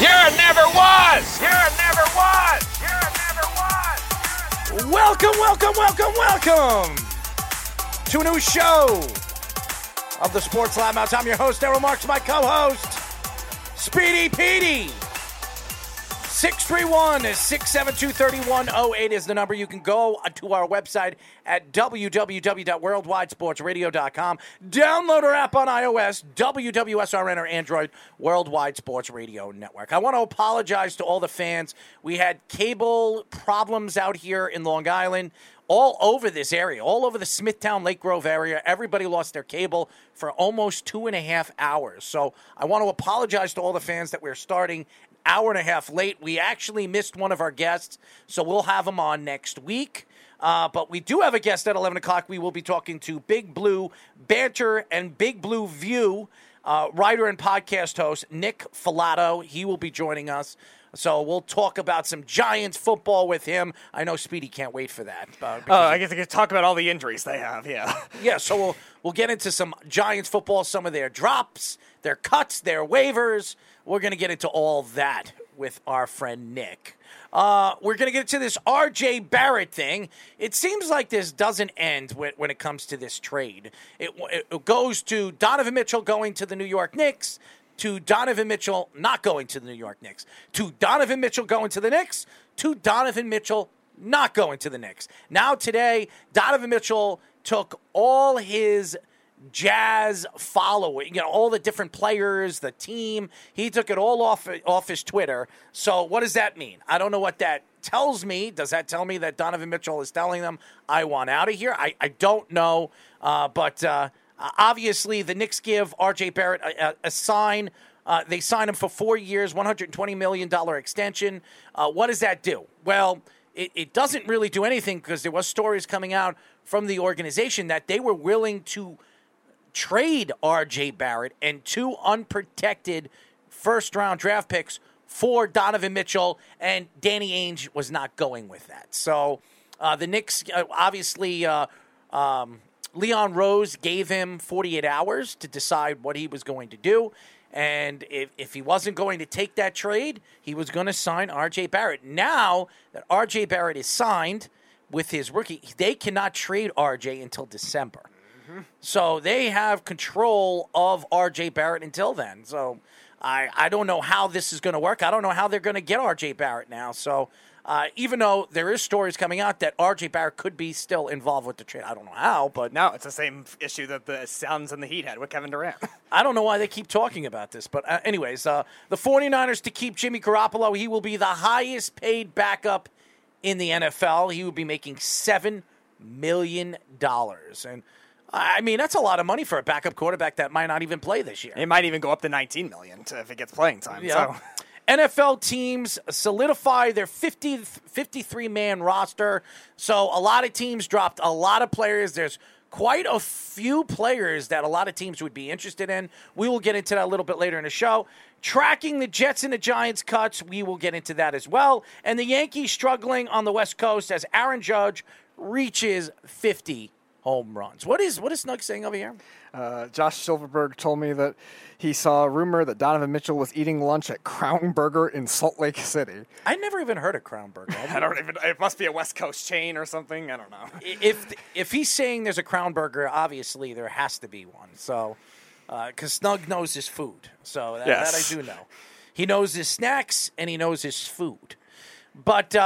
You're a never was. Welcome to a new show of the Sports Loudmouths. I'm your host, Errol Marks, my co-host, Speedy Petey. 631-672-3108 is the number. You can go to our website at www.worldwidesportsradio.com. Download our app on iOS, WWSRN or Android, Worldwide Sports Radio Network. I want to apologize to all the fans. We had cable problems out here in Long Island, all over this area, all over the Smithtown, Lake Grove area. Everybody lost their cable for almost 2.5 hours. So I want to apologize to all the fans that we're starting hour and a half late. We actually missed one of our guests, so we'll have him on next week. But we do have a guest at 11 o'clock. We will be talking to Big Blue Banter and Big Blue View writer and podcast host Nick Falato. He will be joining us. So we'll talk about some Giants football with him. I know Speedy can't wait for that. I guess I could talk about all the injuries they have, yeah. Yeah, so we'll get into some Giants football, some of their drops, their cuts, their waivers. We're going to get into all that with our friend Nick. We're going to get into this R.J. Barrett thing. It seems like this doesn't end when it comes to this trade. It goes to Donovan Mitchell going to the New York Knicks, to Donovan Mitchell not going to the New York Knicks, to Donovan Mitchell going to the Knicks, to Donovan Mitchell not going to the Knicks. Now today, Donovan Mitchell took all his Jazz following, all the different players, the team. He took it all off his Twitter. So what does that mean? I don't know what that tells me. Does that tell me that Donovan Mitchell is telling them, I want out of here? I don't know, but obviously, the Knicks give R.J. Barrett a sign. They sign him for 4 years, $120 million extension. What does that do? Well, it doesn't really do anything because there was stories coming out from the organization that they were willing to trade R.J. Barrett and 2 unprotected first-round draft picks for Donovan Mitchell, and Danny Ainge was not going with that. So the Knicks obviously Leon Rose gave him 48 hours to decide what he was going to do. And if he wasn't going to take that trade, he was going to sign R.J. Barrett. Now that R.J. Barrett is signed with his rookie, they cannot trade R.J. until December. Mm-hmm. So they have control of R.J. Barrett until then. So I don't know how this is going to work. I don't know how they're going to get R.J. Barrett now. So even though there is stories coming out that R.J. Barrett could be still involved with the trade. I don't know how, but... No, it's the same issue that the Suns and the Heat had with Kevin Durant. I don't know why they keep talking about this, but anyways, the 49ers to keep Jimmy Garoppolo. He will be the highest paid backup in the NFL. He will be making $7 million. And, I mean, that's a lot of money for a backup quarterback that might not even play this year. It might even go up to $19 million if it gets playing time, yeah. So... NFL teams solidify their 53-man roster. So a lot of teams dropped a lot of players. There's quite a few players that a lot of teams would be interested in. We will get into that a little bit later in the show. Tracking the Jets and the Giants cuts, we will get into that as well. And the Yankees struggling on the West Coast as Aaron Judge reaches 50 home runs. What is Snug saying over here? Josh Silverberg told me that he saw a rumor that Donovan Mitchell was eating lunch at Crown Burger in Salt Lake City. I never even heard of Crown Burger. It must be a West Coast chain or something. I don't know. If he's saying there's a Crown Burger, obviously there has to be one. So, because Snug knows his food, so that I do know. He knows his snacks and he knows his food. But,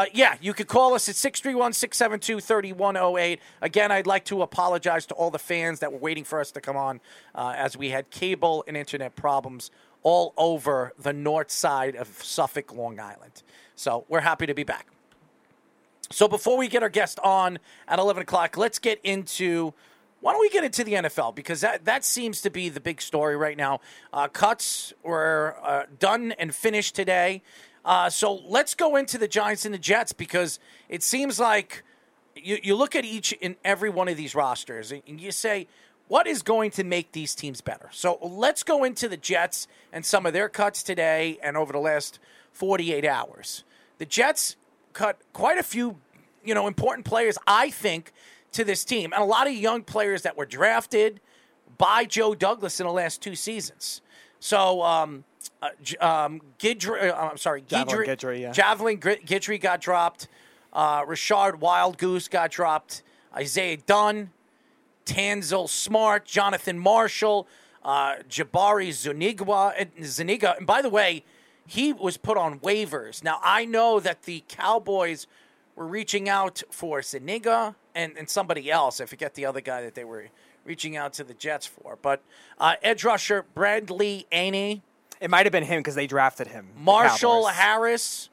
you could call us at 631-672-3108. Again, I'd like to apologize to all the fans that were waiting for us to come on as we had cable and internet problems all over the north side of Suffolk, Long Island. So we're happy to be back. So before we get our guest on at 11 o'clock, let's get into... Why don't we get into the NFL? Because that seems to be the big story right now. Cuts were done and finished today. So let's go into the Giants and the Jets, because it seems like you look at each and every one of these rosters and you say, what is going to make these teams better? So let's go into the Jets and some of their cuts today and over the last 48 hours. The Jets cut quite a few, important players, I think, to this team, and a lot of young players that were drafted by Joe Douglas in the last two seasons. So, Javelin Guidry got dropped. Rashard Wild Goose got dropped. Isaiah Dunn, Tanzel Smart, Jonathan Marshall, Jabari Zuniga. And by the way, he was put on waivers. Now, I know that the Cowboys were reaching out for Zuniga and somebody else. I forget the other guy that they were reaching out to the Jets for. But edge rusher Bradley Ainey. It might have been him because they drafted him. Marshall Harris,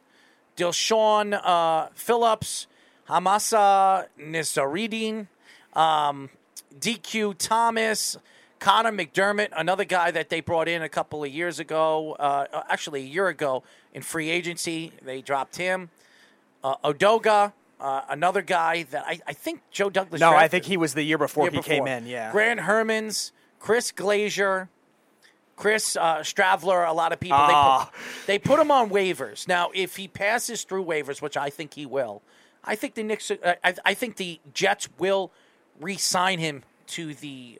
Dilshawn Phillips, Hamasa Nizaruddin, DQ Thomas, Connor McDermott, another guy that they brought in a couple of years ago, actually a year ago in free agency. They dropped him. Odoga, another guy that I think Joe Douglas drafted. I think he was the year before. Came in, yeah. Grant Hermans, Chris Glazier, Chris Stravler, a lot of people. They put him on waivers. Now, if he passes through waivers, which I think he will, I think the Knicks, I think the Jets will re-sign him to the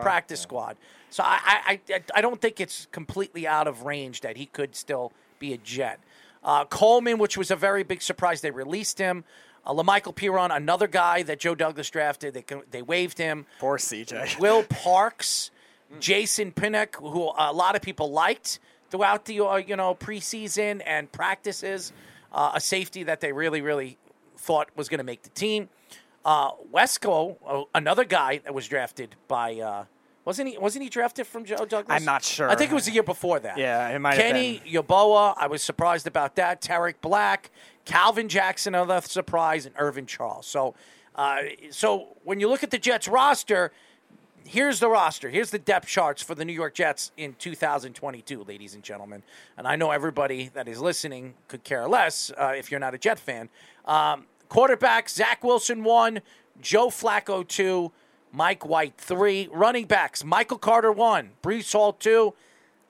practice squad. So I don't think it's completely out of range that he could still be a Jet. Coleman, which was a very big surprise, they released him. LaMichael Piron, another guy that Joe Douglas drafted, they waived him. Poor CJ. Will Parks, Jason Pinnock, who a lot of people liked throughout the preseason and practices, a safety that they really, really thought was going to make the team. Wesco, another guy that was drafted by. Wasn't he drafted from Joe Douglas? I'm not sure. I think it was the year before that. Yeah, it might have been. Kenny Yoboah, I was surprised about that. Tarek Black, Calvin Jackson, another surprise, and Irvin Charles. So when you look at the Jets roster, here's the roster. Here's the depth charts for the New York Jets in 2022, ladies and gentlemen. And I know everybody that is listening could care less if you're not a Jet fan. Quarterback, Zach Wilson, 1. Joe Flacco, 2. Mike White, 3. Running backs, Michael Carter, 1. Breece Hall, 2.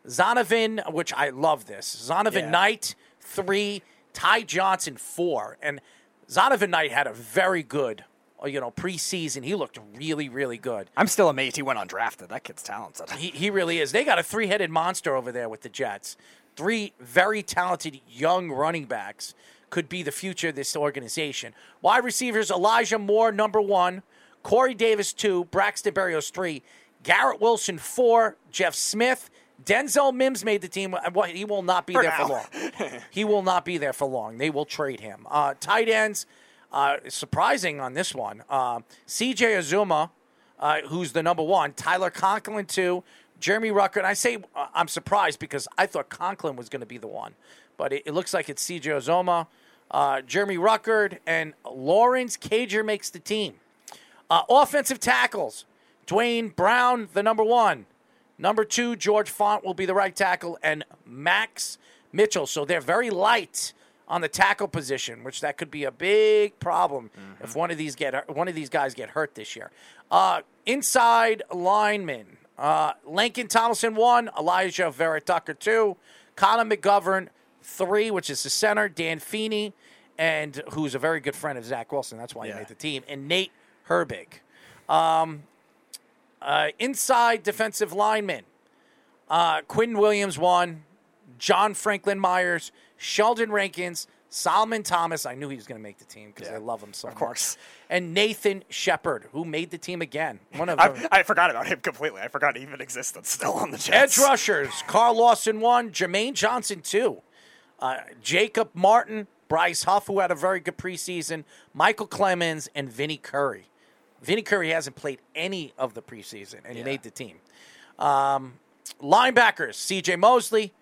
Zonovan, which I love this. Zonovan Knight, 3. Ty Johnson, 4. And Zonovan Knight had a very good, preseason. He looked really, really good. I'm still amazed he went undrafted. That kid's talented. He really is. They got a 3-headed monster over there with the Jets. 3 very talented young running backs could be the future of this organization. Wide receivers, Elijah Moore, number 1. Corey Davis, 2. Braxton Berrios, 3. Garrett Wilson, 4. Jeff Smith. Denzel Mims made the team. He will not be there for long. He will not be there for long. They will trade him. Tight ends, surprising on this one. C.J. Uzuma, who's the number 1. Tyler Conklin, 2. Jeremy Ruckert. And I say I'm surprised because I thought Conklin was going to be the one. But it looks like it's C.J. Uzuma. Jeremy Ruckert and Lawrence Cager makes the team. Offensive tackles, Dwayne Brown, the number 1. Number 2, George Fant will be the right tackle, and Max Mitchell. So they're very light on the tackle position, which that could be a big problem if one of these guys get hurt this year. Inside linemen, Lincoln Tomlinson, 1. Elijah Vera-Tucker, 2. Connor McGovern, 3, which is the center. Dan Feeney, and who's a very good friend of Zach Wilson. That's why he made the team. And Nate Herbig. Inside defensive linemen, Quinn Williams, 1. John Franklin Myers, Sheldon Rankins, Solomon Thomas. I knew he was going to make the team because I love him so much. Of course. And Nathan Shepard, who made the team again. I forgot about him completely. I forgot he even existed still on the Jets. Edge rushers, Carl Lawson, 1. Jermaine Johnson, 2. Jacob Martin, Bryce Huff, who had a very good preseason, Michael Clemens, and Vinnie Curry. Vinnie Curry hasn't played any of the preseason, and he made the team. Linebackers, C.J. Mosley,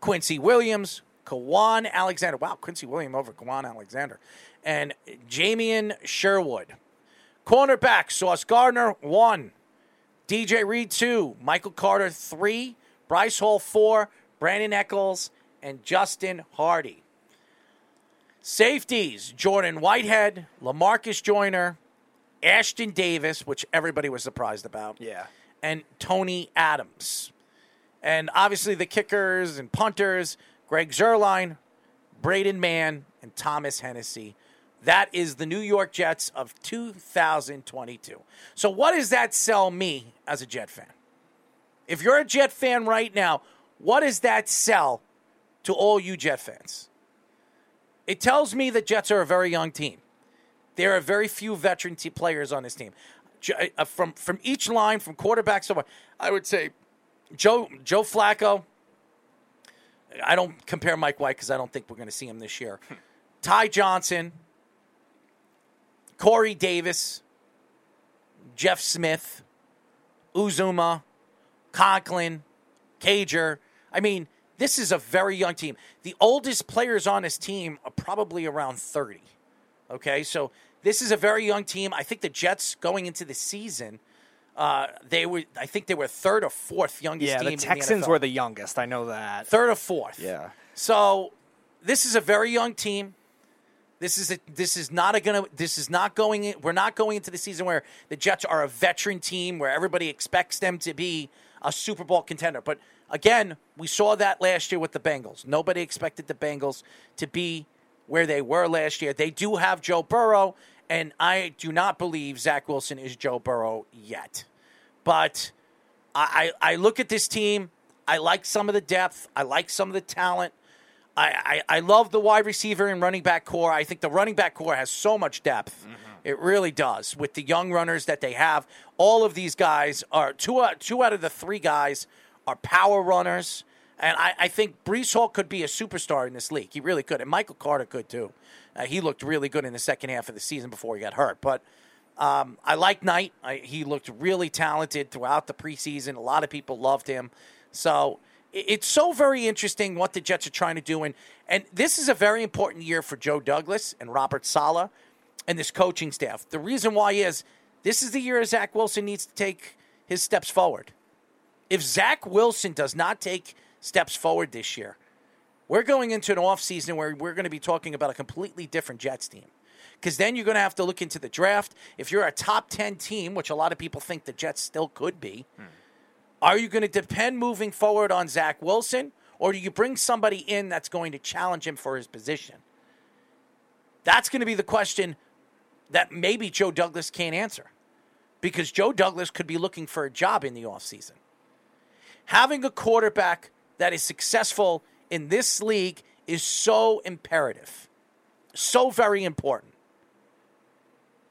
Quincy Williams, Kawan Alexander. Wow, Quincy Williams over Kawan Alexander. And Jamian Sherwood. Cornerback, Sauce Gardner, 1. DJ Reed, 2. Michael Carter, 3. Bryce Hall, 4. Brandon Echols, and Justin Hardy. Safeties, Jordan Whitehead, LaMarcus Joyner, Ashton Davis, which everybody was surprised about. Yeah. And Tony Adams. And obviously the kickers and punters, Greg Zuerlein, Braden Mann, and Thomas Hennessy. That is the New York Jets of 2022. So what does that sell me as a Jet fan? If you're a Jet fan right now, what does that sell to all you Jet fans? It tells me that Jets are a very young team. There are very few veteran players on this team. From each line, from quarterback, so I would say Joe Flacco. I don't compare Mike White because I don't think we're going to see him this year. Ty Johnson, Corey Davis, Jeff Smith, Uzuma, Conklin, Cager. I mean, this is a very young team. The oldest players on this team are probably around 30. Okay, so this is a very young team. I think the Jets going into the season, they were third or fourth youngest team in the NFL. Yeah, the Texans were the youngest. I know that. Third or fourth. Yeah. So this is a very young team. We're not going into the season where the Jets are a veteran team where everybody expects them to be a Super Bowl contender. But again, we saw that last year with the Bengals. Nobody expected the Bengals to be where they were last year. They do have Joe Burrow, and I do not believe Zach Wilson is Joe Burrow yet. But I look at this team. I like some of the depth. I like some of the talent. I love the wide receiver and running back core. I think the running back core has so much depth. Mm-hmm. It really does, with the young runners that they have. All of these guys are two out of the three guys are power runners. And I think Breece Hall could be a superstar in this league. He really could. And Michael Carter could, too. He looked really good in the second half of the season before he got hurt. But I like Knight. He looked really talented throughout the preseason. A lot of people loved him. So it's so very interesting what the Jets are trying to do. And this is a very important year for Joe Douglas and Robert Saleh and this coaching staff. The reason why is this is the year Zach Wilson needs to take his steps forward. If Zach Wilson does not take steps forward this year, we're going into an offseason where we're going to be talking about a completely different Jets team. Because then you're going to have to look into the draft. If you're a top 10 team, which a lot of people think the Jets still could be, are you going to depend moving forward on Zach Wilson, or do you bring somebody in that's going to challenge him for his position? That's going to be the question that maybe Joe Douglas can't answer, because Joe Douglas could be looking for a job in the offseason. Having a quarterback that is successful in this league is so imperative, so very important.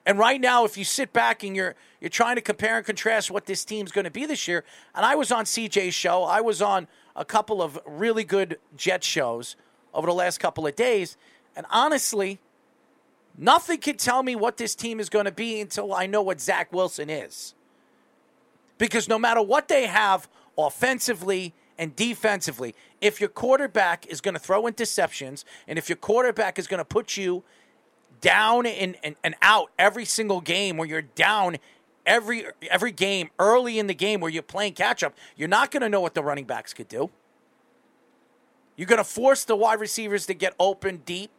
And right now, if you sit back and you're trying to compare and contrast what this team's going to be this year, and I was on CJ's show, I was on a couple of really good Jet shows over the last couple of days, and honestly, nothing can tell me what this team is going to be until I know what Zach Wilson is. Because no matter what they have offensively and defensively, if your quarterback is going to throw interceptions and if your quarterback is going to put you down and out every single game, where you're down every game early in the game where you're playing catch-up, you're not going to know what the running backs could do. You're going to force the wide receivers to get open deep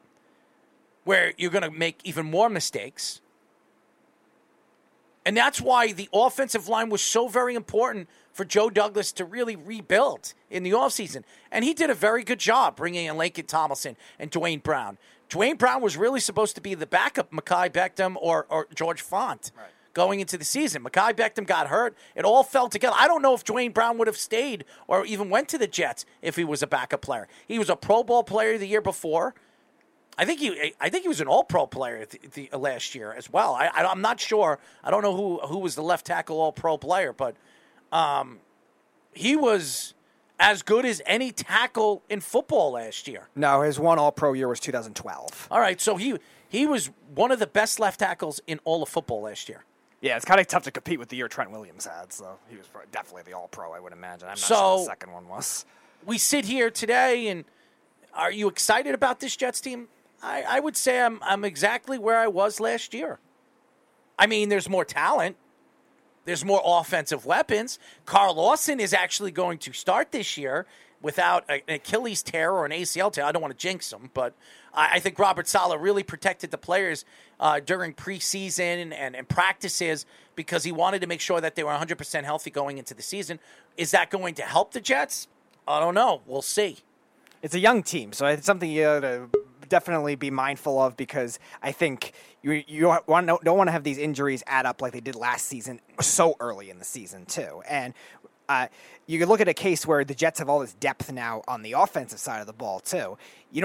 where you're going to make even more mistakes. And that's why the offensive line was so very important for Joe Douglas to really rebuild in the offseason. And he did a very good job bringing in Lincoln Tomlinson and Dwayne Brown. Dwayne Brown was really supposed to be the backup Mekhi Becton or George Fant going into the season. Mekhi Becton got hurt. It all fell together. I don't know if Dwayne Brown would have stayed or even went to the Jets if he was a backup player. He was a Pro Bowl player the year before. I think he was an All-Pro player the last year as well. I'm not sure. I don't know who was the left tackle All-Pro player, but he was as good as any tackle in football last year. No, his one All-Pro year was 2012. All right, so he was one of the best left tackles in all of football last year. Yeah, it's kind of tough to compete with the year Trent Williams had, so he was definitely the All-Pro, I would imagine. I'm not sure the second one was. We sit here today, and are you excited about this Jets team? I would say I'm exactly where I was last year. I mean, there's more talent. There's more offensive weapons. Carl Lawson is actually going to start this year without an Achilles tear or an ACL tear. I don't want to jinx him, but I think Robert Saleh really protected the players during preseason and practices because he wanted to make sure that they were 100% healthy going into the season. Is that going to help the Jets? I don't know. We'll see. It's a young team, so it's something you ought to definitely be mindful of because I think you don't want to have these injuries add up like they did last season so early in the season, too. And you could look at a case where the Jets have all this depth now on the offensive side of the ball, too. You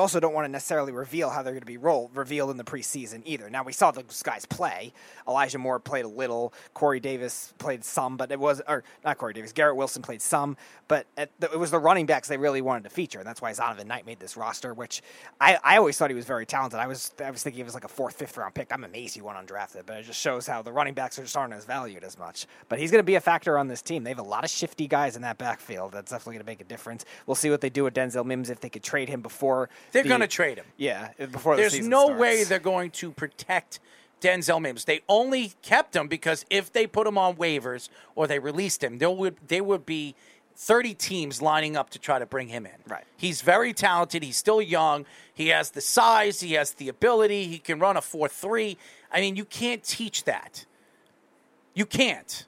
also don't want to necessarily reveal how they're going to be revealed in the preseason either. Now, we saw those guys play. Elijah Moore played a little. Corey Davis played some, but Garrett Wilson played some, but it was the running backs they really wanted to feature, and that's why Zonovan Knight made this roster, which I always thought he was very talented. I was thinking it was like a fourth, fifth-round pick. I'm amazed he went undrafted, but it just shows how the running backs just aren't as valued as much. But he's going to be a factor on this team. They have a lot of shifty guys in that backfield. That's definitely going to make a difference. We'll see what they do with Denzel Mims if they could trade him before. They're going to trade him. Yeah, before the season starts. There's no way they're going to protect Denzel Mims. They only kept him because if they put him on waivers or they released him, there would be 30 teams lining up to try to bring him in. Right. He's very talented. He's still young. He has the size. He has the ability. He can run a 4.3. I mean, you can't teach that. You can't.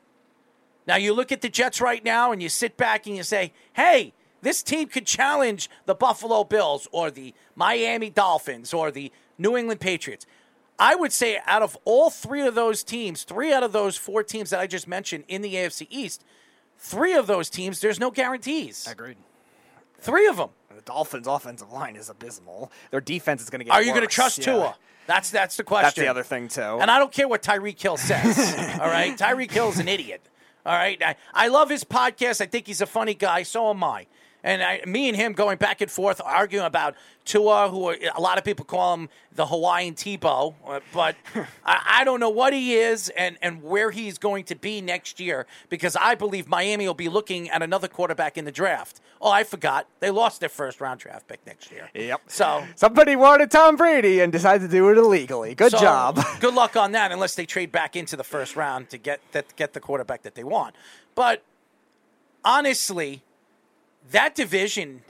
Now, you look at the Jets right now, and you sit back and you say, hey, this team could challenge the Buffalo Bills or the Miami Dolphins or the New England Patriots. I would say out of all three of those teams, three out of those four teams that I just mentioned in the AFC East, three of those teams, there's no guarantees. Agreed. Three of them. The Dolphins' offensive line is abysmal. Their defense is going to get worse. Are you going to trust Tua? That's the question. That's the other thing, too. And I don't care what Tyreek Hill says, all right? Tyreek Hill's an idiot. All right, I love his podcast. I think he's a funny guy. So am I. And me and him going back and forth, arguing about Tua, who a lot of people call him the Hawaiian Tebow. But I don't know what he is and where he's going to be next year because I believe Miami will be looking at another quarterback in the draft. Oh, I forgot. They lost their first-round draft pick next year. Yep. So somebody wanted Tom Brady and decided to do it illegally. Good job. Good luck on that unless they trade back into the first round to get the quarterback that they want. But honestly, that division,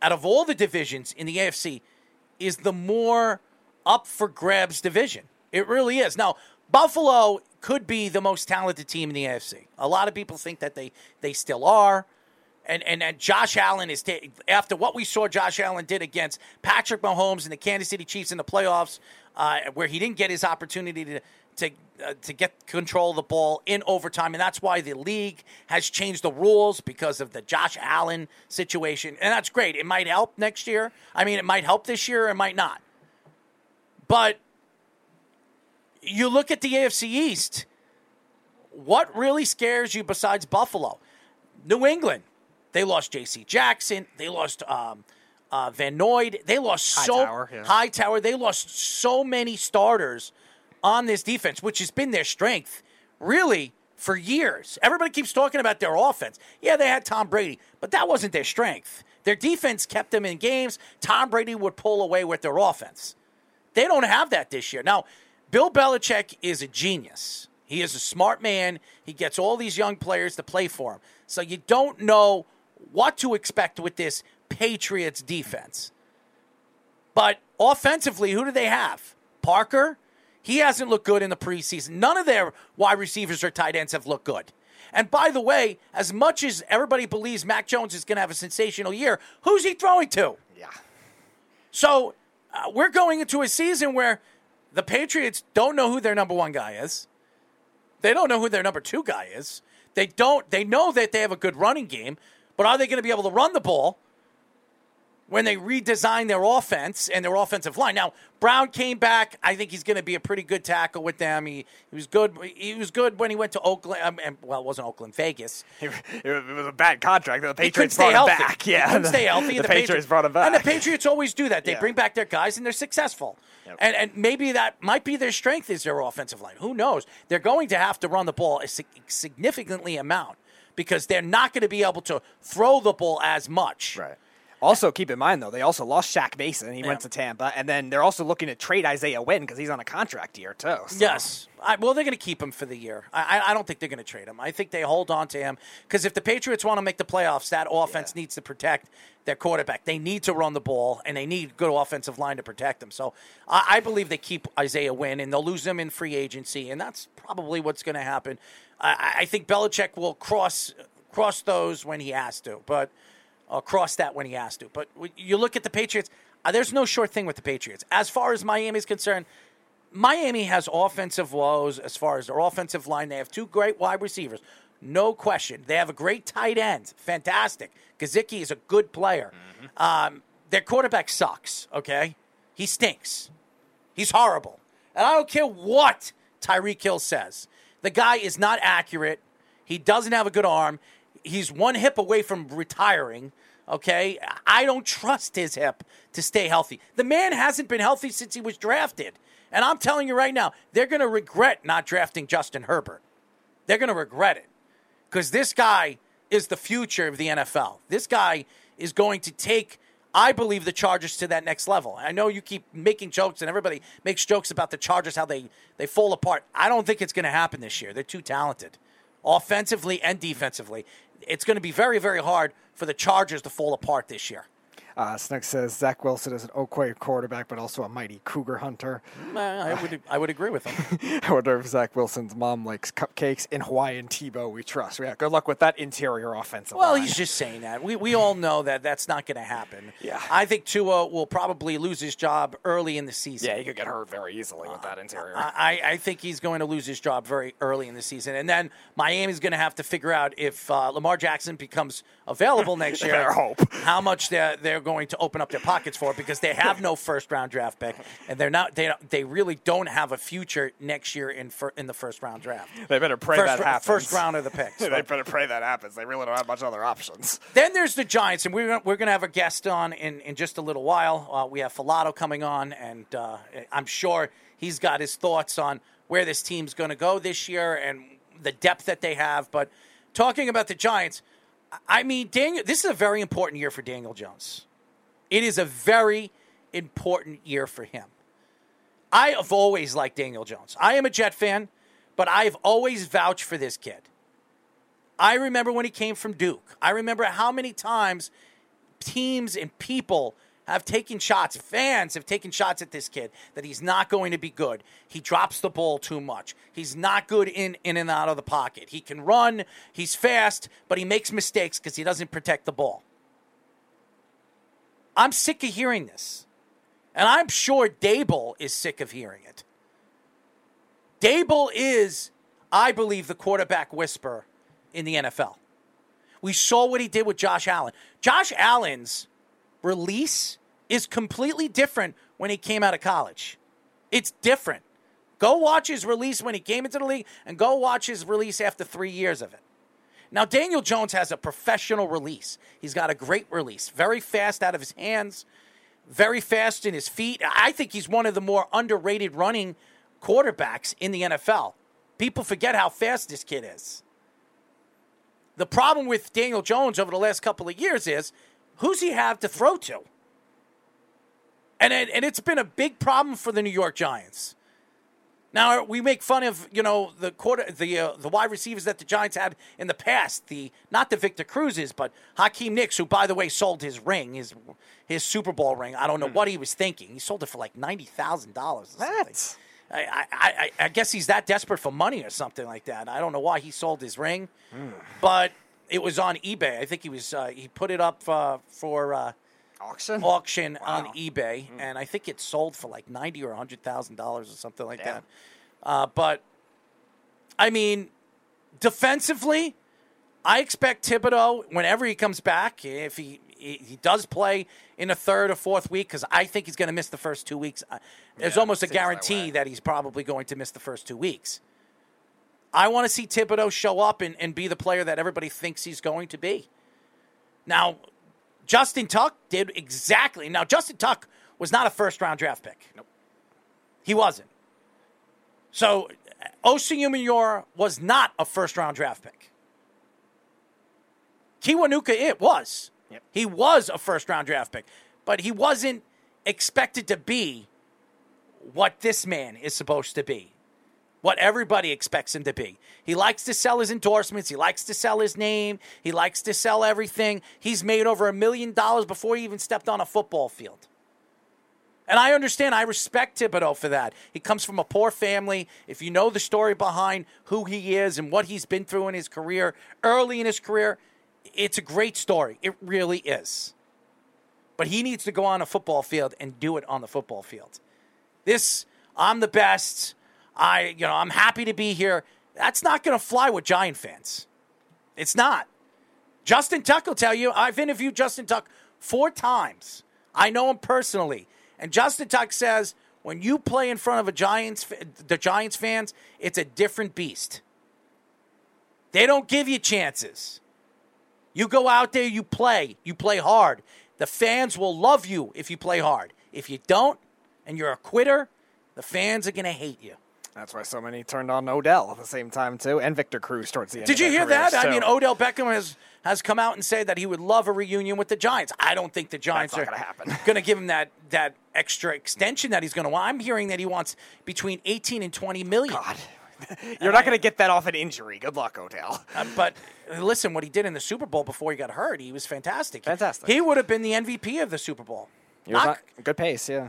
out of all the divisions in the AFC, is the more up-for-grabs division. It really is. Now, Buffalo could be the most talented team in the AFC. A lot of people think that they still are. And Josh Allen is after what we saw Josh Allen did against Patrick Mahomes and the Kansas City Chiefs in the playoffs, where he didn't get his opportunity to get control of the ball in overtime, and that's why the league has changed the rules because of the Josh Allen situation, and that's great. It might help next year. I mean, it might help this year. It might not. But you look at the AFC East, what really scares you besides Buffalo? New England, they lost J.C. Jackson. They lost Van Noyd. They lost Hightower. They lost so many starters on this defense, which has been their strength, really, for years. Everybody keeps talking about their offense. Yeah, they had Tom Brady, but that wasn't their strength. Their defense kept them in games. Tom Brady would pull away with their offense. They don't have that this year. Now, Bill Belichick is a genius. He is a smart man. He gets all these young players to play for him. So you don't know what to expect with this Patriots defense. But offensively, who do they have? Parker? He hasn't looked good in the preseason. None of their wide receivers or tight ends have looked good. And by the way, as much as everybody believes Mac Jones is going to have a sensational year, who's he throwing to? Yeah. So we're going into a season where the Patriots don't know who their number one guy is. They don't know who their number two guy is. They know that they have a good running game, but are they going to be able to run the ball? when they redesigned their offense and their offensive line. Now, Brown came back. I think he's going to be a pretty good tackle with them. He was good. He was good when he went to Oakland. Well, it wasn't Oakland, Vegas. It was a bad contract. The Patriots brought him back. Yeah, he couldn't stay healthy. The Patriots brought him back. And the Patriots always do that. They bring back their guys, and they're successful. Yep. And maybe that might be their strength is their offensive line. Who knows? They're going to have to run the ball a significantly amount because they're not going to be able to throw the ball as much. Right. Also, keep in mind, though, they also lost Shaq Mason. He went to Tampa. And then they're also looking to trade Isaiah Wynn because he's on a contract year, too. So. Yes. Well, they're going to keep him for the year. I don't think they're going to trade him. I think they hold on to him because if the Patriots want to make the playoffs, that offense needs to protect their quarterback. They need to run the ball, and they need a good offensive line to protect them. So I believe they keep Isaiah Wynn, and they'll lose him in free agency, and that's probably what's going to happen. I think Belichick will cross those when he has to, but... cross that when he has to. But you look at the Patriots, there's no short thing with the Patriots. As far as Miami's concerned, Miami has offensive woes as far as their offensive line. They have two great wide receivers, no question. They have a great tight end, fantastic. Gesicki is a good player. Mm-hmm. Their quarterback sucks, okay? He stinks. He's horrible. And I don't care what Tyreek Hill says. The guy is not accurate. He doesn't have a good arm. He's one hip away from retiring, okay? I don't trust his hip to stay healthy. The man hasn't been healthy since he was drafted. And I'm telling you right now, they're going to regret not drafting Justin Herbert. They're going to regret it because this guy is the future of the NFL. This guy is going to take, I believe, the Chargers to that next level. I know you keep making jokes, and everybody makes jokes about the Chargers, how they fall apart. I don't think it's going to happen this year. They're too talented, offensively and defensively. It's going to be very, very hard for the Chargers to fall apart this year. Snook says Zach Wilson is an okay quarterback, but also a mighty cougar hunter. I would agree with him. I wonder if Zach Wilson's mom likes cupcakes. In Hawaiian Tebow, we trust. Yeah, good luck with that interior offensive line. He's just saying that. We all know that that's not going to happen. Yeah. I think Tua will probably lose his job early in the season. Yeah, he could get hurt very easily with that interior. I think he's going to lose his job very early in the season. And then Miami's going to have to figure out if Lamar Jackson becomes available next year, how much they're going to open up their pockets for, because they have no first-round draft pick, and they really don't have a future next year in the first-round draft. They better pray that happens. First round of the picks. They better pray that happens. They really don't have much other options. Then there's the Giants, and we're going to have a guest on in just a little while. We have Falato coming on, and I'm sure he's got his thoughts on where this team's going to go this year and the depth that they have. But talking about the Giants, I mean, Daniel, this is a very important year for Daniel Jones. It is a very important year for him. I have always liked Daniel Jones. I am a Jet fan, but I've always vouched for this kid. I remember when he came from Duke. I remember how many times teams and people have taken shots, fans have taken shots at this kid, that he's not going to be good. He drops the ball too much. He's not good in and out of the pocket. He can run, he's fast, but he makes mistakes because he doesn't protect the ball. I'm sick of hearing this, and I'm sure Daboll is sick of hearing it. Daboll is, I believe, the quarterback whisperer in the NFL. We saw what he did with Josh Allen. Josh Allen's release is completely different when he came out of college. It's different. Go watch his release when he came into the league, and go watch his release after 3 years of it. Now, Daniel Jones has a professional release. He's got a great release. Very fast out of his hands. Very fast in his feet. I think he's one of the more underrated running quarterbacks in the NFL. People forget how fast this kid is. The problem with Daniel Jones over the last couple of years is, who's he have to throw to? And it's been a big problem for the New York Giants. Now, we make fun of, the wide receivers that the Giants had in the past, not the Victor Cruz's, but Hakeem Nicks, who, by the way, sold his ring, his Super Bowl ring. I don't know what he was thinking. He sold it for like $90,000 or something. I guess he's that desperate for money or something like that. I don't know why he sold his ring, but it was on eBay. I think he was he put it up for auction on eBay, and I think it sold for like $90,000 or $100,000 or something like that. But, I mean, defensively, I expect Thibodeau, whenever he comes back, if he he does play in the third or fourth week, because I think he's going to miss the first 2 weeks. There's almost a guarantee that he's probably going to miss the first 2 weeks. I want to see Thibodeau show up and be the player that everybody thinks he's going to be. Now, Justin Tuck did exactly. Now, Justin Tuck was not a first-round draft pick. Nope. He wasn't. So, Osinbajo was not a first-round draft pick. Kiwanuka, it was. Yep. He was a first-round draft pick. But he wasn't expected to be what this man is supposed to be. What everybody expects him to be. He likes to sell his endorsements. He likes to sell his name. He likes to sell everything. He's made over $1 million before he even stepped on a football field. And I understand. I respect Thibodeau for that. He comes from a poor family. If you know the story behind who he is and what he's been through in his career, early in his career, it's a great story. It really is. But he needs to go on a football field and do it on the football field. This, I'm the best. I'm happy to be here. That's not going to fly with Giant fans. It's not. Justin Tuck will tell you. I've interviewed Justin Tuck 4 times. I know him personally. And Justin Tuck says, when you play in front of the Giants fans, it's a different beast. They don't give you chances. You go out there, you play. You play hard. The fans will love you if you play hard. If you don't, and you're a quitter, the fans are going to hate you. That's why so many turned on Odell at the same time, too, and Victor Cruz towards the end. Did you hear that? I mean, Odell Beckham has come out and said that he would love a reunion with the Giants. I don't think the Giants are going to give him that extra extension that he's going to want. I'm hearing that he wants between 18 and 20 million. God, you're not going to get that off an injury. Good luck, Odell. But listen, what he did in the Super Bowl before he got hurt, he was fantastic. Fantastic. He would have been the MVP of the Super Bowl. Good pace, yeah.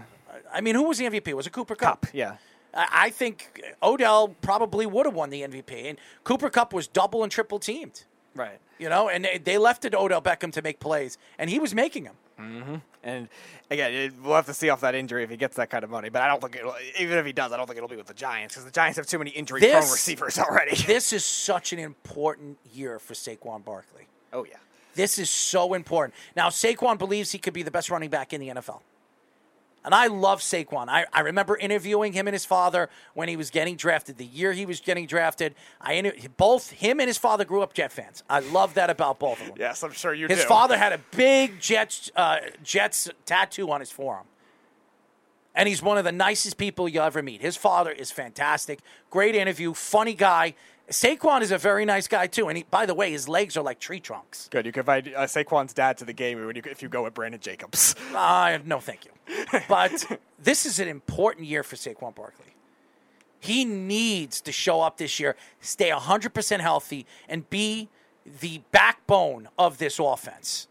I mean, who was the MVP? Was it Cooper Kupp? Yeah. I think Odell probably would have won the MVP. And Cooper Kupp was double and triple teamed. Right. And they left it to Odell Beckham to make plays, and he was making them. Mm-hmm. And, again, we'll have to see off that injury if he gets that kind of money. But I don't think even if he does, I don't think it'll be with the Giants, because the Giants have too many injury-prone receivers already. This is such an important year for Saquon Barkley. Oh, yeah. This is so important. Now, Saquon believes he could be the best running back in the NFL. And I love Saquon. I remember interviewing him and his father when he was getting drafted, the year he was getting drafted. Both him and his father grew up Jet fans. I love that about both of them. Yes, I'm sure you do. His father had a big Jets tattoo on his forearm. And he's one of the nicest people you'll ever meet. His father is fantastic. Great interview. Funny guy. Saquon is a very nice guy, too. And, by the way, his legs are like tree trunks. Good. You can invite Saquon's dad to the game if you go with Brandon Jacobs. No, thank you. But this is an important year for Saquon Barkley. He needs to show up this year, stay 100% healthy, and be the backbone of this offense.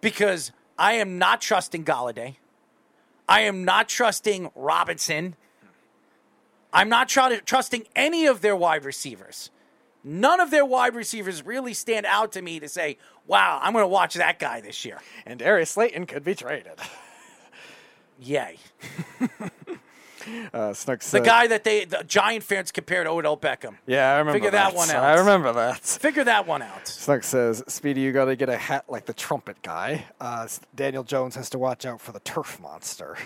Because I am not trusting Golladay. I am not trusting Robinson. I'm not trusting any of their wide receivers. None of their wide receivers really stand out to me to say, wow, I'm going to watch that guy this year. And Darius Slayton could be traded. Yay. The guy that the Giant fans compared to Odell Beckham. Yeah, I remember Figure that one out. Snook says, Speedy, you got to get a hat like the trumpet guy. Daniel Jones has to watch out for the turf monster.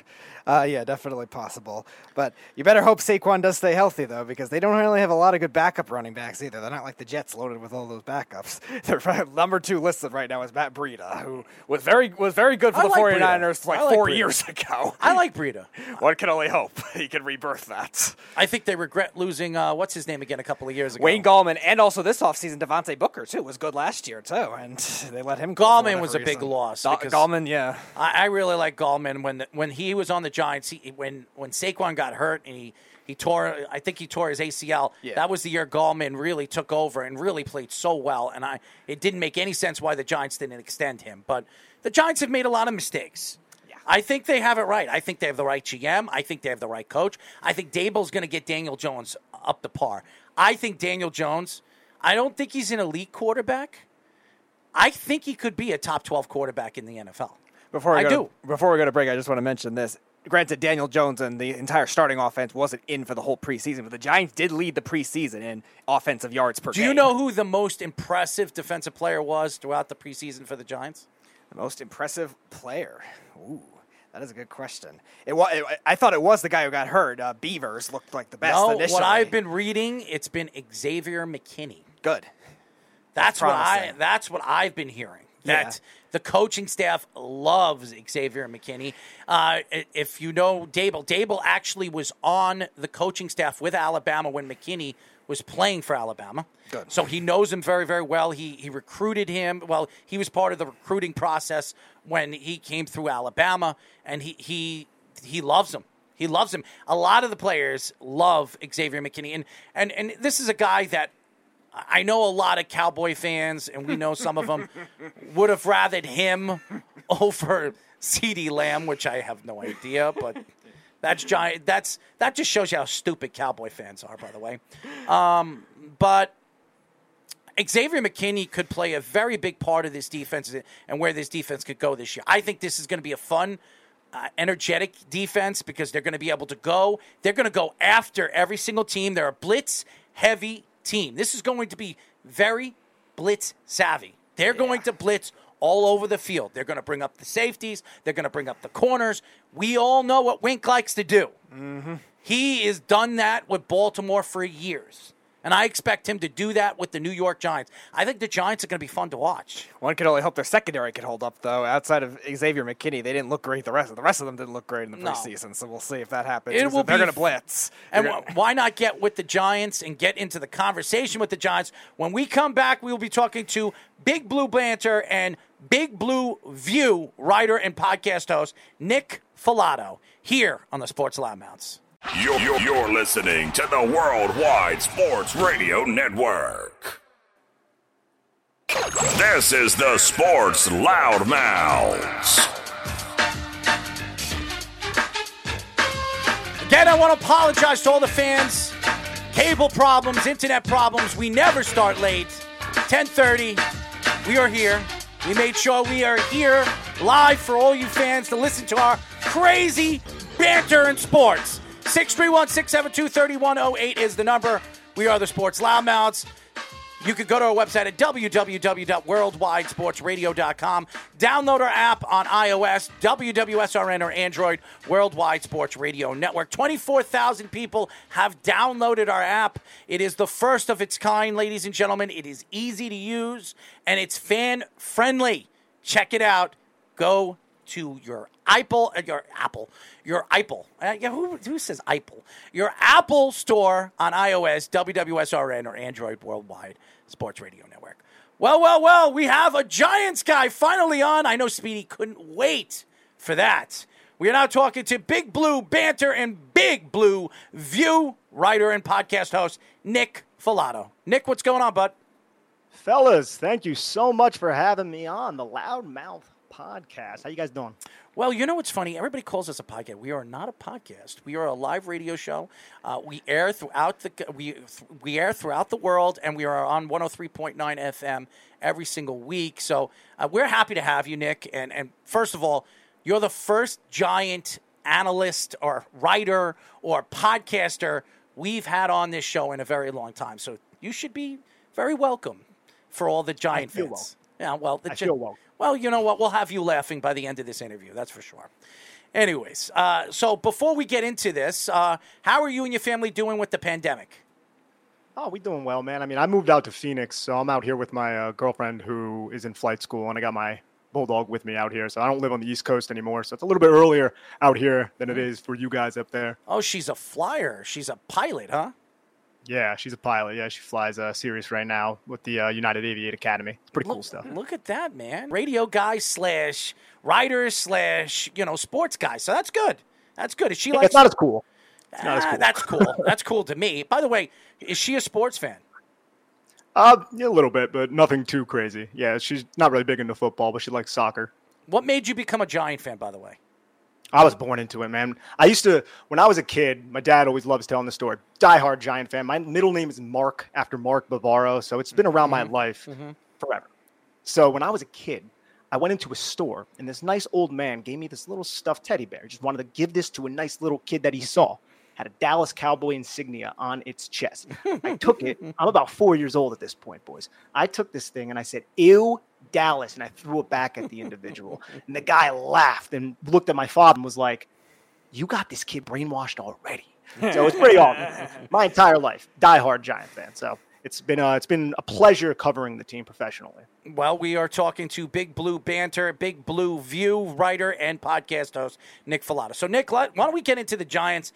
Yeah, definitely possible. But you better hope Saquon does stay healthy, though, because they don't really have a lot of good backup running backs either. They're not like the Jets loaded with all those backups. Their number 2 listed right now is Matt Breida, who was very good for the 49ers like 4 years ago. I like Breida. One can only hope he can rebirth that. I think they regret losing, what's his name again, a couple of years ago. Wayne Gallman, and also this offseason, Devontae Booker, too, was good last year, too, and they let him go. Gallman was a big loss. Gallman, yeah. I really like Gallman. When he was on the Giants, when Saquon got hurt and he tore his ACL, yeah. That was the year Gallman really took over and really played so well, and it didn't make any sense why the Giants didn't extend him. But the Giants have made a lot of mistakes. I think they have it right. I think they have the right GM. I think they have the right coach. I think Daboll's going to get Daniel Jones up to par. I think Daniel Jones, I don't think he's an elite quarterback. I think he could be a top 12 quarterback in the NFL. Before we go to break, I just want to mention this. Granted, Daniel Jones and the entire starting offense wasn't in for the whole preseason, but the Giants did lead the preseason in offensive yards per game. Do you know who the most impressive defensive player was throughout the preseason for the Giants? Most impressive player. Ooh, that is a good question. I thought it was the guy who got hurt. Beavers looked like the best initially. What I've been reading, it's been Xavier McKinney. Good. That's what I've been hearing. That the coaching staff loves Xavier McKinney. If you know Daboll actually was on the coaching staff with Alabama when McKinney was playing for Alabama. Good. So he knows him very, very well. He recruited him. Well, he was part of the recruiting process when he came through Alabama, and he loves him. He loves him. A lot of the players love Xavier McKinney, and this is a guy that I know a lot of Cowboy fans, and we know some of them, would have rathered him over CeeDee Lamb, which I have no idea, but that's giant. That just shows you how stupid Cowboy fans are, by the way. But Xavier McKinney could play a very big part of this defense and where this defense could go this year. I think this is going to be a fun, energetic defense because they're going to be able to go. They're going to go after every single team. They're a blitz-heavy team. This is going to be very blitz savvy. They're going to blitz all over the field. They're going to bring up the safeties. They're going to bring up the corners. We all know what Wink likes to do. Mm-hmm. He has done that with Baltimore for years. And I expect him to do that with the New York Giants. I think the Giants are going to be fun to watch. One can only hope their secondary can hold up, though. Outside of Xavier McKinney, they didn't look great. The rest of them didn't look great in the preseason, so we'll see if that happens. They're going to blitz. And why not get with the Giants and get into the conversation with the Giants? When we come back, we will be talking to Big Blue Banter and Big Blue View writer and podcast host Nick Falato here on the Sports Loudmouths. You're listening to the Worldwide Sports Radio Network. This is the Sports Loudmouths. Again, I want to apologize to all the fans. Cable problems, internet problems. We never start late. 10:30, we are here. We made sure we are here live for all you fans to listen to our crazy banter in sports. 631-672-3108 is the number. We are the Sports Loudmouths. You can go to our website at www.worldwidesportsradio.com. Download our app on iOS, WWSRN or Android, Worldwide Sports Radio Network. 24,000 people have downloaded our app. It is the first of its kind, ladies and gentlemen. It is easy to use, and it's fan-friendly. Check it out. Go to your Apple. Who says Apple? Your Apple store on iOS, WWSRN, or Android Worldwide Sports Radio Network. Well, we have a Giants guy finally on. I know Speedy couldn't wait for that. We are now talking to Big Blue Banter and Big Blue View writer and podcast host Nick Falato. Nick, what's going on, bud? Fellas, thank you so much for having me on the Loudmouth Podcast. How you guys doing? Well, you know what's funny? Everybody calls us a podcast. We are not a podcast. We are a live radio show. We air throughout the we air throughout the world, and we are on 103.9 FM every single week. So we're happy to have you, Nick. And first of all, you're the first Giant analyst or writer or podcaster we've had on this show in a very long time. So you should be very welcome for all the Giant fans. Well. Yeah, well, I feel welcome. Well, you know what? We'll have you laughing by the end of this interview. That's for sure. Anyways, so before we get into this, how are you and your family doing with the pandemic? Oh, we're doing well, man. I mean, I moved out to Phoenix, so I'm out here with my girlfriend who is in flight school, and I got my bulldog with me out here. So I don't live on the East Coast anymore, so it's a little bit earlier out here than it is for you guys up there. Oh, she's a flyer. She's a pilot, huh? Yeah, she's a pilot. Yeah, she flies Sirius right now with the United Aviate Academy. It's pretty cool stuff. Look at that, man. Radio guy / writer / sports guy. So that's good. That's good. Is she like? It's not as cool. That's cool. That's cool to me. By the way, is she a sports fan? A little bit, but nothing too crazy. Yeah, she's not really big into football, but she likes soccer. What made you become a Giant fan, by the way? I was born into it, man. I used to, when I was a kid, my dad always loves telling the story. Diehard Giant fan. My middle name is Mark, after Mark Bavaro, so it's been around my life forever. So when I was a kid, I went into a store, and this nice old man gave me this little stuffed teddy bear. He just wanted to give this to a nice little kid that he saw. Had a Dallas Cowboy insignia on its chest. I took it. I'm about 4 years old at this point, boys. I took this thing, and I said, ew, Dallas, and I threw it back at the individual. And the guy laughed and looked at my father and was like, you got this kid brainwashed already. So it's pretty awesome. My entire life, diehard Giant fan. So it's been a pleasure covering the team professionally. Well, we are talking to Big Blue Banter, Big Blue View writer and podcast host Nick Falato. So Nick, why don't we get into the Giants?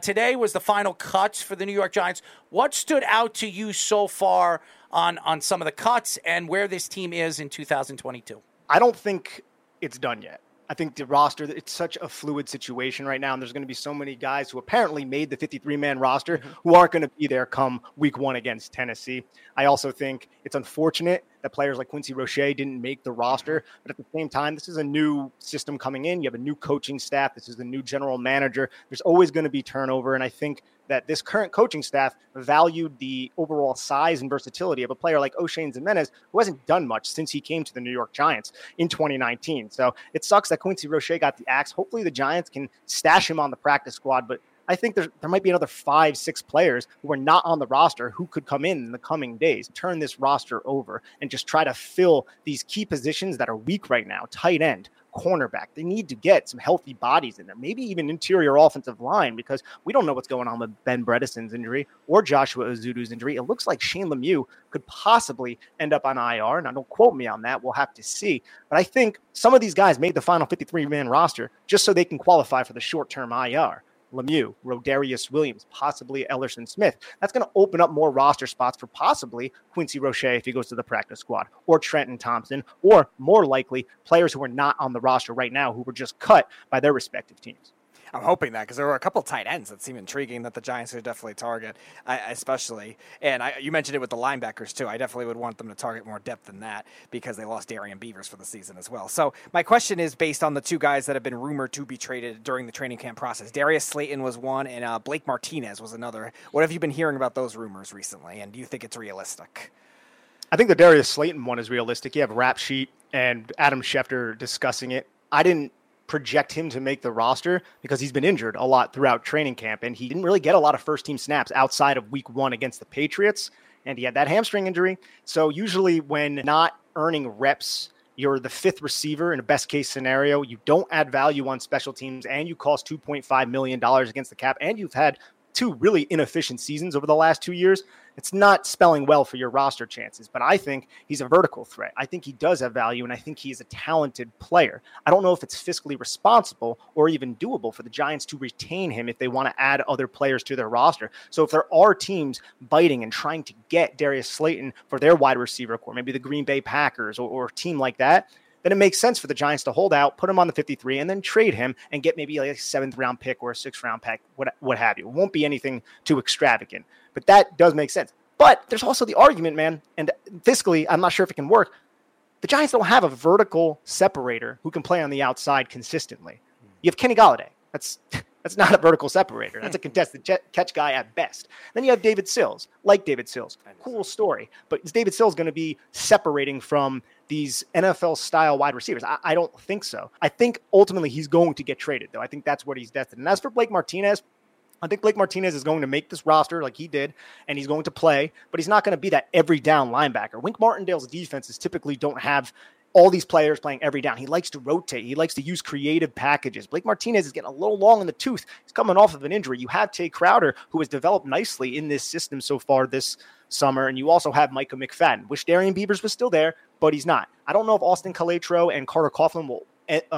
Today was the final cuts for the New York Giants. What stood out to you so far on some of the cuts and where this team is in 2022? I don't think it's done yet. I think the roster, it's such a fluid situation right now, and there's going to be so many guys who apparently made the 53-man roster who aren't going to be there come week one against Tennessee. I also think it's unfortunate that players like Quincy Roche didn't make the roster, but at the same time, this is a new system coming in. You have a new coaching staff. This is a new general manager. There's always going to be turnover, and I think that this current coaching staff valued the overall size and versatility of a player like O'Shane Ximenez, who hasn't done much since he came to the New York Giants in 2019. So it sucks that Quincy Roche got the axe. Hopefully the Giants can stash him on the practice squad, but I think there might be another 5-6 players who are not on the roster who could come in the coming days, turn this roster over, and just try to fill these key positions that are weak right now, tight end, cornerback. They need to get some healthy bodies in there, maybe even interior offensive line, because we don't know what's going on with Ben Bredesen's injury or Joshua Ozudu's injury. It looks like Shane Lemieux could possibly end up on IR, and don't quote me on that. We'll have to see. But I think some of these guys made the final 53-man roster just so they can qualify for the short-term IR. Lemieux, Rodarius Williams, possibly Ellerson Smith. That's going to open up more roster spots for possibly Quincy Roche if he goes to the practice squad, or Trenton Thompson, or more likely players who are not on the roster right now who were just cut by their respective teams. I'm hoping that, because there were a couple of tight ends that seem intriguing that the Giants would definitely target, especially. And you mentioned it with the linebackers, too. I definitely would want them to target more depth than that because they lost Darian Beavers for the season as well. So my question is based on the two guys that have been rumored to be traded during the training camp process. Darius Slayton was one, and Blake Martinez was another. What have you been hearing about those rumors recently, and do you think it's realistic? I think the Darius Slayton one is realistic. You have Rap Sheet and Adam Schefter discussing it. I didn't project him to make the roster because he's been injured a lot throughout training camp, and he didn't really get a lot of first-team snaps outside of week one against the Patriots, and he had that hamstring injury. So usually when not earning reps, you're the fifth receiver in a best-case scenario. You don't add value on special teams, and you cost $2.5 million against the cap, and you've had two really inefficient seasons over the last 2 years. It's not spelling well for your roster chances, but I think he's a vertical threat. I think he does have value, and I think he's a talented player. I don't know if it's fiscally responsible or even doable for the Giants to retain him if they want to add other players to their roster. So if there are teams biting and trying to get Darius Slayton for their wide receiver core, maybe the Green Bay Packers or a team like that, then it makes sense for the Giants to hold out, put him on the 53, and then trade him and get maybe like a 7th-round pick or a 6th-round pick, what have you. It won't be anything too extravagant, but that does make sense. But there's also the argument, man, and fiscally, I'm not sure if it can work. The Giants don't have a vertical separator who can play on the outside consistently. You have Kenny Golladay. That's not a vertical separator. That's a contested catch guy at best. Then you have David Sills, Cool story. But is David Sills going to be separating from these NFL-style wide receivers? I don't think so. I think ultimately he's going to get traded, though. I think that's what he's destined. And as for Blake Martinez, I think Blake Martinez is going to make this roster like he did, and he's going to play, but he's not going to be that every-down linebacker. Wink Martindale's defenses typically don't have all these players playing every down. He likes to rotate. He likes to use creative packages. Blake Martinez is getting a little long in the tooth. He's coming off of an injury. You have Tay Crowder, who has developed nicely in this system so far this summer, and you also have Micah McFadden. Wish Darian Beavers was still there, but he's not. I don't know if Austin Coletro and Carter Coughlin will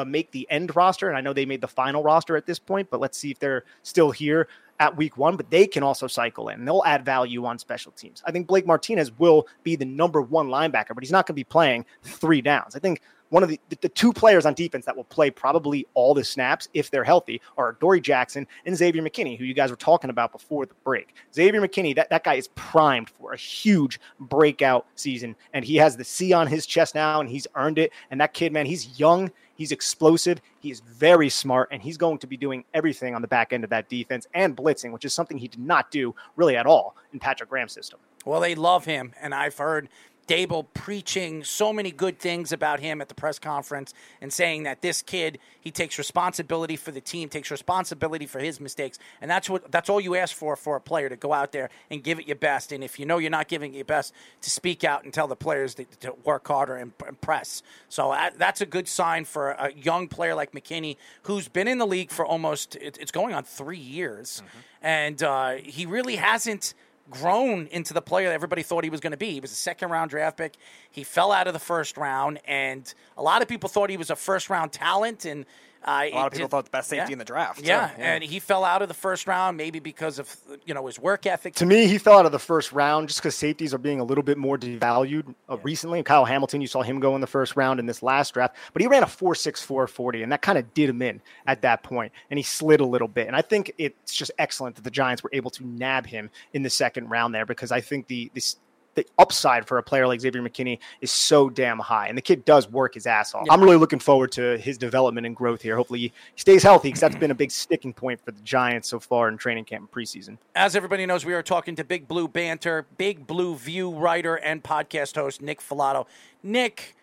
make the end roster, and I know they made the final roster at this point, but let's see if they're still here at week one, but they can also cycle in. They'll add value on special teams. I think Blake Martinez will be the number one linebacker, but he's not going to be playing three downs. I think one of the two players on defense that will play probably all the snaps, if they're healthy, are Dory Jackson and Xavier McKinney, who you guys were talking about before the break. Xavier McKinney, that guy is primed for a huge breakout season, and he has the C on his chest now, and he's earned it. And that kid, man, he's young. He's explosive. He is very smart, and he's going to be doing everything on the back end of that defense and blitzing, which is something he did not do really at all in Patrick Graham's system. Well, they love him, and I've heard Daboll preaching so many good things about him at the press conference and saying that this kid, he takes responsibility for the team, takes responsibility for his mistakes. And that's all you ask for a player, to go out there and give it your best. And if you know you're not giving it your best, to speak out and tell the players to work harder and press. So that's a good sign for a young player like McKinney, who's been in the league for almost, it's going on 3 years. Mm-hmm. And he really hasn't grown into the player that everybody thought he was going to be. He was a second-round draft pick. He fell out of the first round, and a lot of people thought he was a first-round talent. And a lot of people thought the best safety in the draft. Yeah, and he fell out of the first round maybe because of his work ethic. To me, he fell out of the first round just because safeties are being a little bit more devalued recently. Kyle Hamilton, you saw him go in the first round in this last draft, but he ran a 4.64 40, and that kind of did him in at that point, and he slid a little bit. And I think it's just excellent that the Giants were able to nab him in the second round there, because I think the upside for a player like Xavier McKinney is so damn high. And the kid does work his ass off. Yeah. I'm really looking forward to his development and growth here. Hopefully he stays healthy, because that's been a big sticking point for the Giants so far in training camp and preseason. As everybody knows, we are talking to Big Blue Banter, Big Blue View writer and podcast host, Nick Falato. Nick,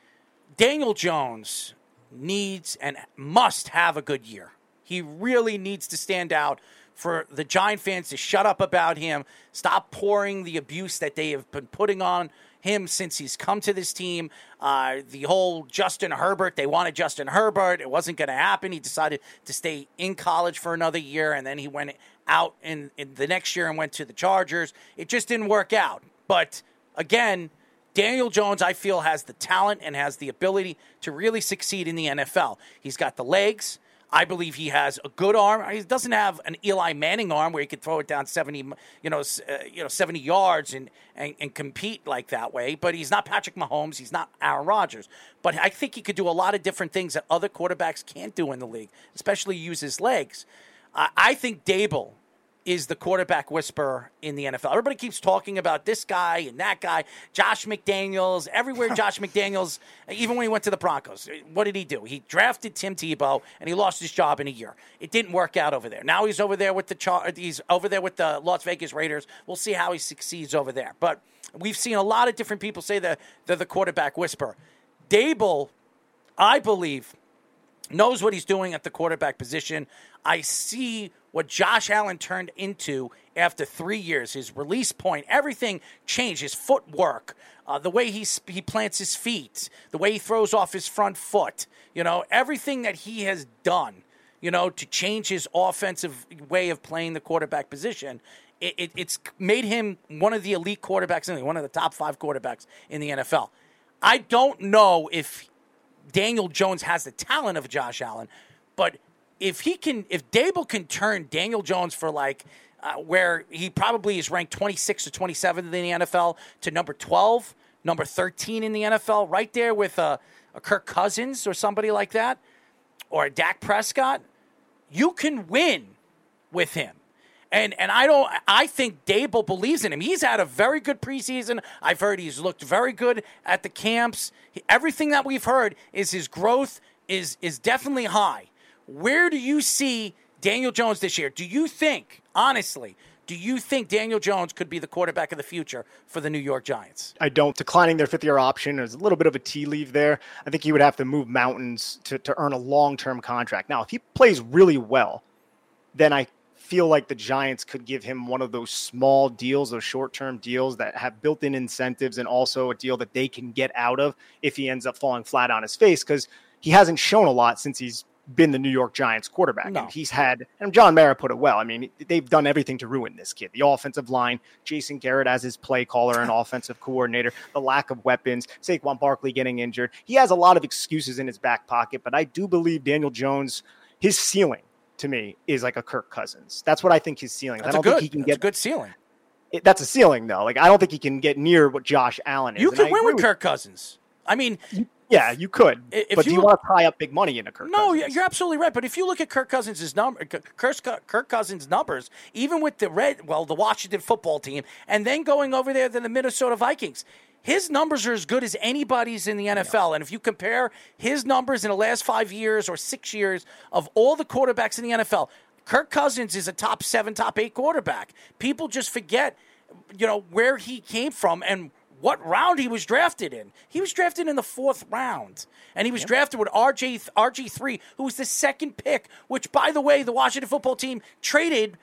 Daniel Jones needs and must have a good year. He really needs to stand out. For the Giant fans to shut up about him, stop pouring the abuse that they have been putting on him since he's come to this team. The whole Justin Herbert, they wanted Justin Herbert. It wasn't going to happen. He decided to stay in college for another year, and then he went out in the next year and went to the Chargers. It just didn't work out. But, again, Daniel Jones, I feel, has the talent and has the ability to really succeed in the NFL. He's got the legs. I believe he has a good arm. He doesn't have an Eli Manning arm where he could throw it down 70 yards and compete like that way. But he's not Patrick Mahomes. He's not Aaron Rodgers. But I think he could do a lot of different things that other quarterbacks can't do in the league, especially use his legs. I think Daboll is the quarterback whisperer in the NFL. Everybody keeps talking about this guy and that guy, Josh McDaniels, everywhere Josh McDaniels, even when he went to the Broncos. What did he do? He drafted Tim Tebow, and he lost his job in a year. It didn't work out over there. Now he's over there with the Las Vegas Raiders. We'll see how he succeeds over there. But we've seen a lot of different people say that they're the quarterback whisperer. Daboll, I believe, knows what he's doing at the quarterback position. I see what Josh Allen turned into after 3 years. His release point, everything changed. His footwork, the way he plants his feet, the way he throws off his front foot, everything that he has done, to change his offensive way of playing the quarterback position, it's made him one of the elite quarterbacks, one of the top five quarterbacks in the NFL. I don't know if Daniel Jones has the talent of Josh Allen, but if Daboll can turn Daniel Jones for where he probably is ranked 26th or 27th in the NFL to number 12, number 13 in the NFL, right there with a Kirk Cousins or somebody like that, or a Dak Prescott, you can win with him. And I think Daboll believes in him. He's had a very good preseason. I've heard he's looked very good at the camps. Everything that we've heard is his growth is definitely high. Where do you see Daniel Jones this year? Do you think, honestly, Daniel Jones could be the quarterback of the future for the New York Giants? I don't. Declining their fifth-year option is a little bit of a tea leave there. I think he would have to move mountains to earn a long-term contract. Now, if he plays really well, then I feel like the Giants could give him one of those small deals, those short-term deals that have built-in incentives, and also a deal that they can get out of if he ends up falling flat on his face, because he hasn't shown a lot since he's been the New York Giants quarterback. No. And John Mara put it well. I mean, they've done everything to ruin this kid. The offensive line, Jason Garrett as his play caller and offensive coordinator, the lack of weapons, Saquon Barkley getting injured. He has a lot of excuses in his back pocket, but I do believe Daniel Jones, his ceiling, to me, is like a Kirk Cousins. That's what I think his ceiling is. That's a good ceiling. That's a ceiling, though. I don't think he can get near what Josh Allen is. You could win with Kirk Cousins. I mean, yeah, you could. But do you want to tie up big money in a Kirk Cousins? No, you're absolutely right. But if you look at Kirk Cousins' numbers, even with the Washington football team, and then going over there to the Minnesota Vikings, his numbers are as good as anybody's in the NFL. And if you compare his numbers in the last 5 years or 6 years of all the quarterbacks in the NFL, Kirk Cousins is a top 7, top 8 quarterback. People just forget, where he came from and what round he was drafted in. He was drafted in the fourth round, and he was drafted with RG3, who was the second pick, which, by the way, the Washington football team traded,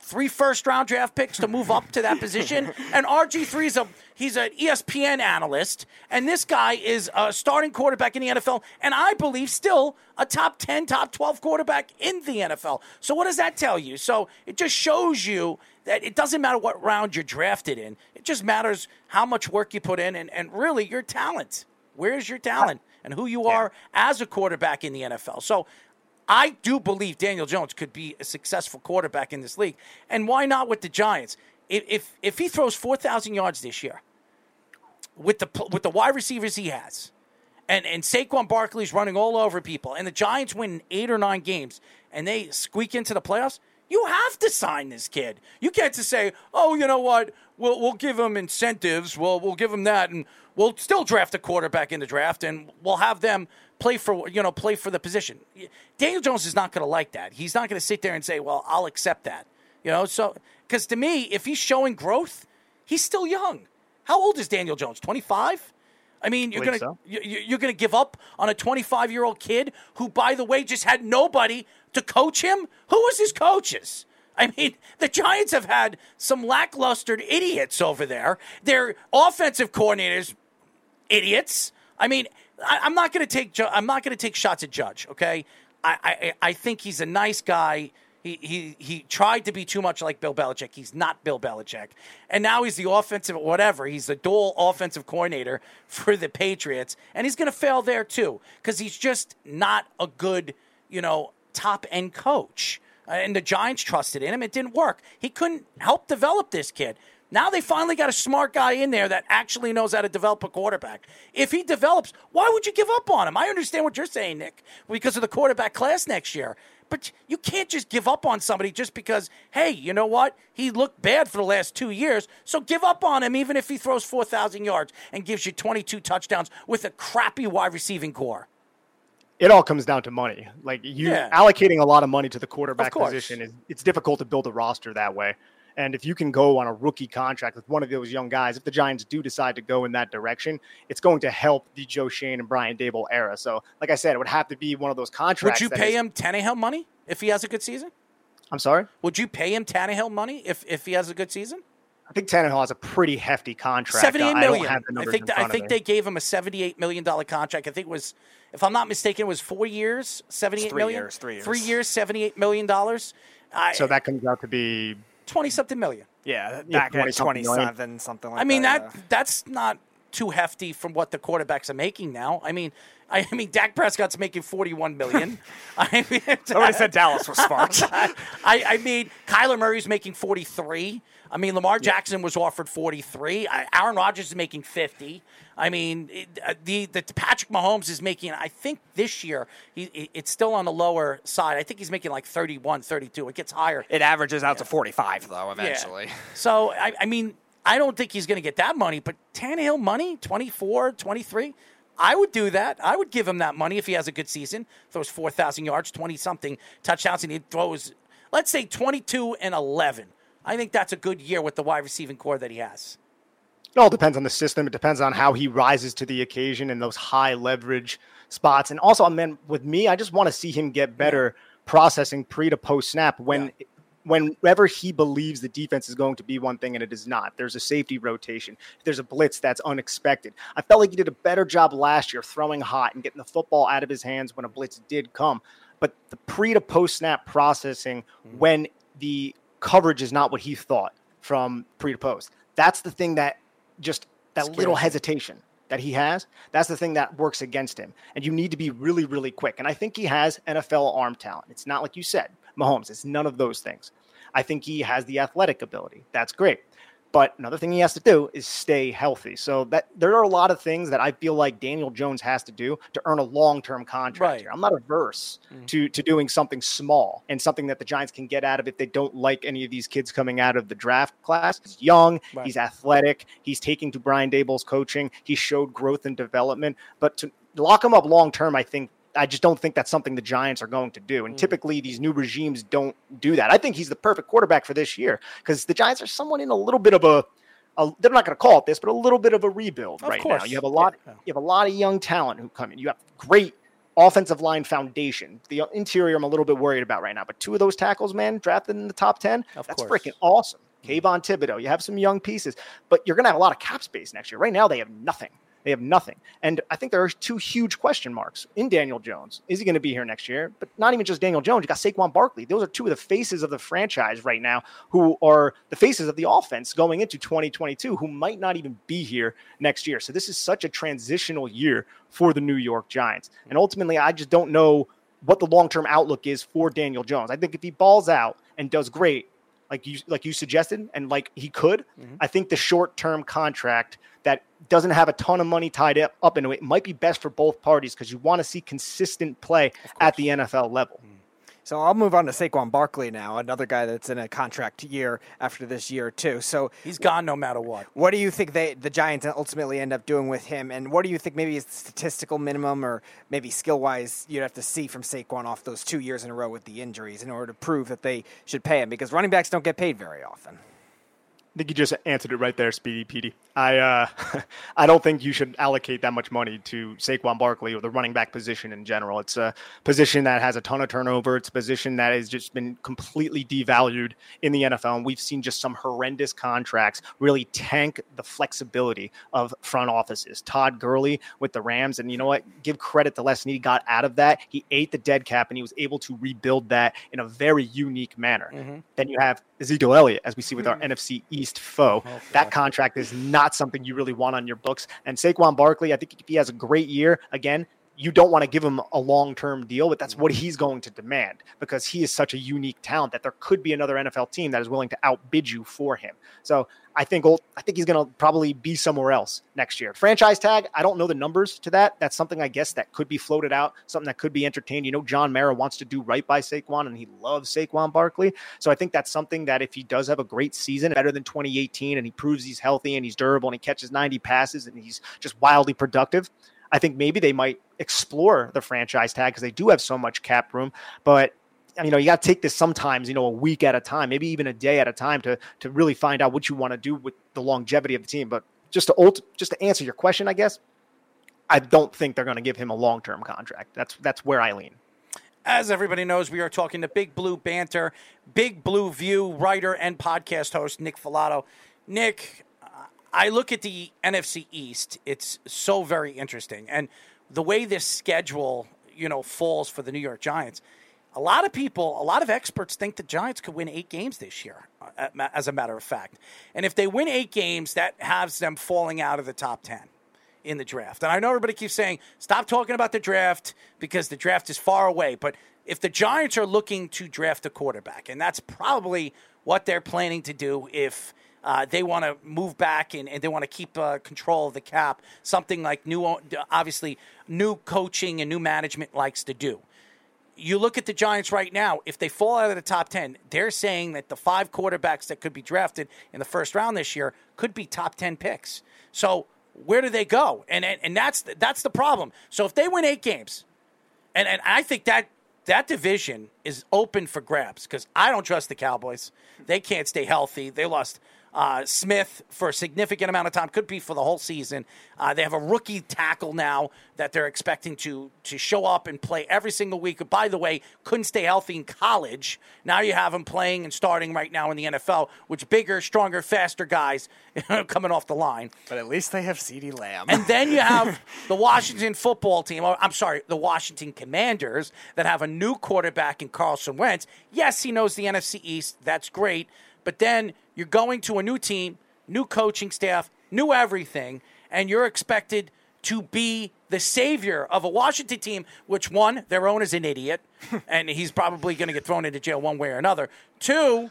three first-round draft picks to move up to that position? And RG3 is he's an ESPN analyst, and this guy is a starting quarterback in the NFL, and I believe still a top 10, top 12 quarterback in the NFL. So what does that tell you? So it just shows you that it doesn't matter what round you're drafted in. It just matters how much work you put in and really your talent. Where's your talent and who you are as a quarterback in the NFL. So I do believe Daniel Jones could be a successful quarterback in this league. And why not with the Giants? If he throws 4,000 yards this year with the wide receivers he has, and Saquon Barkley's running all over people, and the Giants win 8 or 9 games, and they squeak into the playoffs, you have to sign this kid. You can't just say, oh, you know what, we'll give him incentives, we'll give him that, and we'll still draft a quarterback in the draft, and we'll have them play for the position. Daniel Jones is not going to like that. He's not going to sit there and say, well, I'll accept that. You know, so because to me, if he's showing growth, he's still young. How old is Daniel Jones? 25? I mean, you're gonna give up on a 25-year-old kid who, by the way, just had nobody to coach him. Who was his coaches? I mean, the Giants have had some lacklustered idiots over there. Their offensive coordinators, idiots. I mean, I'm not gonna take shots at Judge. Okay, I think he's a nice guy. He tried to be too much like Bill Belichick. He's not Bill Belichick. And now he's the offensive whatever. He's the dual offensive coordinator for the Patriots. And he's going to fail there too because he's just not a good, top-end coach. And the Giants trusted in him. It didn't work. He couldn't help develop this kid. Now they finally got a smart guy in there that actually knows how to develop a quarterback. If he develops, why would you give up on him? I understand what you're saying, Nick, because of the quarterback class next year. But you can't just give up on somebody just because, hey, you know what? He looked bad for the last 2 years, so give up on him even if he throws 4,000 yards and gives you 22 touchdowns with a crappy wide receiving core. It all comes down to money. Like allocating a lot of money to the quarterback position, it's difficult to build a roster that way. And if you can go on a rookie contract with one of those young guys, if the Giants do decide to go in that direction, it's going to help the Joe Schoen and Brian Daboll era. So, like I said, it would have to be one of those contracts. Would you pay him Tannehill money if he has a good season? I'm sorry? Would you pay him Tannehill money if he has a good season? I think Tannehill has a pretty hefty contract. $78 million. I don't have the numbers I think they gave him a $78 million contract. I think it was, if I'm not mistaken, it was 4 years, $78 million? Years, 3 years. 3 years, $78 million. So that comes out to be 20-something million. Yeah, back at 27, something like that. I mean, that's not too hefty from what the quarterbacks are making now. I mean, Dak Prescott's making $41 million. I mean, I would have said Dallas was smart. I mean, Kyler Murray's making $43. I mean, Lamar Jackson was offered $43. Aaron Rodgers is making $50. I mean, the Patrick Mahomes is making, I think this year, it's still on the lower side. I think he's making like 31, 32. It gets higher. It averages out to 45, though, eventually. Yeah. So, I mean, I don't think he's going to get that money, but Tannehill money, 24, 23, I would do that. I would give him that money if he has a good season, throws 4,000 yards, 20-something touchdowns, and he throws, let's say, 22 and 11. I think that's a good year with the wide receiving core that he has. It all depends on the system. It depends on how he rises to the occasion and those high leverage spots. And also, man, with me, I just want to see him get better processing pre to post snap whenever he believes the defense is going to be one thing and it is not. There's a safety rotation. There's a blitz that's unexpected. I felt like he did a better job last year throwing hot and getting the football out of his hands when a blitz did come. But the pre to post snap processing when the coverage is not what he thought from pre to post. That's the thing that scared little hesitation that he has. That's the thing that works against him. And you need to be really, really quick. And I think he has NFL arm talent. It's not like you said, Mahomes. It's none of those things. I think he has the athletic ability. That's great. But another thing he has to do is stay healthy. So that there are a lot of things that I feel like Daniel Jones has to do to earn a long-term contract here. I'm not averse to doing something small and something that the Giants can get out of if they don't like any of these kids coming out of the draft class. He's young. Right. He's athletic. He's taking to Brian Daboll's coaching. He showed growth and development. But to lock him up long-term, I just don't think that's something the Giants are going to do. And typically these new regimes don't do that. I think he's the perfect quarterback for this year because the Giants are somewhat in a little bit of a they're not going to call it this, but a little bit of a rebuild right now. You have a lot, you have a lot of young talent who come in. You have great offensive line foundation. The interior I'm a little bit worried about right now, but two of those tackles, man, drafted in the top 10, that's freaking awesome. Kayvon Thibodeau, you have some young pieces, but you're going to have a lot of cap space next year. Right now, they have nothing. They have nothing. And I think there are two huge question marks in Daniel Jones. Is he going to be here next year? But not even just Daniel Jones. You got Saquon Barkley. Those are two of the faces of the franchise right now who are the faces of the offense going into 2022 who might not even be here next year. So this is such a transitional year for the New York Giants. And ultimately, I just don't know what the long-term outlook is for Daniel Jones. I think if he balls out and does great, like you suggested, and like he could, I think the short-term contract that doesn't have a ton of money tied up into it might be best for both parties because you want to see consistent play at the NFL level. So I'll move on to Saquon Barkley now, another guy that's in a contract year after this year too. So he's gone no matter what. What do you think the Giants ultimately end up doing with him? And what do you think maybe is the statistical minimum or maybe skill-wise you'd have to see from Saquon off those 2 years in a row with the injuries in order to prove that they should pay him? Because running backs don't get paid very often. I think you just answered it right there, Speedy Petey. I don't think you should allocate that much money to Saquon Barkley or the running back position in general. It's a position that has a ton of turnover. It's a position that has just been completely devalued in the NFL. And we've seen just some horrendous contracts really tank the flexibility of front offices. Todd Gurley with the Rams. And you know what? Give credit to Les Snead. He got out of that. He ate the dead cap, and he was able to rebuild that in a very unique manner. Then you have Ezekiel Elliott, as we see with our NFC East foe. That contract is not something you really want on your books. And Saquon Barkley, I think if he has a great year, again, you don't want to give him a long-term deal, but that's what he's going to demand because he is such a unique talent that there could be another NFL team that is willing to outbid you for him. So I think he's going to probably be somewhere else next year. Franchise tag, I don't know the numbers to that. That's something, I guess, that could be floated out, something that could be entertained. You know, John Mara wants to do right by Saquon, and he loves Saquon Barkley. So I think that's something that if he does have a great season, better than 2018, and he proves he's healthy and he's durable and he catches 90 passes and he's just wildly productive, I think maybe they might explore the franchise tag because they do have so much cap room. But, you know, you got to take this sometimes, you know, a week at a time, maybe even a day at a time to really find out what you want to do with the longevity of the team. But just to answer your question, I guess, I don't think they're going to give him a long-term contract. That's where I lean. As everybody knows, we are talking to Big Blue Banter, Big Blue View writer and podcast host, Nick Falato. Nick, I look at the NFC East. It's so very interesting. And the way this schedule, you know, falls for the New York Giants, a lot of people, a lot of experts think the Giants could win 8 games this year, as a matter of fact. And if they win 8 games, that has them falling out of the top 10 in the draft. And I know everybody keeps saying, stop talking about the draft because the draft is far away. But if the Giants are looking to draft a quarterback, and that's probably what they're planning to do if – they want to move back and they want to keep control of the cap, something like new coaching and new management likes to do. You look at the Giants right now, if they fall out of the top 10, they're saying that the 5 quarterbacks that could be drafted in the first round this year could be top 10 picks. So where do they go? And that's the problem. So if they win 8 games, and I think that division is open for grabs because I don't trust the Cowboys. They can't stay healthy. They lost Smith for a significant amount of time, could be for the whole season. They have a rookie tackle now that they're expecting to show up and play every single week. By the way, couldn't stay healthy in college. Now you have him playing and starting right now in the NFL, which bigger, stronger, faster guys coming off the line. But at least they have CeeDee Lamb. And then you have the Washington football team. I'm sorry, the Washington Commanders that have a new quarterback in Carson Wentz. Yes, he knows the NFC East. That's great. But then you're going to a new team, new coaching staff, new everything, and you're expected to be the savior of a Washington team, which, one, their owner's an idiot, and he's probably going to get thrown into jail one way or another. 2,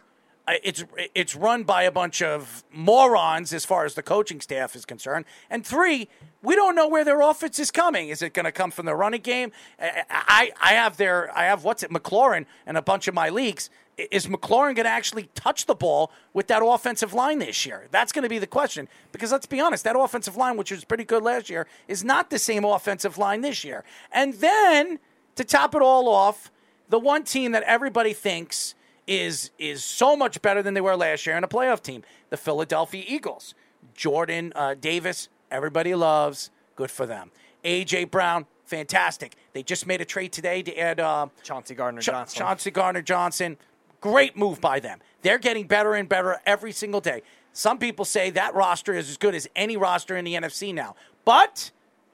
it's run by a bunch of morons as far as the coaching staff is concerned. And 3, we don't know where their offense is coming. Is it going to come from the running game? I have McLaurin and a bunch of my leagues. Is McLaurin going to actually touch the ball with that offensive line this year? That's going to be the question. Because let's be honest, that offensive line, which was pretty good last year, is not the same offensive line this year. And then, to top it all off, the one team that everybody thinks is so much better than they were last year and a playoff team, the Philadelphia Eagles. Jordan Davis, everybody loves. Good for them. A.J. Brown, fantastic. They just made a trade today to add Chauncey Gardner-Johnson. Chauncey Gardner-Johnson. Great move by them. They're getting better and better every single day. Some people say that roster is as good as any roster in the NFC now. But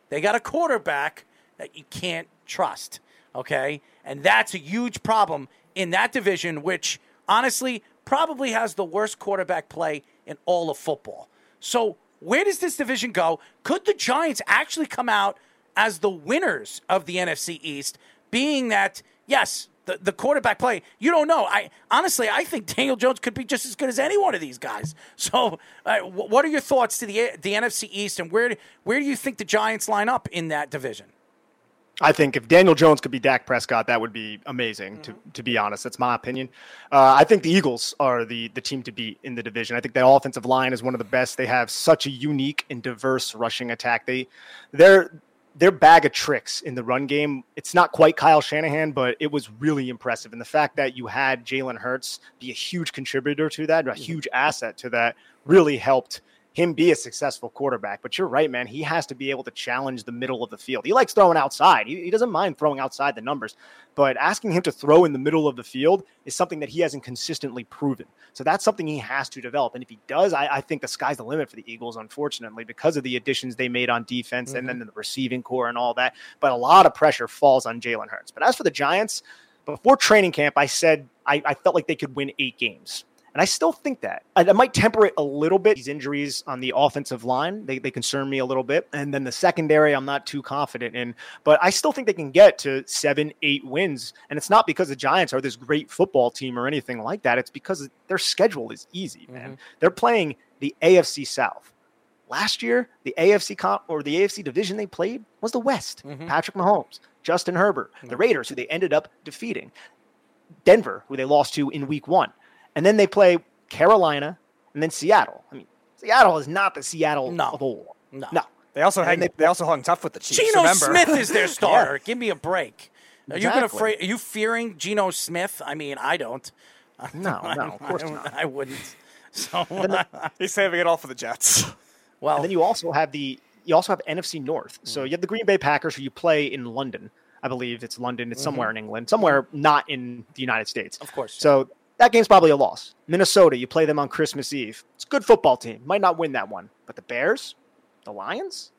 they got a quarterback that you can't trust, okay? And that's a huge problem in that division, which honestly probably has the worst quarterback play in all of football. So where does this division go? Could the Giants actually come out as the winners of the NFC East, being that, yes, the quarterback play, you don't know. I think Daniel Jones could be just as good as any one of these guys. So what are your thoughts to the NFC East, and where do you think the Giants line up in that division? I think if Daniel Jones could be Dak Prescott, that would be amazing, to be honest. That's my opinion. I think the Eagles are the team to beat in the division. I think that offensive line is one of the best. They have such a unique and diverse rushing attack. Their bag of tricks in the run game, it's not quite Kyle Shanahan, but it was really impressive. And the fact that you had Jalen Hurts be a huge contributor to that, a huge asset to that, really helped him be a successful quarterback. But you're right, man. He has to be able to challenge the middle of the field. He likes throwing outside. He doesn't mind throwing outside the numbers, but asking him to throw in the middle of the field is something that he hasn't consistently proven. So that's something he has to develop. And if he does, I think the sky's the limit for the Eagles, unfortunately, because of the additions they made on defense and then the receiving core and all that. But a lot of pressure falls on Jalen Hurts. But as for the Giants, before training camp, I said I felt like they could win 8 games. And I still think that. I might temper it a little bit. These injuries on the offensive line, they concern me a little bit. And then the secondary, I'm not too confident in. But I still think they can get to 7-8 wins. And it's not because the Giants are this great football team or anything like that. It's because their schedule is easy, man. They're playing the AFC South. Last year, the AFC the AFC division they played was the West. Patrick Mahomes, Justin Herbert, the Raiders, who they ended up defeating. Denver, who they lost to in week 1. And then they play Carolina and then Seattle. I mean, Seattle is not the Seattle of old. No. They also hung tough with the Chiefs. Geno Smith is their starter. Give me a break. Exactly. Are you fearing Geno Smith? I mean, I don't. No, of course not. I wouldn't. So he's saving it all for the Jets. Well, and then you also have NFC North. So you have the Green Bay Packers, who you play in London. I believe it's London. It's somewhere in England, somewhere not in the United States, of course. So that game's probably a loss. Minnesota, you play them on Christmas Eve. It's a good football team. Might not win that one. But the Bears, the Lions,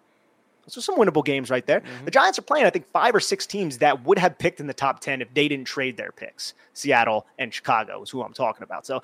those are some winnable games right there. The Giants are playing, I think, 5 or 6 teams that would have picked in the top 10 if they didn't trade their picks. Seattle and Chicago is who I'm talking about. So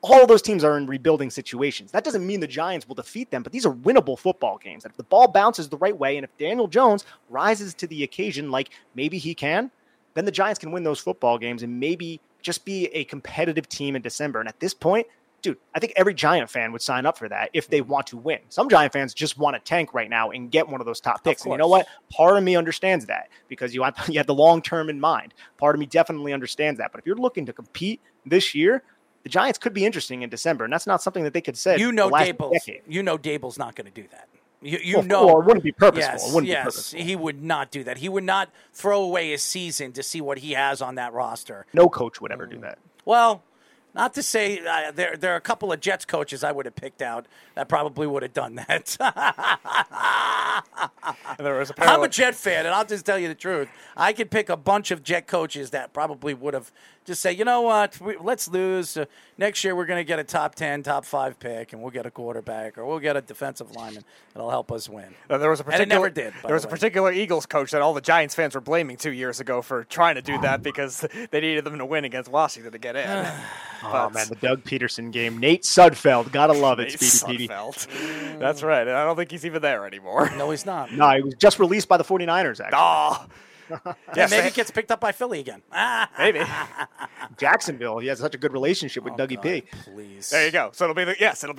all those teams are in rebuilding situations. That doesn't mean the Giants will defeat them, but these are winnable football games. If the ball bounces the right way and if Daniel Jones rises to the occasion like maybe he can, then the Giants can win those football games and maybe just be a competitive team in December. And at this point, dude, I think every Giant fan would sign up for that if they want to win. Some Giant fans just want to tank right now and get one of those top picks. And you know what? Part of me understands that because you have the long term in mind. Part of me definitely understands that. But if you're looking to compete this year, the Giants could be interesting in December. And that's not something that they could say. Daboll's not going to do that. It wouldn't be purposeful. He would not do that. He would not throw away his season to see what he has on that roster. No coach would ever do that. Well, not to say there are a couple of Jets coaches I would have picked out that probably would have done that. I'm a Jet fan, and I'll just tell you the truth. I could pick a bunch of Jet coaches that probably would have just say, you know what, let's lose. Next year we're going to get a top 10, top 5 pick, and we'll get a quarterback, or we'll get a defensive lineman that'll help us win. And it never did. There was a particular Eagles coach that all the Giants fans were blaming 2 years ago for trying to do that because they needed them to win against Washington to get in. Oh, man, the Doug Peterson game. Nate Sudfeld. Got to love it, Speedy Petey. That's right. And I don't think he's even there anymore. No, he's not. No, he was just released by the 49ers, actually. Oh. Yeah, maybe it gets picked up by Philly again. Maybe. Jacksonville. He has such a good relationship with Dougie P. Please. There you go. So it'll be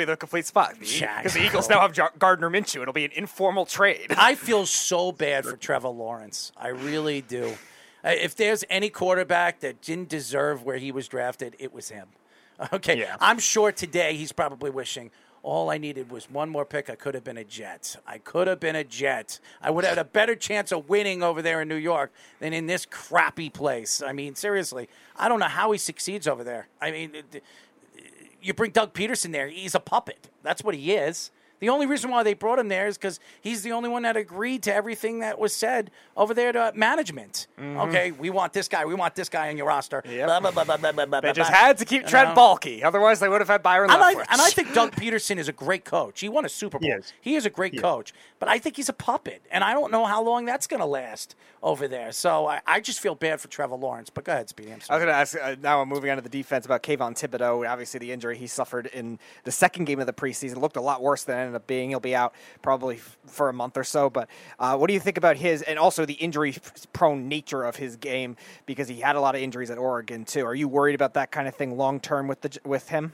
the complete spot. Because the Eagles now have Gardner Minshew. It'll be an informal trade. I feel so bad for Trevor Lawrence. I really do. If there's any quarterback that didn't deserve where he was drafted, it was him. Okay. Yeah. I'm sure today he's probably wishing, all I needed was one more pick. I could have been a Jet. I would have had a better chance of winning over there in New York than in this crappy place. I mean, seriously, I don't know how he succeeds over there. I mean, you bring Doug Peterson there. He's a puppet. That's what he is. The only reason why they brought him there is because he's the only one that agreed to everything that was said over there to management. Mm-hmm. Okay, we want this guy on your roster. Yep. Blah, blah, blah, blah, blah, blah, they just had to keep Trent Baalke. Otherwise, they would have had Byron Leftwich. And I think Doug Peterson is a great coach. He won a Super Bowl. He is a great coach. But I think he's a puppet, and I don't know how long that's going to last over there. So I just feel bad for Trevor Lawrence. But go ahead, Speedy. I'm sorry. I was going to ask, now I'm moving on to the defense, about Kayvon Thibodeau. Obviously, the injury he suffered in the second game of the preseason looked a lot worse than it ended up being. He'll be out probably for a month or so. But what do you think about his, and also the injury-prone nature of his game, because he had a lot of injuries at Oregon, too? Are you worried about that kind of thing long-term with him?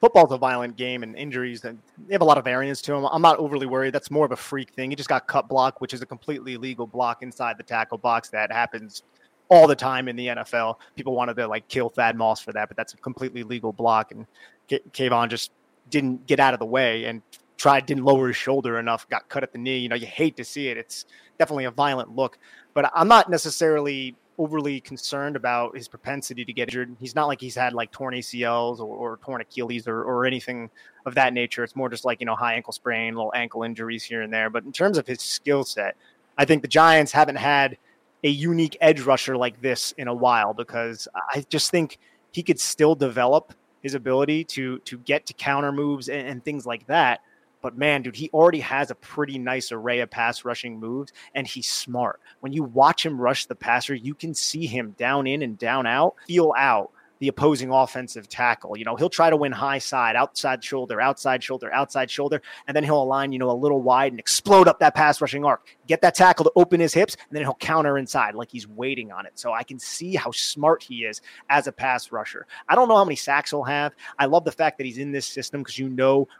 Football's a violent game, and injuries, and they have a lot of variance to them. I'm not overly worried. That's more of a freak thing. He just got cut block, which is a completely legal block inside the tackle box that happens all the time in the NFL. People wanted to kill Thad Moss for that, but that's a completely legal block. And Kayvon just didn't get out of the way and didn't lower his shoulder enough, got cut at the knee. You know, you hate to see it. It's definitely a violent look, but I'm not necessarily overly concerned about his propensity to get injured. He's not like he's had torn ACLs or torn Achilles or anything of that nature. It's more just high ankle sprain, little ankle injuries here and there. But in terms of his skill set, I think the Giants haven't had a unique edge rusher like this in a while, because I just think he could still develop his ability to get to counter moves and things like that. But, man, dude, he already has a pretty nice array of pass rushing moves, and he's smart. When you watch him rush the passer, you can see him down in and down out, feel out the opposing offensive tackle. You know, he'll try to win high side, outside shoulder, outside shoulder, outside shoulder, and then he'll align, a little wide and explode up that pass rushing arc, get that tackle to open his hips, and then he'll counter inside like he's waiting on it. So I can see how smart he is as a pass rusher. I don't know how many sacks he'll have. I love the fact that he's in this system, because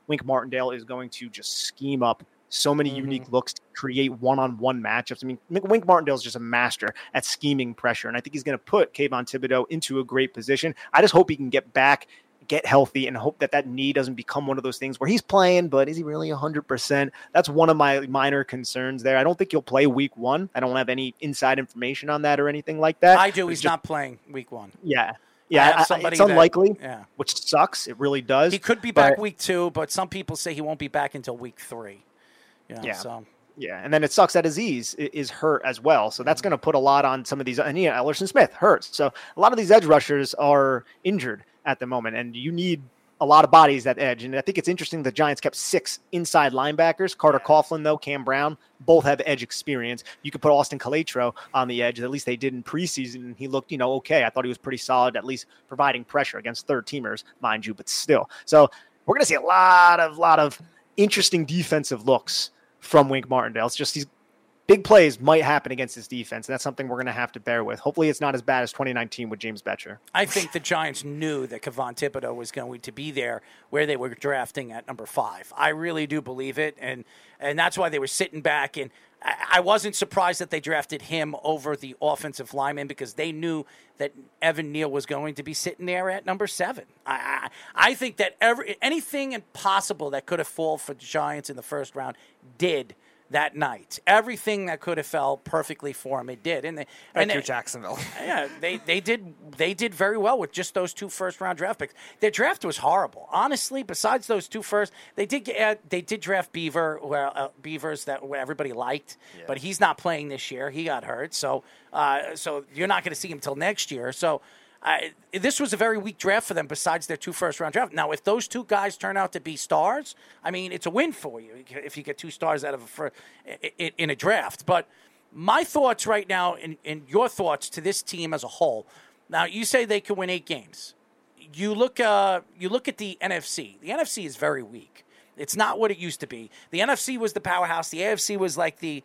Wink Martindale is going to just scheme up so many unique looks to create one-on-one matchups. I mean, Wink Martindale is just a master at scheming pressure, and I think he's going to put Kayvon Thibodeau into a great position. I just hope he can get back, get healthy, and hope that knee doesn't become one of those things where he's playing, but is he really 100%? That's one of my minor concerns there. I don't think he'll play week one. I don't have any inside information on that or anything like that. I do. He's not playing week one. Yeah. Yeah, it's unlikely, which sucks. It really does. He could be back week two, but some people say he won't be back until week three. And then it sucks that Aziz is hurt as well. So that's going to put a lot on some of these. And Ellerson Smith hurts. So a lot of these edge rushers are injured at the moment, and you need a lot of bodies at edge. And I think it's interesting the Giants kept 6 inside linebackers. Carter Coughlin, though, Cam Brown, both have edge experience. You could put Austin Colatro on the edge. At least they did in preseason. And he looked, okay. I thought he was pretty solid, at least providing pressure against third teamers, mind you, but still. So we're going to see a lot of interesting defensive looks from Wink Martindale. It's just these big plays might happen against this defense, and that's something we're going to have to bear with. Hopefully it's not as bad as 2019 with James Betcher. I think the Giants knew that Kayvon Thibodeau was going to be there where they were drafting at number 5. I really do believe it, and that's why they were sitting back. And I wasn't surprised that they drafted him over the offensive lineman, because they knew that Evan Neal was going to be sitting there at number 7. I think that anything impossible that could have fallen for the Giants in the first round did that night. Everything that could have fell perfectly for him, it did. And Thank you, Jacksonville. Yeah, they did very well with just those 2 first-round draft picks. Their draft was horrible, honestly. Besides those 2 first, they did draft Beavers that everybody liked, but he's not playing this year. He got hurt, so you're not going to see him till next year. So. This was a very weak draft for them besides their 2 first-round draft. Now, if those 2 guys turn out to be stars, I mean, it's a win for you if you get 2 stars out of in a draft. But my thoughts right now and your thoughts to this team as a whole. Now, you say they can win 8 games. You look at the NFC. The NFC is very weak. It's not what it used to be. The NFC was the powerhouse. The AFC was like the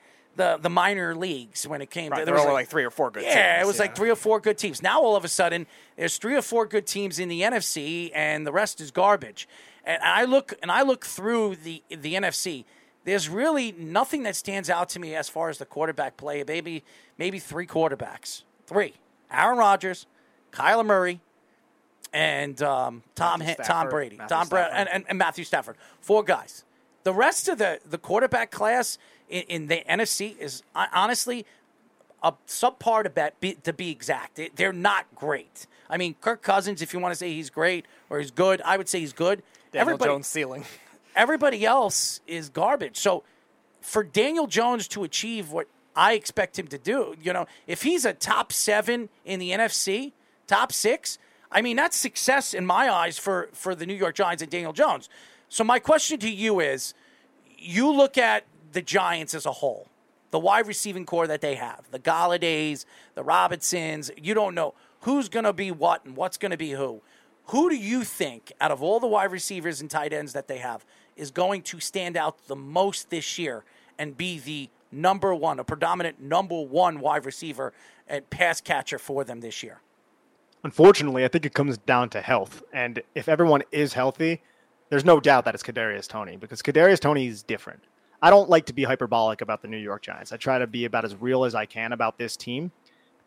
minor leagues when it came. Right, there were like 3 or 4 good teams. Yeah, it was like 3 or 4 good teams. Now, all of a sudden, there's 3 or 4 good teams in the NFC, and the rest is garbage. And I look through the NFC. There's really nothing that stands out to me as far as the quarterback play. Maybe 3 quarterbacks. 3. Aaron Rodgers, Kyler Murray, and Tom Brady. And Matthew Stafford. 4 guys. The rest of the quarterback class in the NFC is honestly a subpar to be exact. They're not great. I mean, Kirk Cousins, if you want to say he's great or he's good, I would say he's good. Daniel Jones ceiling. Everybody else is garbage. So for Daniel Jones to achieve what I expect him to do, you know, if he's a top 7 in the NFC, top 6, I mean, that's success in my eyes for the New York Giants and Daniel Jones. So my question to you is, you look at the Giants as a whole, the wide receiving core that they have, the Galladays, the Robinsons, you don't know who's going to be what and what's going to be who. Who do you think, out of all the wide receivers and tight ends that they have, is going to stand out the most this year and be the number one, a predominant number one wide receiver and pass catcher for them this year? Unfortunately, I think it comes down to health. And if everyone is healthy, there's no doubt that it's Kadarius Toney, because Kadarius Toney is different. I don't like to be hyperbolic about the New York Giants. I try to be about as real as I can about this team.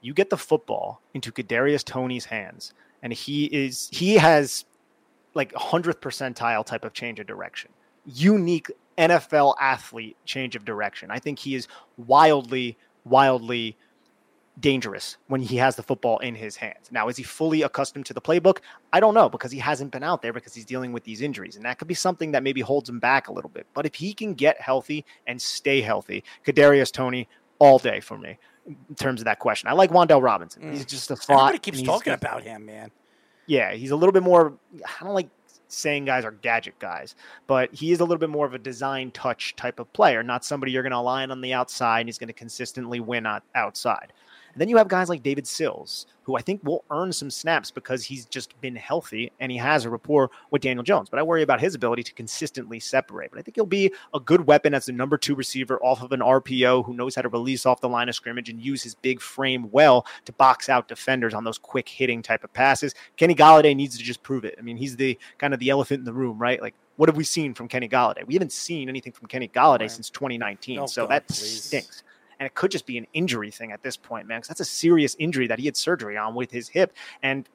You get the football into Kadarius Toney's hands, and he has like 100th percentile type of change of direction. Unique NFL athlete change of direction. I think he is wildly, wildly dangerous when he has the football in his hands. Now, is he fully accustomed to the playbook? I don't know, because he hasn't been out there because he's dealing with these injuries. And that could be something that maybe holds him back a little bit. But if he can get healthy and stay healthy, Kadarius Toney all day for me in terms of that question. I like Wan'Dale Robinson. He's just a thought. Everybody keeps talking about him, man. Yeah, he's a little bit more, I don't like saying guys are gadget guys, but he is a little bit more of a design touch type of player, not somebody you're going to align on the outside and he's going to consistently win outside. And then you have guys like David Sills, who I think will earn some snaps because he's just been healthy and he has a rapport with Daniel Jones. But I worry about his ability to consistently separate. But I think he'll be a good weapon as the number 2 receiver off of an RPO who knows how to release off the line of scrimmage and use his big frame well to box out defenders on those quick hitting type of passes. Kenny Golladay needs to just prove it. I mean, he's the kind of the elephant in the room, right? Like, what have we seen from Kenny Golladay? We haven't seen anything from Kenny Golladay since 2019. Stinks. And it could just be an injury thing at this point, man, because that's a serious injury that he had surgery on with his hip. And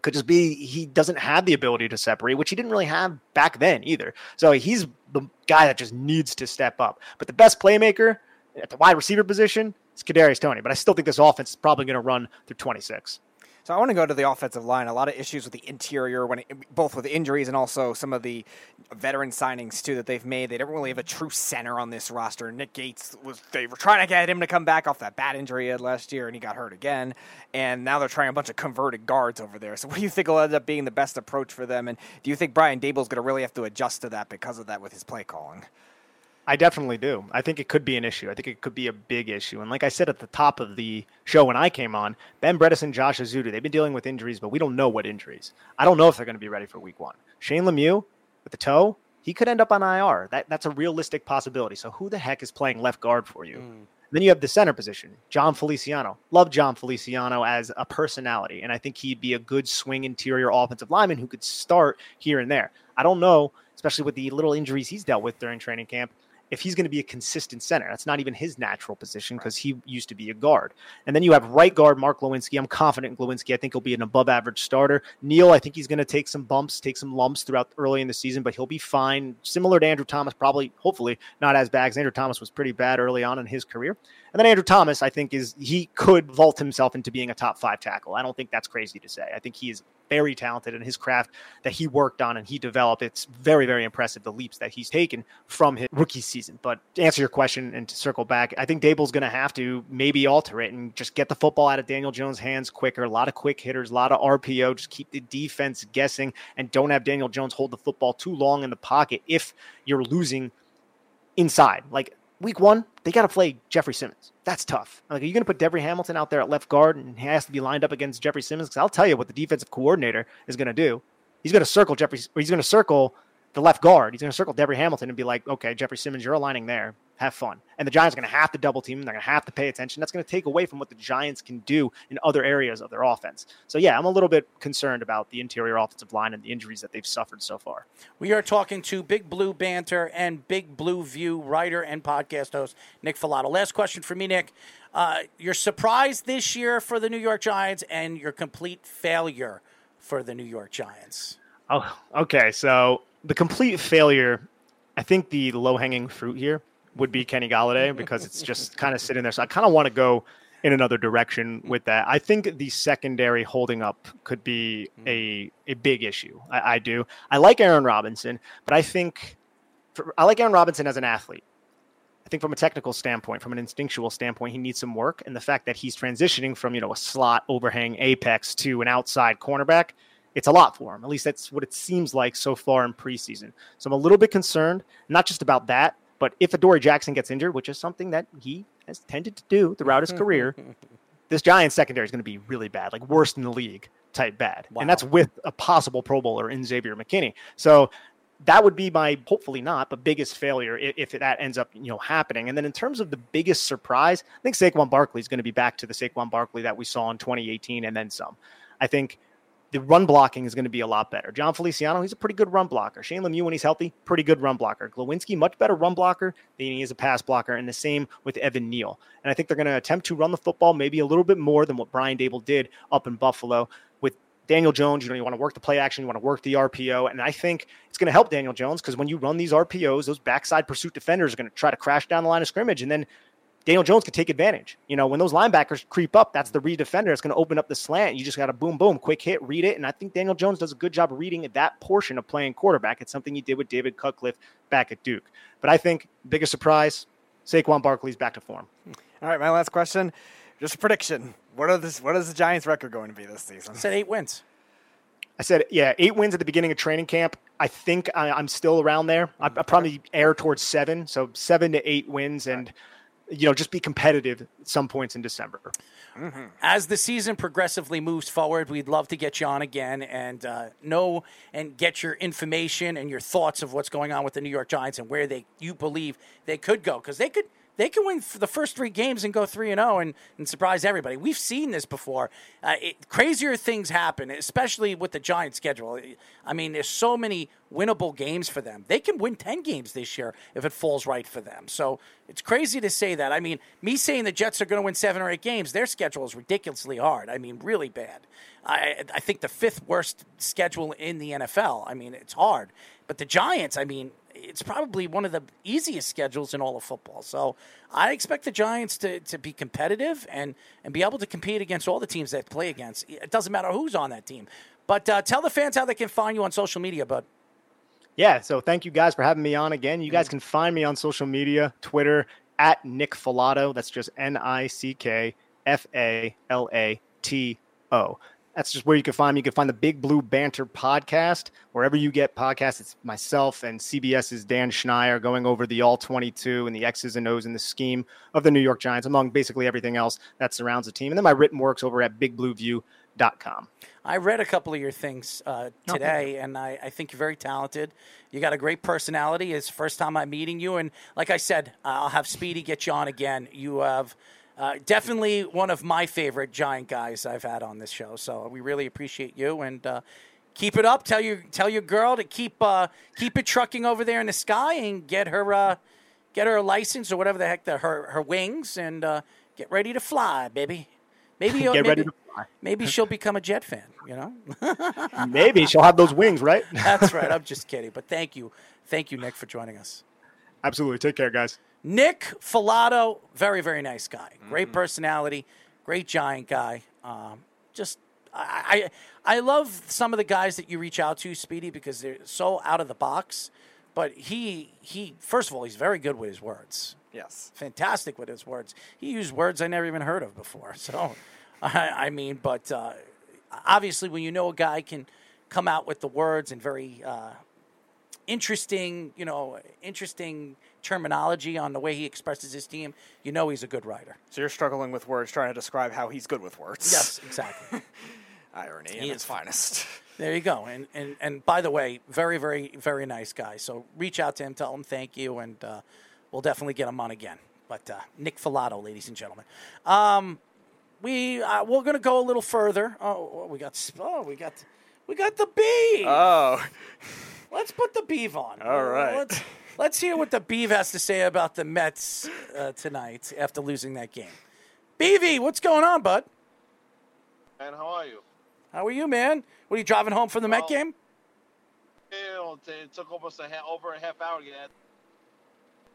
could just be he doesn't have the ability to separate, which he didn't really have back then either. So he's the guy that just needs to step up. But the best playmaker at the wide receiver position is Kadarius Toney. But I still think this offense is probably going to run through 26. So I want to go to the offensive line. A lot of issues with the interior, both with injuries and also some of the veteran signings, too, that they've made. They don't really have a true center on this roster. Nick Gates, they were trying to get him to come back off that bad injury he had last year, and he got hurt again. And now they're trying a bunch of converted guards over there. So what do you think will end up being the best approach for them? And do you think Brian Daboll is going to really have to adjust to that because of that with his play calling? I definitely do. I think it could be an issue. I think it could be a big issue. And like I said at the top of the show when I came on, Ben Bredesen and Josh Azudu, they've been dealing with injuries, but we don't know what injuries. I don't know if they're going to be ready for week 1. Shane Lemieux with the toe, he could end up on IR. That's a realistic possibility. So who the heck is playing left guard for you? Then you have the center position, John Feliciano. Love John Feliciano as a personality, and I think he'd be a good swing interior offensive lineman who could start here and there. I don't know, especially with the little injuries he's dealt with during training camp, if he's going to be a consistent center. That's not even his natural position because he used to be a guard. And then you have right guard Mark Lewinsky. I'm confident in Lewinsky. I think he'll be an above-average starter. Neal, I think he's going to take some bumps, take some lumps throughout early in the season, but he'll be fine. Similar to Andrew Thomas, probably, hopefully, not as bad, because Andrew Thomas was pretty bad early on in his career. And then Andrew Thomas, I think, he could vault himself into being a top 5 tackle. I don't think that's crazy to say. I think he is very talented, and his craft that he worked on and he developed, it's very, very impressive, the leaps that he's taken from his rookie season. But to answer your question and to circle back, I think Daboll's going to have to maybe alter it and just get the football out of Daniel Jones' hands quicker. A lot of quick hitters, a lot of RPO, just keep the defense guessing and don't have Daniel Jones hold the football too long in the pocket if you're losing inside. Like, week 1, they got to play Jeffrey Simmons. That's tough. Like, are you going to put Devery Hamilton out there at left guard and he has to be lined up against Jeffrey Simmons? Because I'll tell you what the defensive coordinator is going to do. He's going to circle Jeffrey, or he's going to circle the left guard. He's going to circle Devery Hamilton and be like, okay, Jeffrey Simmons, you're aligning there. Have fun. And the Giants are going to have to double team him. They're going to have to pay attention. That's going to take away from what the Giants can do in other areas of their offense. So, yeah, I'm a little bit concerned about the interior offensive line and the injuries that they've suffered so far. We are talking to Big Blue Banter and Big Blue View writer and podcast host Nick Falato. Last question for me, Nick. Your surprise this year for the New York Giants and your complete failure for the New York Giants. Oh, okay. So the complete failure, I think the low-hanging fruit here would be Kenny Golladay, because it's just kind of sitting there. So I kind of want to go in another direction with that. I think the secondary holding up could be a big issue. I do. I like Aaron Robinson, but I think I like Aaron Robinson as an athlete. I think from a technical standpoint, from an instinctual standpoint, he needs some work. And the fact that he's transitioning from, you know, a slot overhang apex to an outside cornerback, it's a lot for him. At least that's what it seems like so far in preseason. So I'm a little bit concerned, not just about that, but if Adoree Jackson gets injured, which is something that he has tended to do throughout his career, this Giants secondary is going to be really bad, like worst in the league type bad. Wow. And that's with a possible Pro Bowler in Xavier McKinney. So that would be my, hopefully not, but biggest failure if that ends up, you know, happening. And then in terms of the biggest surprise, I think Saquon Barkley is going to be back to the Saquon Barkley that we saw in 2018 and then some. I think the run blocking is going to be a lot better. John Feliciano, he's a pretty good run blocker. Shane Lemieux, when he's healthy, pretty good run blocker. Glowinski, much better run blocker than he is a pass blocker, and the same with Evan Neal. And I think they're going to attempt to run the football maybe a little bit more than what Brian Daboll did up in Buffalo. With Daniel Jones, you know, you want to work the play action, you want to work the RPO, and I think it's going to help Daniel Jones because when you run these RPOs, those backside pursuit defenders are going to try to crash down the line of scrimmage, and then Daniel Jones could take advantage. You know, when those linebackers creep up, that's the read defender. It's going to open up the slant. You just got to boom, boom, quick hit, read it. And I think Daniel Jones does a good job of reading that portion of playing quarterback. It's something he did with David Cutcliffe back at Duke. But I think biggest surprise, Saquon Barkley's back to form. All right, my last question, just a prediction. What is the Giants' record going to be this season? I said 8 wins. I said, yeah, 8 wins at the beginning of training camp. I think I'm still around there. I probably err towards 7, so 7 to 8 wins. And you know, just be competitive at some points in December. Mm-hmm. As the season progressively moves forward, we'd love to get you on again and know and get your information and your thoughts of what's going on with the New York Giants and where they you believe they could go. Because they could win the first 3 games and go 3-0 and surprise everybody. We've seen this before. Crazier things happen, especially with the Giants' schedule. I mean, there's so many winnable games for them. They can win 10 games this year if it falls right for them. So it's crazy to say that. I mean, me saying the Jets are going to win 7 or 8 games, their schedule is ridiculously hard. I mean, really bad. I think the 5th worst schedule in the NFL. I mean, it's hard. But the Giants, I mean, it's probably one of the easiest schedules in all of football. So I expect the Giants to be competitive and be able to compete against all the teams that play against. It doesn't matter who's on that team. But tell the fans how they can find you on social media, bud. Yeah, so thank you guys for having me on again. You guys can find me on social media, Twitter, at Nick Falato. That's just NickFalato. That's just where you can find me. You can find the Big Blue Banter podcast. Wherever you get podcasts, it's myself and CBS's Dan Schneier going over the All-22 and the X's and O's in the scheme of the New York Giants, among basically everything else that surrounds the team. And then my written work's over at BigBlueView.com. I read a couple of your things today, and I think you're very talented. You got a great personality. It's the first time I'm meeting you. And like I said, I'll have Speedy get you on again. You have... definitely one of my favorite Giant guys I've had on this show. So we really appreciate you and keep it up. Tell your girl to keep it trucking over there in the sky and get her a license or whatever the heck her wings and get ready to fly, baby. Maybe ready to fly. Maybe she'll become a Jet fan. You know, maybe she'll have those wings, right? That's right. I'm just kidding. But thank you, Nick, for joining us. Absolutely. Take care, guys. Nick Falato, very, very nice guy. Great personality, great Giant guy. I love some of the guys that you reach out to, Speedy, because they're so out of the box. But he first of all, he's very good with his words. Yes. Fantastic with his words. He used words I never even heard of before. So, I mean, but obviously when you know a guy can come out with the words and very interesting terminology on the way he expresses his team, you know he's a good writer. So you're struggling with words, trying to describe how he's good with words. Yes, exactly. Irony in its finest. There you go. And by the way, very, very, very nice guy. So reach out to him, tell him thank you, and we'll definitely get him on again. But Nick Falato, ladies and gentlemen. We're going to go a little further. We got the Beeve. Oh. Let's put the Beeve on. All right. Let's hear what the Beeve has to say about the Mets tonight after losing that game. Beevy, what's going on, bud? Man, how are you? How are you, man? What, are you driving home from the Met game? It took almost over a half hour to get that.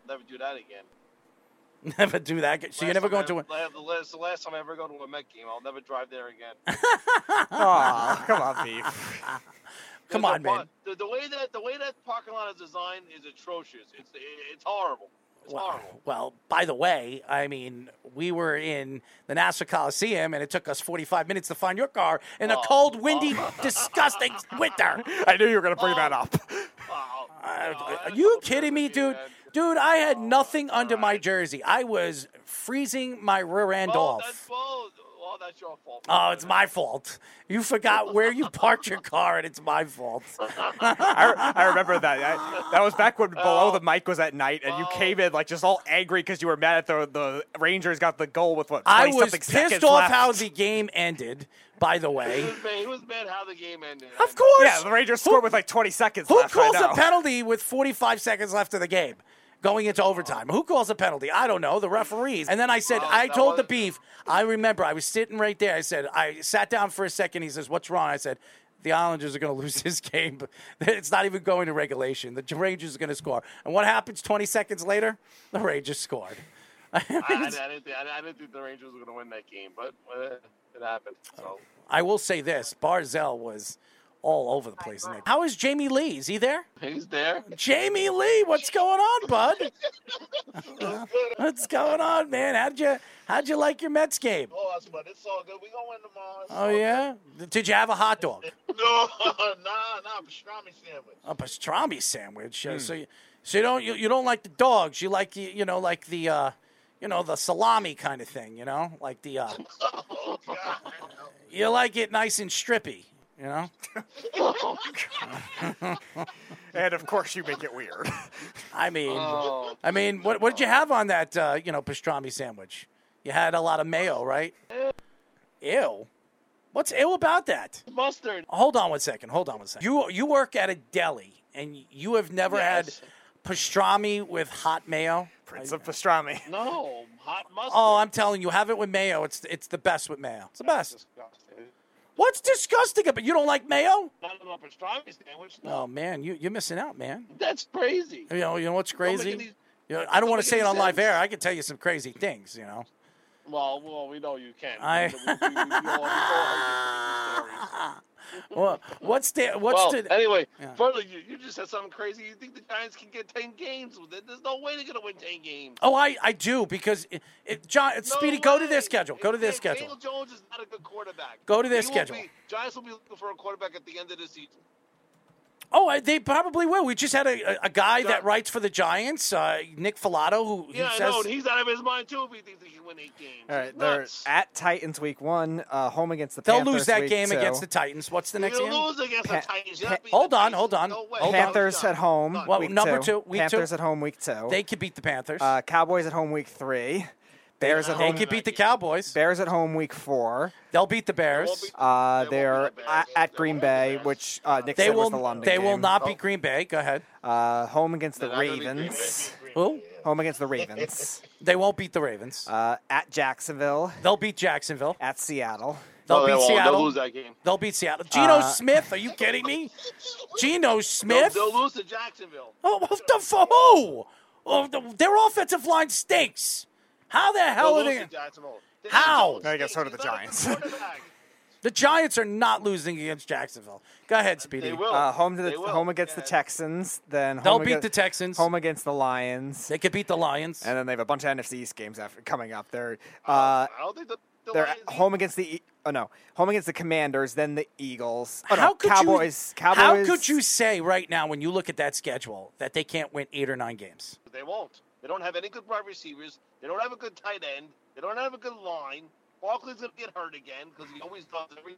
Never do that again. Never do that again. So you're never going to one? It's the last time I ever go to a Met game. I'll never drive there again. Oh, come on, Beeve. Come on, man. The way that parking lot is designed is atrocious. It's horrible. Horrible. Well, by the way, I mean, we were in the Nassau Coliseum, and it took us 45 minutes to find your car in a cold, windy, disgusting winter. I knew you were going to bring that up. Are you kidding me, dude? Man. Dude, I had nothing under my jersey. I was freezing my rear end off. Oh, that's your fault. Oh, it's my fault. You forgot where you parked your car, and it's my fault. I remember that. That was back when Below the Mic was at night, and you came in like just all angry because you were mad at the Rangers got the goal with what? I was pissed off how the game ended. By the way, he was mad how the game ended. Of course, yeah. The Rangers scored with like 20 seconds left. Who calls a penalty with 45 seconds left of the game? Going into overtime. Who calls a penalty? I don't know. The referees. And then I said, I told the beef. I remember I was sitting right there. I said, I sat down for a second. He says, what's wrong? I said, the Islanders are going to lose this game. It's not even going to regulation. The Rangers are going to score. And what happens 20 seconds later? The Rangers scored. I didn't think the Rangers were going to win that game, but it happened. So. I will say this. Barzell was all over the place. How is Jamie Lee? Is he there? He's there. Jamie Lee, what's going on, bud? What's going on, man? How'd you like your Mets game? Oh, that's fun. It's all good. We gonna win tomorrow. Oh yeah? Good. Did you have a hot dog? No, nah, pastrami sandwich. A pastrami sandwich. So you don't like the dogs. You like the salami kind of thing. You know, like the. Oh God. You like it nice and strippy. You know? And, of course, you make it weird. I mean, what did you have on that, pastrami sandwich? You had a lot of mayo, right? Ew. What's ew about that? Mustard. Hold on one second. You work at a deli, and you have never had pastrami with hot mayo? Prince of pastrami. No, hot mustard. Oh, I'm telling you, have it with mayo. It's the best with mayo. It's the best. What's disgusting about you? Don't like mayo? Not on a pastrami sandwich. No. Oh man, you're missing out, man. That's crazy. You know what's crazy? I don't want to say it on live air. I can tell you some crazy things. You know. Well, we know you can. Anyway, further, you just said something crazy. You think the Giants can get 10 games? There's no way they're going to win 10 games. Oh, I do, because Speedy, go to their schedule. Daniel Jones is not a good quarterback. Go to their schedule. Giants will be looking for a quarterback at the end of the season. Oh, they probably will. We just had a guy that writes for the Giants, Nick Falato, who says... I know, and he's out of his mind, too, if he thinks he can win 8 games. All right, they're at Titans week 1, home against the Panthers. They'll lose that game against the Titans. What's the next game? They'll lose against the Titans. Hold on. No way. Panthers at home, week 2. Number 2, week 2. Panthers at home, week 2. They could beat the Panthers. Cowboys at home, week 3. Bears at home. They could beat the Cowboys. Bears at home, week 4. They'll beat the Bears. They're at Green Bay, which Nick said was the London game. They will not beat Green Bay. Go ahead. Home against the Ravens. Who? Home against the Ravens. They won't beat the Ravens. At Jacksonville. They'll beat Jacksonville. At Seattle. They'll beat Seattle. They'll lose that game. They'll beat Seattle. Geno Smith? Are you kidding me? Geno Smith? They'll lose to Jacksonville. Oh, what the fuck? Their offensive line stinks. How the hell are they? How? I guess so do the Giants. The Giants are not losing against Jacksonville. Go ahead, Speedy. They will. Home against the Texans. Then they'll beat the Texans. Home against the Lions. They could beat the Lions. And then they have a bunch of NFC East games coming up. They're home against the. Oh no! Home against the Commanders, then the Eagles. Oh, no, Cowboys. How could you say right now, when you look at that schedule, that they can't win 8 or 9 games? They won't. They don't have any good wide receivers. They don't have a good tight end. They don't have a good line. Barkley's going to get hurt again because he always does every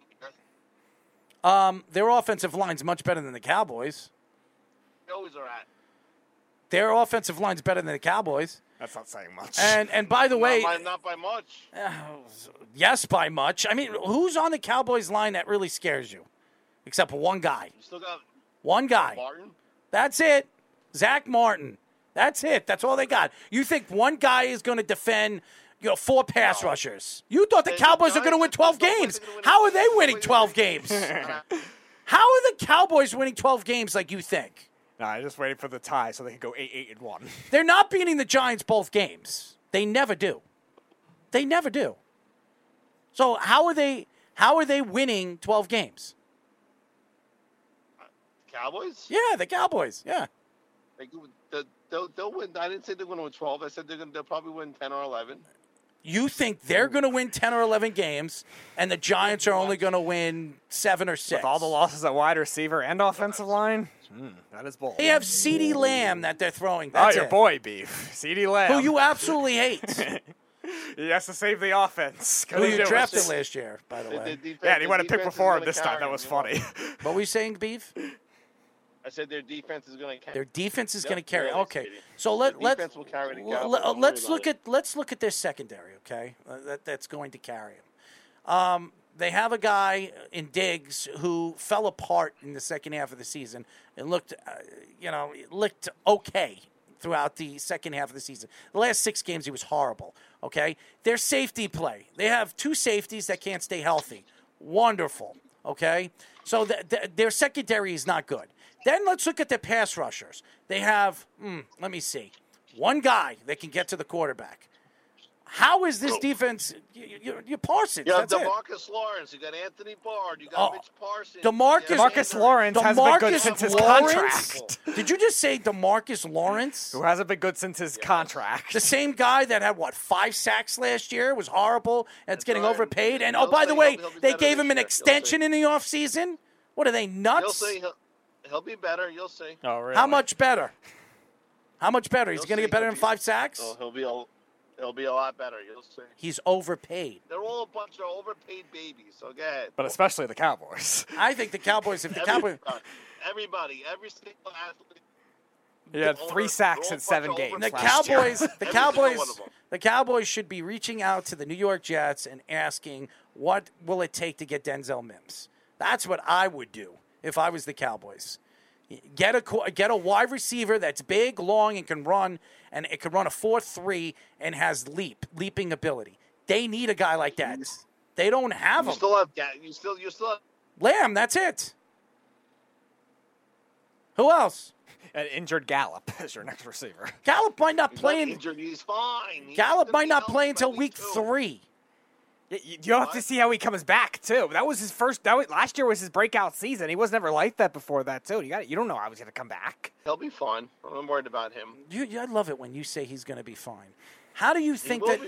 year. Their offensive line's much better than the Cowboys. They always are at. Their offensive line's better than the Cowboys. That's not saying much. And by the way... Not by much. Yes, by much. I mean, who's on the Cowboys line that really scares you? Except for one guy. You still got one guy. Martin? That's it. Zach Martin. That's it. That's all they got. You think one guy is going to defend, 4 pass rushers? You thought the Cowboys are going to win 12 games. How are they winning 12 games? How are the Cowboys winning 12 games like you think? No, I just waited for the tie so they could go 8-8-1. They're not beating the Giants both games. They never do. So how are they winning 12 games? Cowboys? Yeah, the Cowboys. Yeah. They'll win. I didn't say they're going to win 12. I said they'll probably win 10 or 11. You think they're going to win 10 or 11 games, and the Giants are only going to win 7 or 6. With all the losses at wide receiver and offensive line? That is bold. They have CeeDee Lamb that they're throwing. That's your boy, Beef. CeeDee Lamb. Who you absolutely hate. He has to save the offense. Who you drafted last year, by the way. Yeah, and he went to pick before him this time. That was funny. What were you saying, Beef? I said their defense is going to carry. Their defense is going to carry. Okay, so let's look at their secondary. Okay, that's going to carry them. They have a guy in Diggs who fell apart in the second half of the season and looked okay throughout the second half of the season. The last 6 games he was horrible. Okay, their safety play. They have 2 safeties that can't stay healthy. Wonderful. Okay, so their secondary is not good. Then let's look at their pass rushers. They have, let me see, 1 guy that can get to the quarterback. How is this defense? You're Parsons. You have DeMarcus Lawrence. You got Anthony Bard. You got Mitch Parsons. DeMarcus Lawrence hasn't been good since his contract. Did you just say DeMarcus Lawrence? Who hasn't been good since his contract. The same guy that had, 5 sacks last year, was horrible, and it's getting overpaid. And, by the way, they gave him an extension in the offseason? What are they, nuts? He'll be better. You'll see. Oh, really? How much better? He's going to get better than 5 sacks? Oh, he'll be a lot better. You'll see. He's overpaid. They're all a bunch of overpaid babies. So go ahead. But especially the Cowboys. I think the Cowboys. If the Cowboys, everybody, every single athlete. He had 3 sacks in 7 games. The Cowboys should be reaching out to the New York Jets and asking, "What will it take to get Denzel Mims?" That's what I would do. If I was the Cowboys, get a wide receiver that's big, long, and can run, and it can run a 4.3 and has leaping ability. They need a guy like that. They don't have him. You still have Lamb. That's it. Who else? An injured Gallup as your next receiver. Gallup might not play. He's fine. Gallup might not play until week 3. You'll have to see how he comes back too. That was his first. Last year was his breakout season. He was never like that before that too. You don't know how he's going to come back. He'll be fine. I'm worried about him. I love it when you say he's going to be fine. How do you think that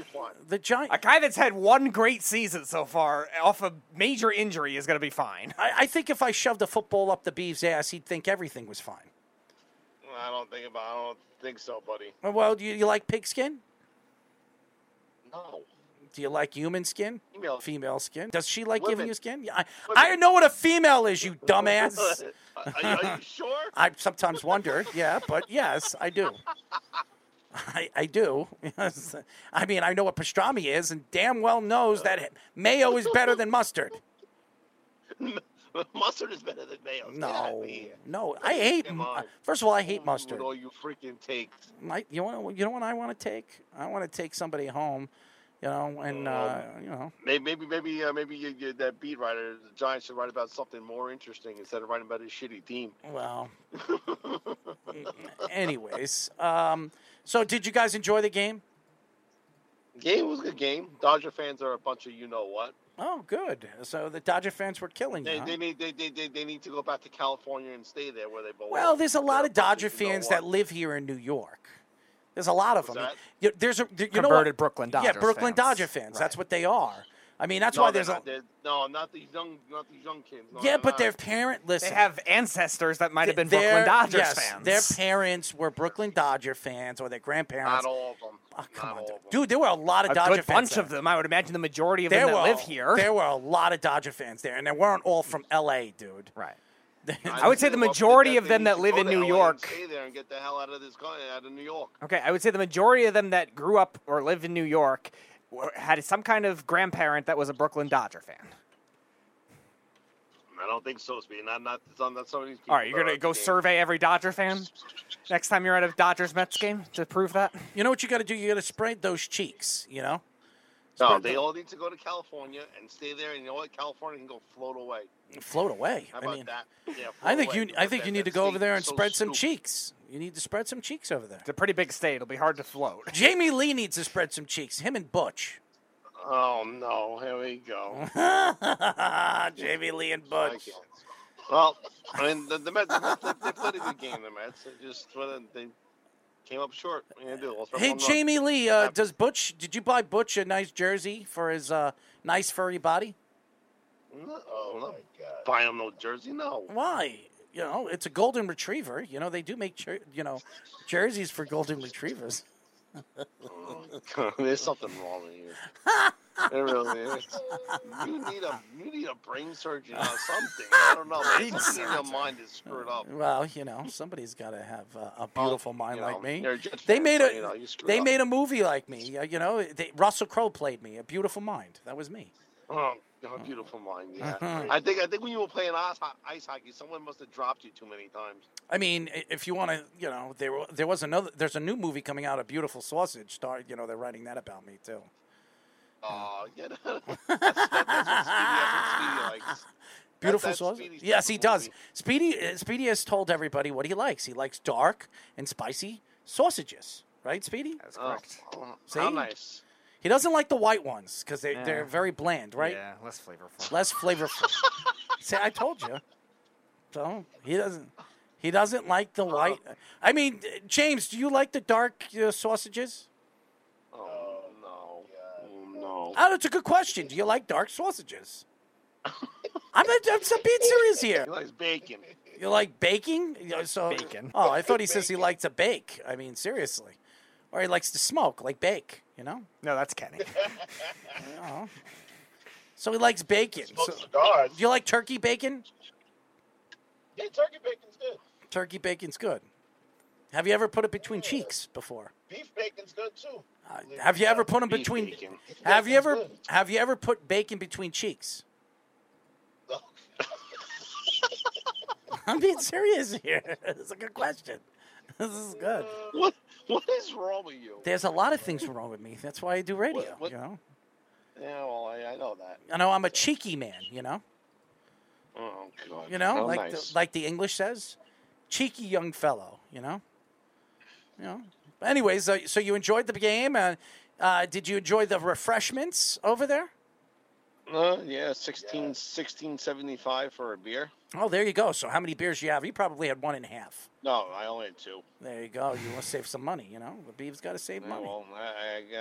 the Giants, a guy that's had 1 great season so far off a major injury, is going to be fine? I think if I shoved a football up the Beav's ass, he'd think everything was fine. I don't think so, buddy. Well, do you like pigskin? No. Do you like human skin? Female skin. Does she like giving you skin? Yeah, I know what a female is, you dumbass. Are you sure? I sometimes wonder. Yeah, but yes, I do. I do. Yes. I mean, I know what pastrami is and damn well knows that mayo is better than mustard. Mustard is better than mayo. No. I hate. First of all, I hate mustard. With all you freaking takes. You know what I want to take? I want to take somebody home. Maybe that beat writer, the Giants, should write about something more interesting instead of writing about his shitty team. Well, anyways, so did you guys enjoy the game? Game was a good game. Dodger fans are a bunch of you know what. Oh, good. So the Dodger fans were killing you. They need to go back to California and stay there where they belong. Well, there's a lot of Dodger fans that live here in New York. There's a lot of them. Converted Brooklyn Dodger fans. Yeah, Brooklyn Dodger fans. Right. That's what they are. I mean, that's why there's a... No, not these young kids. No, yeah, but their parents... Listen. They have ancestors that might have been Brooklyn Dodgers fans. Their parents were Brooklyn Dodger fans or their grandparents. Not all of them. Oh, come on, dude, there were a lot of Dodger fans. A bunch of them. I would imagine the majority of them that live here. There were a lot of Dodger fans there, and they weren't all from L.A., dude. Right. I would say the majority of them that live in New York. Stay there and get the hell out of this country, out of New York. Okay, I would say the majority of them that grew up or lived in New York had some kind of grandparent that was a Brooklyn Dodger fan. I don't think so, Speedy. Not some of these people. All right, you're going to go survey every Dodger fan next time you're at a Dodgers-Mets game to prove that? You know what you got to do? You got to spread those cheeks, you know? No, they all need to go to California and stay there, and you know what? California can go float away. Float away? How about that? Yeah, I think you need to go over there and spread some cheeks. You need to spread some cheeks over there. It's a pretty big state. It'll be hard to float. Jamie Lee needs to spread some cheeks. Him and Butch. Oh, no. Here we go. Jamie Lee and Butch. Well, I mean, the Mets, they played a good game, the Mets. They just they came up short. Hey, Jamie Lee, does Butch, did you buy Butch a nice jersey for his nice furry body? No, oh my God. Buy him no jersey? No. Why? You know, it's a golden retriever. You know, they do make, jerseys for golden retrievers. Oh, God. There's something wrong in here. It really is. You need a brain surgeon or something. I don't know. Your mind is screwed up. Well, somebody's got to have a beautiful mind like me. They made a movie like me. Russell Crowe played me. A Beautiful Mind. That was me. Oh, A Beautiful Mind. Yeah. I think when you were playing ice hockey, someone must have dropped you too many times. I mean, if you want to, there's a new movie coming out, A Beautiful Sausage. They're writing that about me too. Oh, that's what Speedy likes. Beautiful sauce? Yes, he does. Speedy has told everybody what he likes. He likes dark and spicy sausages. Right, Speedy? That's correct. Oh, how nice. He doesn't like the white ones because they're very bland, right? Yeah, less flavorful. See, I told you. So, he doesn't like the white. I mean, James, do you like the dark sausages? Oh. No. Oh, that's a good question. Do you like dark sausages? I'm being serious here. He likes bacon. You like baking? Bacon. Oh, I thought he says he liked to bake. I mean, seriously. Or he likes to smoke, like bake, No, that's Kenny. So he likes bacon. Cigars. Do you like turkey bacon? Yeah, turkey bacon's good. Have you ever put it between cheeks before? Beef bacon's good too. Have you ever put them between? Bacon. Have you ever put bacon between cheeks? No. I'm being serious here. This is a good question. This is good. What is wrong with you? There's a lot of things wrong with me. That's why I do radio. Yeah, well, I know that. I know I'm a cheeky man. Oh God. Oh, like nice. Like the English says, cheeky young fellow. Anyways, so you enjoyed the game. Did you enjoy the refreshments over there? Yeah, $16.75 for a beer. Oh, there you go. So how many beers do you have? You probably had one and a half. No, I only had two. There you go. You want to save some money, The Beav's got to save money. Well,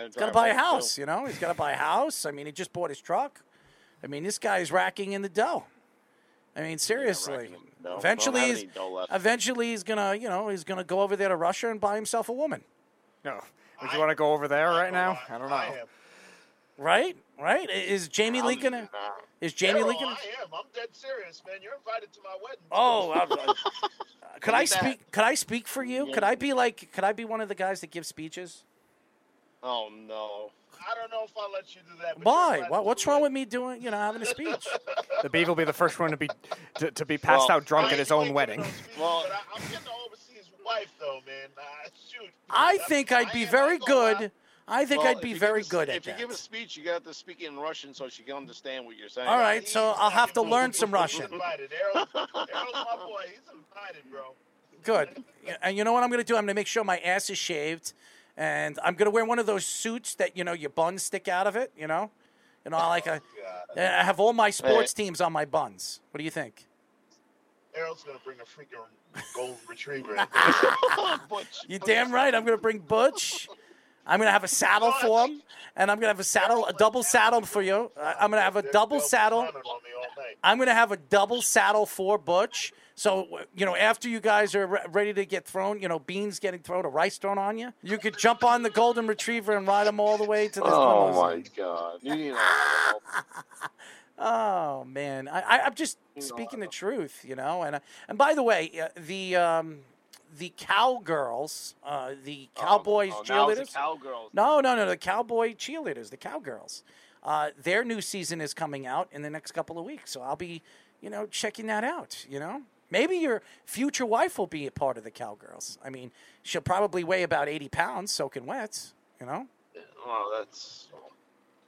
he's got to buy a house, He's got to buy a house. I mean, he just bought his truck. I mean, this guy's racking in the dough. I mean, seriously. No, eventually he's gonna, he's gonna go over there to Russia and buy himself a woman. No, would you want to go over there right now? I don't know. I am. Right. Is Jamie Lee gonna? I am. I'm dead serious, man. You're invited to my wedding. Oh, could I speak? Could I speak for you? Yeah. Could I be one of the guys that give speeches? Oh no. I don't know if I'll let you do that. Why? What's wrong with me doing, having a speech? The Beav will be the first one to be passed out drunk at his own wedding. I'm getting to oversee his wife, though, man. Shoot. I think I'd be very good at that. If you give a speech, you got to speak in Russian so she can understand what you're saying. All right, so I'll have to learn some Russian. Errol's my boy. He's invited, bro. Good. And you know what I'm going to do? I'm going to make sure my ass is shaved. And I'm going to wear one of those suits that, your buns stick out of it, I have all my sports teams on my buns. What do you think? Errol's going to bring a freaking golden retriever. You're damn right. I'm going to bring Butch. I'm going to have a saddle for him. And I'm going to have a double saddle for you. I'm going to have a double saddle. I'm going to have a double saddle for Butch. So, after you guys are ready to get thrown, beans getting thrown, or rice thrown on you, you could jump on the golden retriever and ride him all the way to this. Oh, my God. Oh, man. I'm just speaking the truth, And by the way, the cowgirls, the Cowboys cheerleaders. No, the Cowboy cheerleaders, the cowgirls. Their new season is coming out in the next couple of weeks. So I'll be, checking that out, Maybe your future wife will be a part of the Cowgirls. I mean, she'll probably weigh about 80 pounds soaking wet, Oh, that's...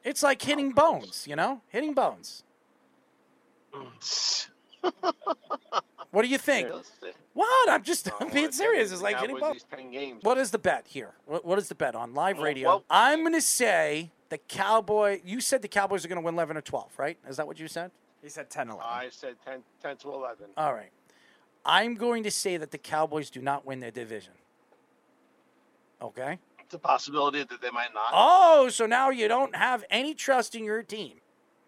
It's like hitting bones, Hitting bones. What do you think? What? I'm being serious. It's like hitting bones. 10 games. What is the bet here? What is the bet on live radio? Well, I'm going to say the Cowboy... You said the Cowboys are going to win 11 or 12, right? Is that what you said? He said 10-11. I said 10 to 11. All right. I'm going to say that the Cowboys do not win their division. Okay? It's a possibility that they might not. Oh, so now you don't have any trust in your team.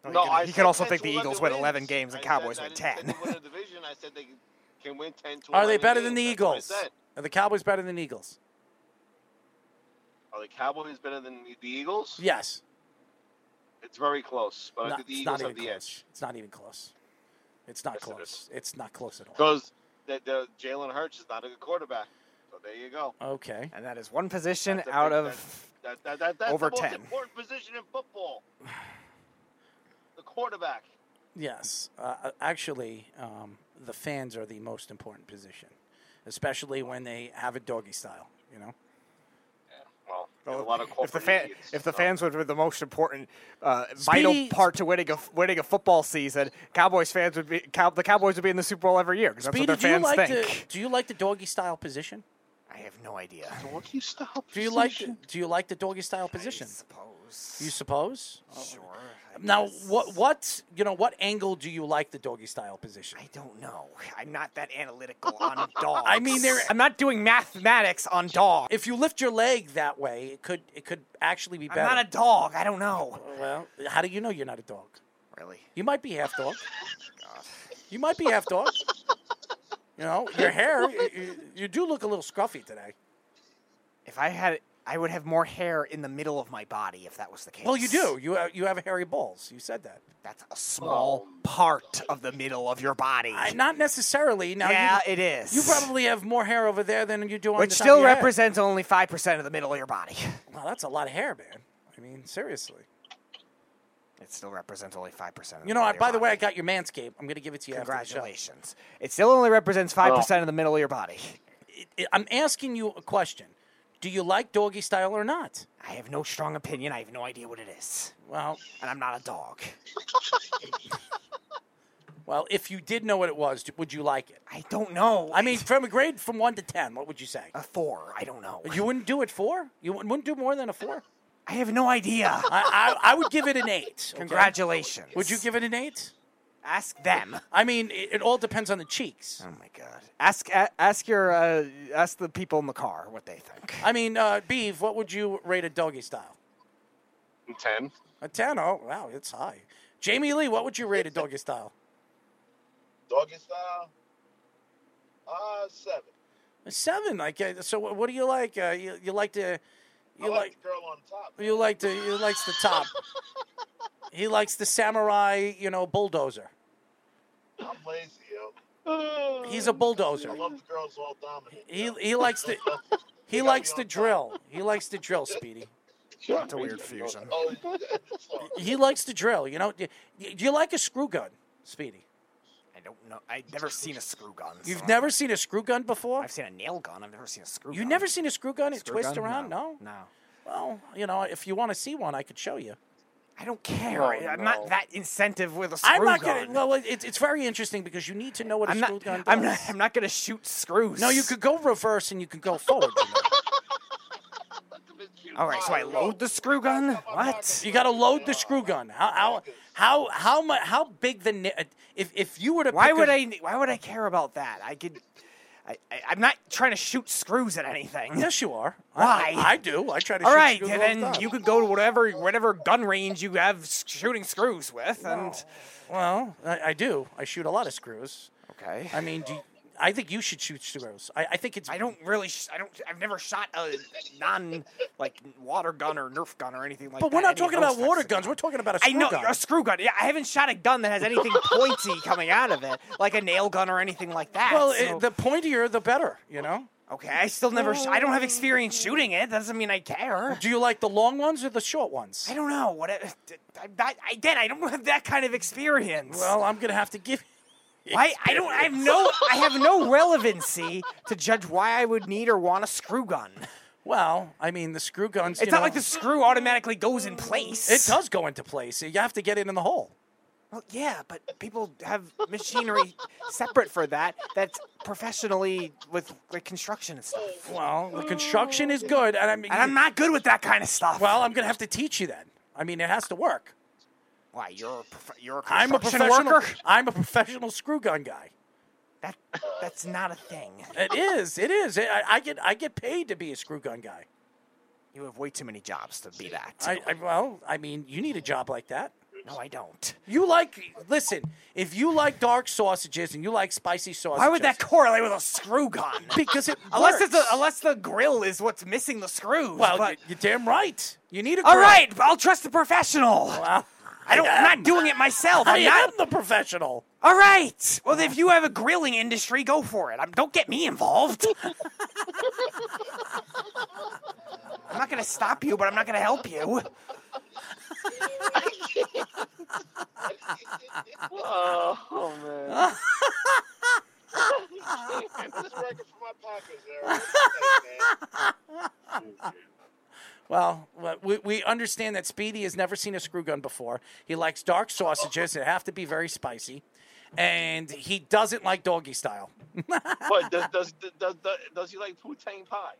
No, you can also think the Eagles win 11 games and Cowboys win 10. I said they win a division. I said they can win 10 to 11. Are they better than the Eagles? Are the Cowboys better than the Eagles? Are the Cowboys better than the Eagles? Yes. It's very close, but I think the Eagles have the edge. It's not even close. It's not close. It's not close at all. Because the Jalen Hurts is not a good quarterback. So there you go. Okay. And that is one position out of over 10. That's the most important position in football. The quarterback. Yes. Actually, the fans are the most important position, especially when they have a doggy style, you know? If the fans would be the most important vital part to winning a football season, the Cowboys would be in the Super Bowl every year because that's what their fans think. Do you like the doggy style position? I have no idea. Doggy style position. Do you like the doggy style position? I suppose. You suppose? Sure. Now, what angle do you like the doggy style position? I don't know. I'm not that analytical on dogs. I mean, I'm not doing mathematics on dogs. If you lift your leg that way, it could actually be better. I'm not a dog. I don't know. Well, how do you know you're not a dog? Really? You might be half dog. God. You might be half dog. You know, your hair. You do look a little scruffy today. If I had. I would have more hair in the middle of my body if that was the case. Well, you do. You have hairy balls. You said that. That's a small part of the middle of your body. Not necessarily. Now, yeah, it is. You probably have more hair over there than you do on the top of your head. Which still represents only 5% of the middle of your body. Well, that's a lot of hair, man. I mean, seriously. It still represents only 5%. You know, by the way, I got your Manscaped. I'm going to give it to you after the show. Congratulations. It still only represents 5% of the middle of your body. I'm asking you a question. Do you like doggy style or not? I have no strong opinion. I have no idea what it is. Well, and I'm not a dog. Well, if you did know what it was, would you like it? I don't know. I mean, from a grade from 1 to 10, what would you say? A 4. I don't know. You wouldn't do it 4? You wouldn't do more than a 4? I have no idea. I would give it an 8. Okay? Congratulations. Would you give it an 8? Ask them. I mean, it all depends on the cheeks. Oh my God! Ask the people in the car what they think. I mean, Beav, what would you rate a doggy style? 10. A 10? Oh wow, it's high. Jamie Lee, what would you rate a doggy style? Doggy style, 7. A 7, like so. What do you like? You like to? You like the girl on top. You like to? He likes the top. He likes the samurai, bulldozer. I'm lazy, yo. He's a bulldozer. I love the girls all dominant. He likes the drill. He likes the drill, Speedy. That's a weird fusion. He likes the drill. Do you like a screw gun, Speedy? I don't know. I've never seen a screw gun. So. You've never seen a screw gun before? I've seen a nail gun. I've never seen a screw gun. You've never seen a screw gun? It twists around? No. Well, if you want to see one, I could show you. I don't care. I'm not that incentive with a screw gun. Well, it's very interesting because you need to know what a screw gun does. I'm not going to shoot screws. No, you could go reverse and you could go forward. All right, so I load the screw gun? What? You got to load the screw gun. How big the if you were to why would I care about that? I'm not trying to shoot screws at anything. Yes, you are. Why? I do. I try to shoot screws. All right, and then you could go to whatever gun range you have shooting screws with. I do. I shoot a lot of screws. Okay. I mean, I think you should shoot screws. I think it's. I don't really. I've never shot a water gun or Nerf gun or anything like that. But we're not talking about water guns. We're talking about a screw gun. I know a screw gun. Yeah, I haven't shot a gun that has anything pointy coming out of it, like a nail gun or anything like that. Well, the pointier, the better. You know. Okay, I still never. I don't have experience shooting it. Doesn't mean I care. Do you like the long ones or the short ones? I don't know. I don't have that kind of experience. Well, I'm gonna have to give. Why I have no relevancy to judge why I would need or want a screw gun. Well, I mean the screw guns. It's not like the screw automatically goes in place. It does go into place. You have to get it in the hole. Well, yeah, but people have machinery separate for that. That's professionally with construction and stuff. Well, the construction is good, and I'm not good with that kind of stuff. Well, I'm gonna have to teach you then. I mean, it has to work. Why, you're a construction worker? I'm a professional screw gun guy. That's not a thing. It is. I get paid to be a screw gun guy. You have way too many jobs to be that. Well, I mean, you need a job like that. No, I don't. Listen, if you like dark sausages and you like spicy sausages. Why would that correlate with a screw gun? Because it works. Unless the grill is what's missing the screws. Well, you're damn right. You need a grill. All right, I'll trust the professional. Well, I'm not doing it myself. I am the professional. All right. Well, if you have a grilling industry, go for it. Don't get me involved. I'm not going to stop you, but I'm not going to help you. Oh, man. This record for my pockets there. Well, we understand that Speedy has never seen a screw gun before. He likes dark sausages. They have to be very spicy. And he doesn't like doggy style. But does he like poutine pie?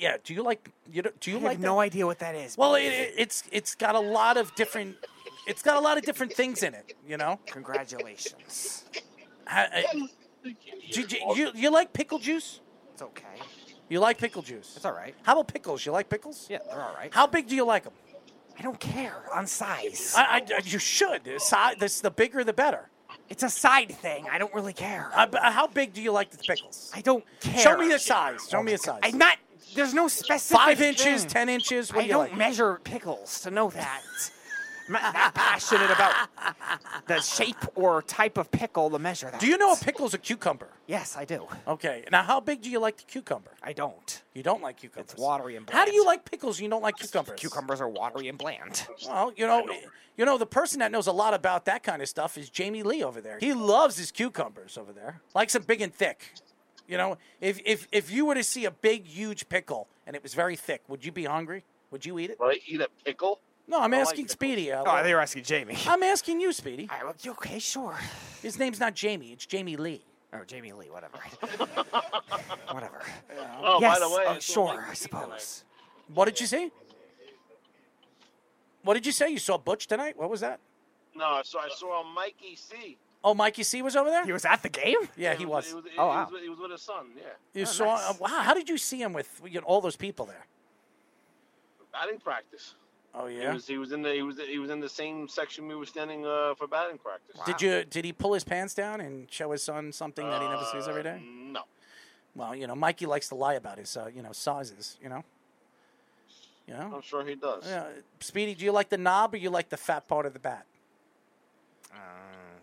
Yeah, do you like? I have no idea what that is. Well, it's got a lot of different. It's got a lot of different things in it. You know. Congratulations. Do you like pickle juice? It's okay. You like pickle juice? It's all right. How about pickles? You like pickles? Yeah, they're all right. How big do you like them? I don't care on size. You should. The bigger the better. It's a side thing. I don't really care. How big do you like the pickles? I don't care. Show me the size. I'm not. There's no specific 5 inches, thing. 10 inches. What I do you don't like? Measure pickles to know that. I'm not passionate about the shape or type of pickle to measure that. Do you know a pickle's a cucumber? Yes, I do. Okay. Now, how big do you like the cucumber? I don't. You don't like cucumbers. It's watery and bland. How do you like pickles and you don't like cucumbers? Cucumbers are watery and bland. Well, you know the person that knows a lot about that kind of stuff is Jamie Lee over there. He loves his cucumbers over there. Likes them big and thick. You know, if you were to see a big, huge pickle and it was very thick, would you be hungry? Would you eat it? Would I eat a pickle? No, I'm asking like Speedy. Oh, they were asking Jamie. I'm asking you, Speedy. All right, well, okay, sure. His name's not Jamie. It's Jamie Lee. Oh, Jamie Lee, whatever. Whatever. Oh, yes, by the way. Sure, I suppose. What did you see? What did you say? You saw Butch tonight? What was that? No, so I saw Mikey C. Oh, Mikey C was over there? He was at the game? Yeah, he was. Oh, wow. He was with his son, yeah. You saw? Nice. Wow, how did you see him with all those people there? Batting practice. Oh, yeah? He was in the same section we were standing for batting practice. Wow. Did he pull his pants down and show his son something that he never sees every day? No. Well, Mikey likes to lie about his, sizes, You know? I'm sure he does. Speedy, do you like the knob or you like the fat part of the bat?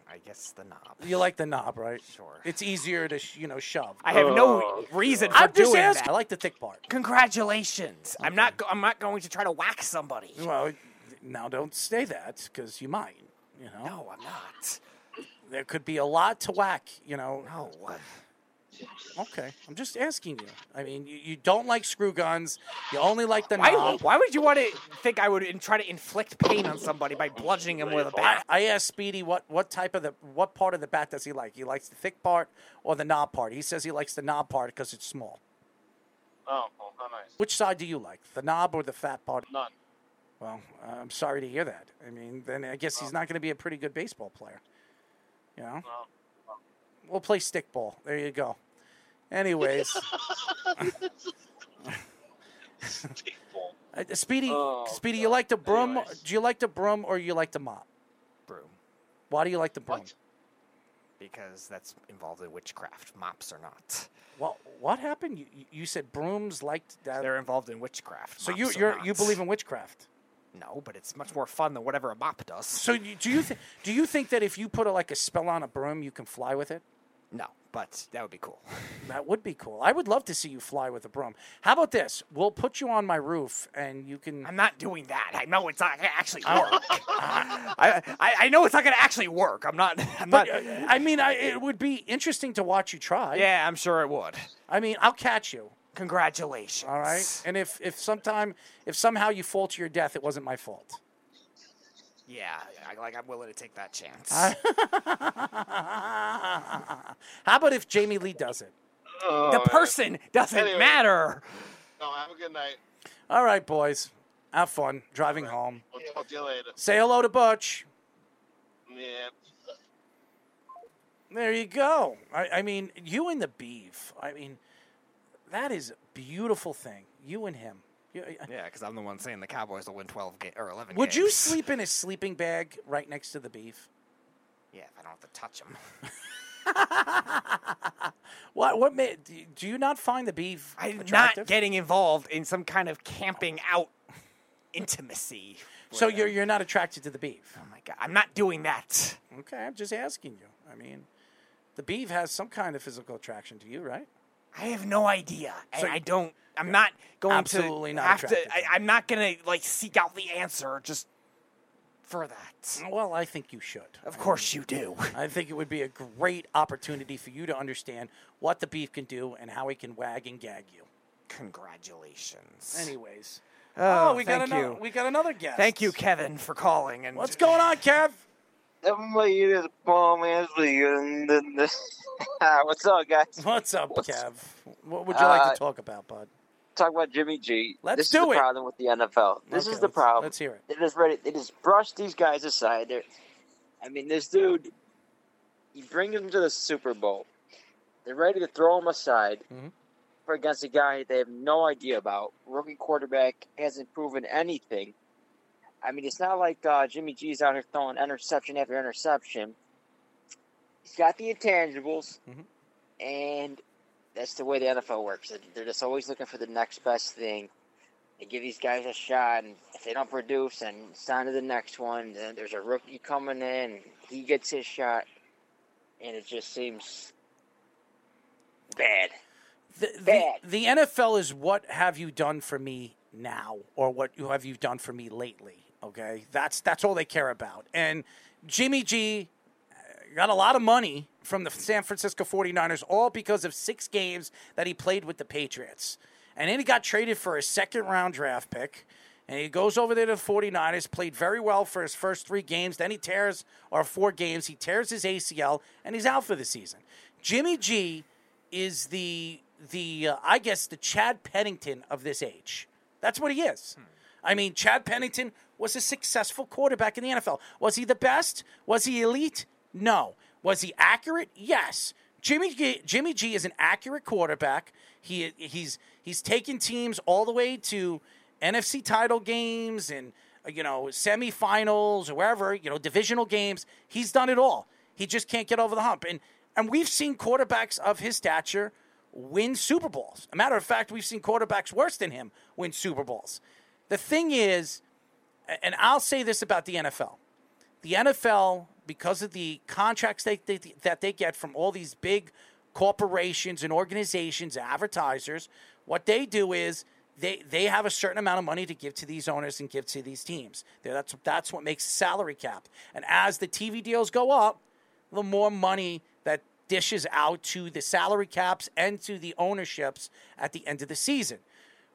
I guess the knob. You like the knob, right? Sure. It's easier to, shove. I have no reason for doing that. I like the thick part. Congratulations. Okay. I'm not going to try to whack somebody. Well, now don't say that because you might, No, I'm not. There could be a lot to whack, No. Okay. I'm just asking you. I mean, you don't like screw guns. You only like the knob. Why would you want to think I would try to inflict pain on somebody by bludgeoning him with a bat? I asked Speedy what part of the bat does he like? He likes the thick part or the knob part? He says he likes the knob part because it's small. Oh, how nice. Which side do you like? The knob or the fat part? None. Well, I'm sorry to hear that. I mean, then I guess he's not going to be a pretty good baseball player. No. We'll play stickball. There you go. Anyways, Speedy, you like the broom? Anyways. Do you like the broom or you like the mop? Broom. Why do you like the broom? What? Because that's involved in witchcraft. Mops are not. Well, what happened? You said brooms liked that. They're involved in witchcraft. So you believe in witchcraft? No, but it's much more fun than whatever a mop does. So do you think that if you put a spell on a broom, you can fly with it? No. But that would be cool. That would be cool. I would love to see you fly with a broom. How about this? We'll put you on my roof, and you can... I'm not doing that. I know it's not going to actually work. I know it's not going to actually work. It would be interesting to watch you try. Yeah, I'm sure it would. I mean, I'll catch you. Congratulations. All right? And if somehow you fall to your death, it wasn't my fault. Yeah, I'm willing to take that chance. How about if Jamie Lee does it? Oh, the person doesn't matter. No, have a good night. All right, boys. Have fun driving home. We'll talk to you later. Say hello to Butch. man. There you go. I mean, you and the beef. I mean, that is a beautiful thing. You and him. Yeah, because I'm the one saying the Cowboys will win 11 games. Would you sleep in a sleeping bag right next to the beef? Yeah, if I don't have to touch him. What made? Do you not find the beef attractive? Not getting involved in some kind of camping out intimacy. So you're not attracted to the beef? Oh, my God. I'm not doing that. Okay, I'm just asking you. I mean, the beef has some kind of physical attraction to you, right? I have no idea. So I don't. I'm not going absolutely to not have to. I'm not going to seek out the answer just for that. Well, I think you should. Of course you do. I think it would be a great opportunity for you to understand what the beef can do and how he can wag and gag you. Congratulations. Anyways. Oh, we got another guest. Thank you, Kevin, for calling. And what's going on, Kev? Everybody is what's up, guys? What's up, Kev? What would you like to talk about, bud? Talk about Jimmy G. Let's do it. This is the problem with the NFL. This is the problem. Let's hear it. They just brush these guys aside. This dude, you bring him to the Super Bowl. They're ready to throw him aside for against a guy they have no idea about. Rookie quarterback hasn't proven anything. I mean, it's not like Jimmy G's out here throwing interception after interception. He's got the intangibles, and that's the way the NFL works. They're just always looking for the next best thing. They give these guys a shot, and if they don't produce, then it's on to the next one. Then there's a rookie coming in, he gets his shot, and it just seems bad. The NFL is what have you done for me now, or what have you done for me lately, okay? That's all they care about. And Jimmy G got a lot of money from the San Francisco 49ers, all because of 6 games that he played with the Patriots. And then he got traded for a second-round draft pick, and he goes over there to the 49ers, played very well for his first 3 games, then he tears, or 4 games, he tears his ACL, and he's out for the season. Jimmy G is the Chad Pennington of this age. That's what he is. I mean, Chad Pennington was a successful quarterback in the NFL. Was he the best? Was he elite? No. Was he accurate? Yes. Jimmy G is an accurate quarterback. He's taken teams all the way to NFC title games and semifinals or wherever, divisional games. He's done it all. He just can't get over the hump. And we've seen quarterbacks of his stature win Super Bowls. A matter of fact, we've seen quarterbacks worse than him win Super Bowls. The thing is, and I'll say this about the NFL. The NFL, because of the contracts that they get from all these big corporations and organizations, advertisers, what they do is they have a certain amount of money to give to these owners and give to these teams. That's what makes the salary cap. And as the TV deals go up, the more money that dishes out to the salary caps and to the ownerships at the end of the season.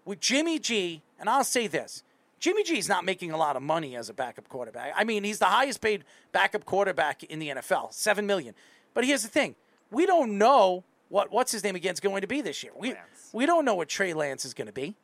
With Jimmy G, and I'll say this, Jimmy G is not making a lot of money as a backup quarterback. I mean, he's the highest paid backup quarterback in the NFL, $7 million. But here's the thing. We don't know what's his name again is going to be this year. We don't know what Trey Lance is going to be.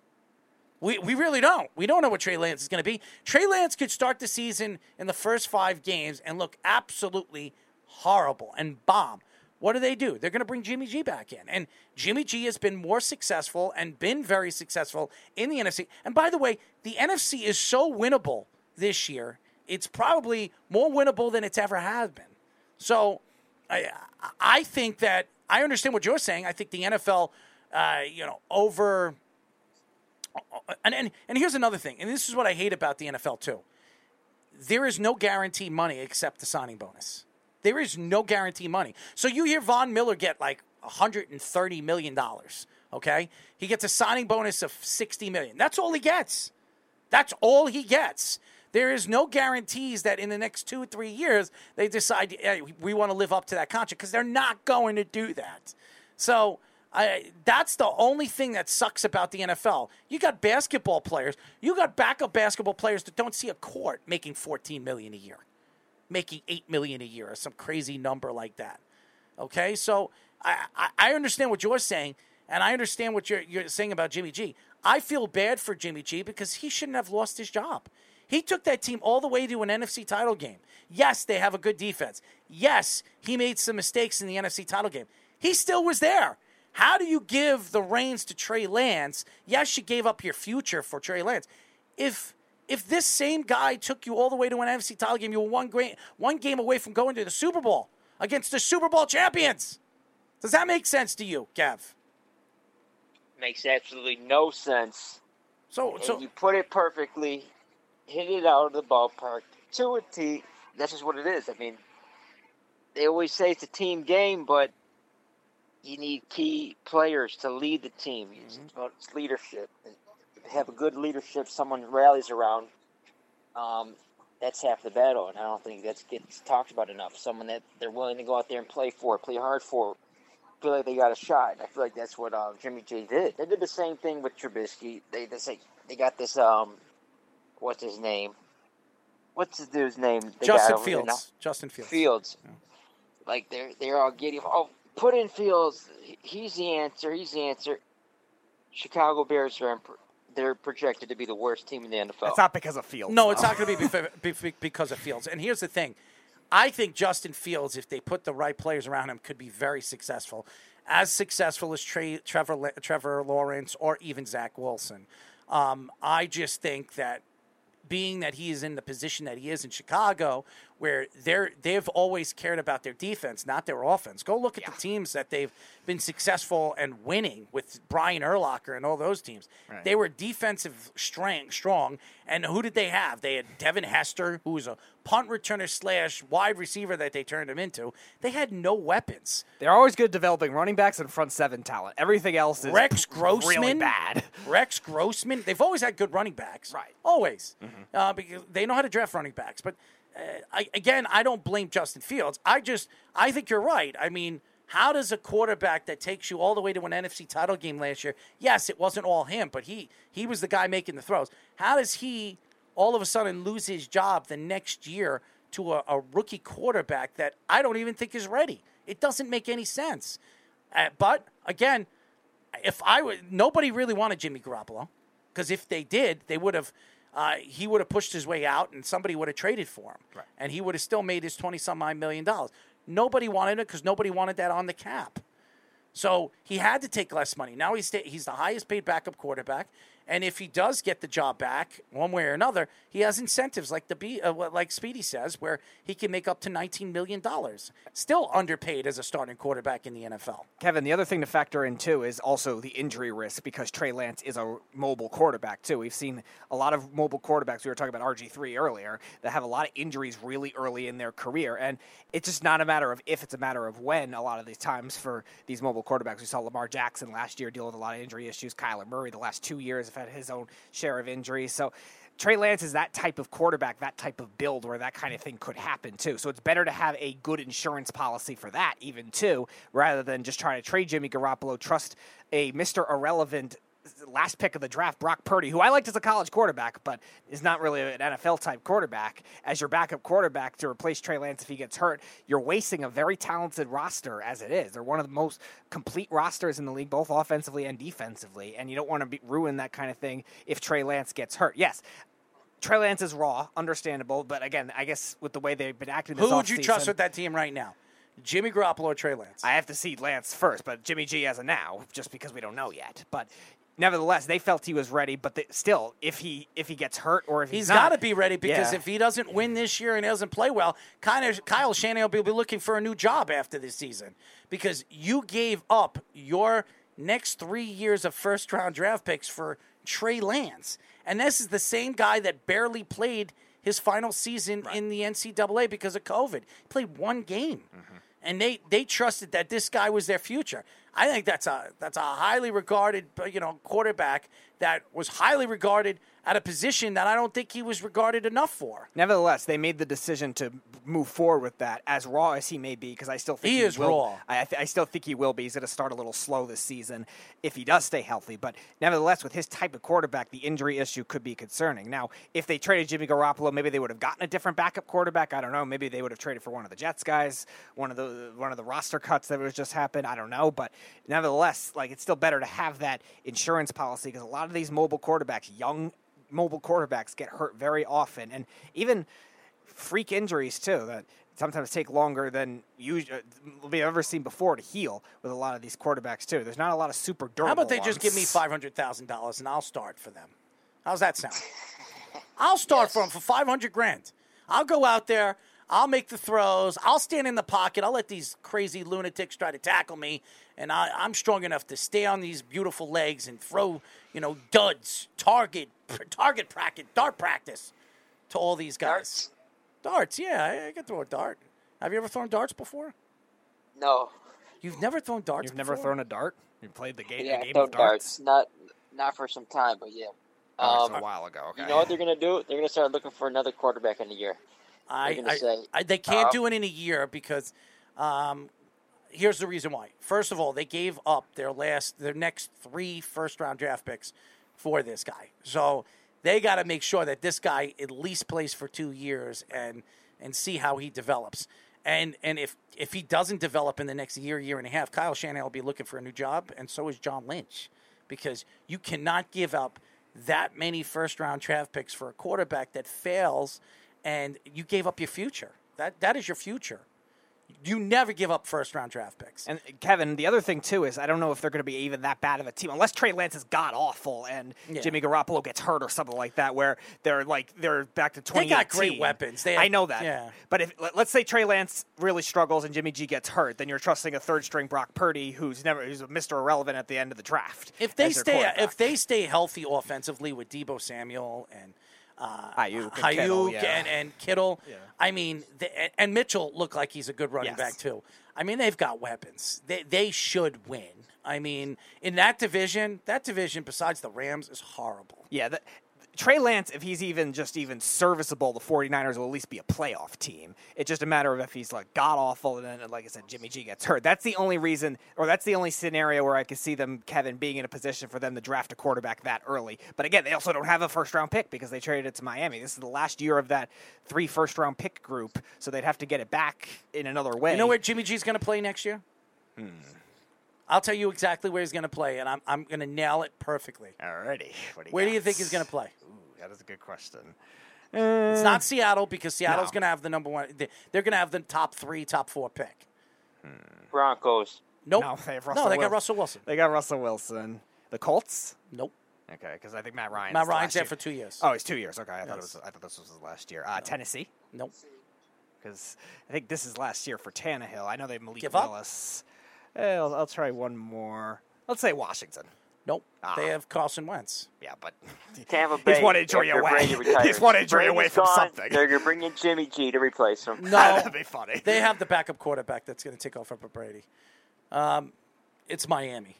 We really don't. We don't know what Trey Lance is going to be. Trey Lance could start the season in the first 5 games and look absolutely horrible and bomb. What do? They're going to bring Jimmy G back in. And Jimmy G has been more successful and been very successful in the NFC. And by the way, the NFC is so winnable this year. It's probably more winnable than it's ever has been. So I think that I understand what you're saying. I think the NFL, over and here's another thing. And this is what I hate about the NFL, too. There is no guaranteed money except the signing bonus. There is no guarantee money. So you hear Von Miller get $130 million, okay? He gets a signing bonus of $60 million. That's all he gets. That's all he gets. There is no guarantees that in the next 2 or 3 years they decide, hey, we want to live up to that contract, because they're not going to do that. So that's the only thing that sucks about the NFL. You got basketball players. You got backup basketball players that don't see a court making $14 million a year. Making $8 million a year or some crazy number like that. Okay? So I understand what you're saying, and I understand what you're saying about Jimmy G. I feel bad for Jimmy G because he shouldn't have lost his job. He took that team all the way to an NFC title game. Yes, they have a good defense. Yes, he made some mistakes in the NFC title game. He still was there. How do you give the reins to Trey Lance? Yes, you gave up your future for Trey Lance. If this same guy took you all the way to an NFC title game, you were one game away from going to the Super Bowl against the Super Bowl champions. Does that make sense to you, Kev? Makes absolutely no sense. So you put it perfectly, hit it out of the ballpark to a T. That's just what it is. I mean, they always say it's a team game, but you need key players to lead the team. It's leadership. Have a good leadership, someone rallies around. That's half the battle, and I don't think that gets talked about enough. Someone that they're willing to go out there and play for, play hard for, feel like they got a shot. I feel like that's what Jimmy G did. They did the same thing with Trubisky. They got this, what's his name? What's his dude's name? Justin Fields. Fields. Yeah. Like, they're all giddy. Oh, put in Fields. He's the answer. Chicago Bears are they're projected to be the worst team in the NFL. It's not because of Fields. No, it's not going to be because of Fields. And here's the thing. I think Justin Fields, if they put the right players around him, could be very successful. As successful as Trevor Lawrence or even Zach Wilson. I just think that being that he is in the position that he is in Chicago, where they've always cared about their defense, not their offense. Go look at the teams that they've been successful and winning with Brian Urlacher and all those teams. Right. They were defensive strong, and who did they have? They had Devin Hester, who was a punt returner / wide receiver that they turned him into. They had no weapons. They're always good at developing running backs and front seven talent. Everything else is really bad. Rex Grossman. They've always had good running backs. Right. Always. Mm-hmm. Because they know how to draft running backs, but... I don't blame Justin Fields. I think you're right. I mean, how does a quarterback that takes you all the way to an NFC title game last year, yes, it wasn't all him, but he was the guy making the throws. How does he all of a sudden lose his job the next year to a rookie quarterback that I don't even think is ready? It doesn't make any sense. But, again, nobody really wanted Jimmy Garoppolo, because if they did, they would have... he would have pushed his way out, and somebody would have traded for him. Right. And he would have still made his $20-some-odd million. Nobody wanted it because nobody wanted that on the cap. So he had to take less money. Now he's the highest-paid backup quarterback, and if he does get the job back one way or another, he has incentives like Speedy says, where he can make up to $19 million. Still underpaid as a starting quarterback in the NFL. Kevin, the other thing to factor in, too, is also the injury risk, because Trey Lance is a mobile quarterback, too. We've seen a lot of mobile quarterbacks, we were talking about RG3 earlier, that have a lot of injuries really early in their career, and it's just not a matter of if, it's a matter of when a lot of these times for these mobile quarterbacks. We saw Lamar Jackson last year deal with a lot of injury issues. Kyler Murray the last 2 years had his own share of injuries. So Trey Lance is that type of quarterback, that type of build where that kind of thing could happen too. So it's better to have a good insurance policy for that even too, rather than just trying to trade Jimmy Garoppolo, trust a Mr. Irrelevant last pick of the draft, Brock Purdy, who I liked as a college quarterback, but is not really an NFL-type quarterback, as your backup quarterback to replace Trey Lance if he gets hurt. You're wasting a very talented roster as it is. They're one of the most complete rosters in the league, both offensively and defensively, and you don't want to ruin that kind of thing if Trey Lance gets hurt. Yes, Trey Lance is raw, understandable, but again, I guess with the way they've been acting this offseason. Who would you trust with that team right now? Jimmy Garoppolo or Trey Lance? I have to see Lance first, but Jimmy G as of now, just because we don't know yet, but... Nevertheless, they felt he was ready, but still, if he gets hurt or if he's not. He's got to be ready, because if he doesn't win this year and he doesn't play well, Kyle Shanahan will be looking for a new job after this season, because you gave up your next 3 years of first-round draft picks for Trey Lance. And this is the same guy that barely played his final season in the NCAA because of COVID. He played one game. Mm-hmm. And they trusted that this guy was their future. I think that's a highly regarded quarterback that was highly regarded at a position that I don't think he was regarded enough for. Nevertheless, they made the decision to move forward with that, as raw as he may be, because I still think he is will, raw. I still think he will be. He's going to start a little slow this season if he does stay healthy. But nevertheless, with his type of quarterback, the injury issue could be concerning. Now, if they traded Jimmy Garoppolo, maybe they would have gotten a different backup quarterback. I don't know. Maybe they would have traded for one of the Jets guys, one of the roster cuts that was just happened. I don't know. But nevertheless, like, it's still better to have that insurance policy, because a lot of these mobile quarterbacks, young mobile quarterbacks get hurt very often, and even freak injuries too that sometimes take longer than we've ever seen before to heal with a lot of these quarterbacks too. There's not a lot of super durable. How about they just give me $500,000 and I'll start for them? How's that sound? I'll start for them for $500,000. I'll go out there. I'll make the throws. I'll stand in the pocket. I'll let these crazy lunatics try to tackle me, and I'm strong enough to stay on these beautiful legs and throw, duds, target practice, dart practice to all these guys. Darts, yeah, I can throw a dart. Have you ever thrown darts before? No. You've never thrown darts before? You've never thrown a dart? You played the game of darts? Not for some time, but yeah. A while ago. Okay. You know what they're going to do? They're going to start looking for another quarterback in a year. They can't do it in a year because here's the reason why. First of all, they gave up their next 3 first-round draft picks for this guy. So they got to make sure that this guy at least plays for 2 years and see how he develops. And if he doesn't develop in the next year and a half, Kyle Shanahan will be looking for a new job, and so is John Lynch, because you cannot give up that many first-round draft picks for a quarterback that fails. And you gave up your future. That is your future. You never give up first-round draft picks. And, Kevin, the other thing, too, is I don't know if they're going to be even that bad of a team. Unless Trey Lance is god-awful and Jimmy Garoppolo gets hurt or something like that, where they're back to 2018. They got great weapons. I know that. Yeah. But let's say Trey Lance really struggles and Jimmy G gets hurt, then you're trusting a third-string Brock Purdy who's Mr. Irrelevant at the end of the draft. If they stay healthy offensively with Deebo Samuel and Ayuk and Kittle. Yeah. I mean, and Mitchell looked like he's a good running back, too. I mean, they've got weapons. They should win. I mean, in that division, besides the Rams, is horrible. Yeah, Trey Lance, if he's even serviceable, the 49ers will at least be a playoff team. It's just a matter of if he's god-awful and then, like I said, Jimmy G gets hurt. That's the only reason, or that's the only scenario where I could see them, Kevin, being in a position for them to draft a quarterback that early. But again, they also don't have a first-round pick because they traded it to Miami. This is the last year of that 3 first-round pick group, so they'd have to get it back in another way. You know where Jimmy G's going to play next year? I'll tell you exactly where he's going to play, and I'm going to nail it perfectly. All righty. Where do you think he's going to play? Ooh, that is a good question. It's not Seattle because Seattle's going to have the number one. They're going to have the top 3, top 4 pick. Broncos. Nope. No, they have got Russell Wilson. They got Russell Wilson. The Colts? Nope. Okay, because I think Matt Ryan's there for 2 years. Oh, it's 2 years. Okay, I thought this was his last year. No. Tennessee? Nope. Because I think this is last year for Tannehill. I know they have Malik Willis. I'll try one more. Let's say Washington. Nope. They have Carson Wentz. Yeah, but Tampa Bay, he's one injury away. He's one injury away from something. They're bringing Jimmy G to replace him. No, that'd be funny. They have the backup quarterback that's going to take off for Brady. It's Miami.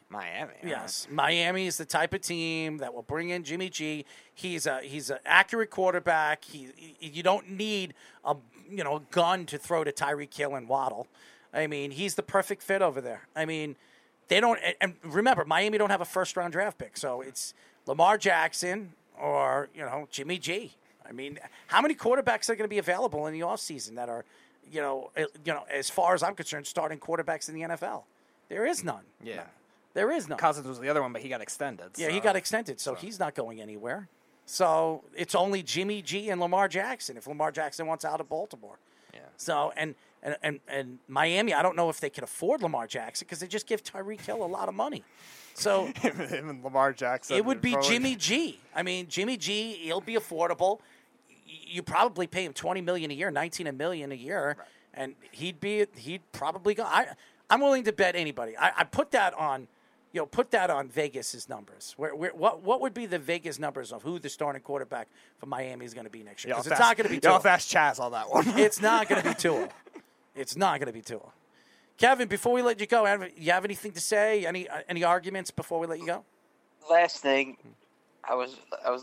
Yes, right. Miami is the type of team that will bring in Jimmy G. He's an accurate quarterback. You don't need a gun to throw to Tyreek Hill and Waddle. I mean, he's the perfect fit over there. I mean, they don't – and remember, Miami don't have a first-round draft pick, so it's Lamar Jackson or, Jimmy G. I mean, how many quarterbacks are going to be available in the offseason that are, as far as I'm concerned, starting quarterbacks in the NFL? There is none. Yeah. No, there is none. Cousins was the other one, but he got extended. Yeah, he got extended, so he's not going anywhere. So it's only Jimmy G and Lamar Jackson if Lamar Jackson wants out of Baltimore. Yeah. So – And Miami, I don't know if they can afford Lamar Jackson because they just give Tyreek Hill a lot of money. So him and Lamar Jackson. It would be Jimmy G. I mean, Jimmy G, he'll be affordable. You probably pay him $20 million a year, $19 million a year, right. And he'd probably go. I'm willing to bet anybody. I put that on, Vegas's numbers. What would be the Vegas numbers of who the starting quarterback for Miami is going to be next year? Because it's not going to be Tua. Y'all fast Chaz on that one. It's not going to be Tua. It's not going to be Tua. Kevin, before we let you go, you have anything to say? Any arguments before we let you go? Last thing, I was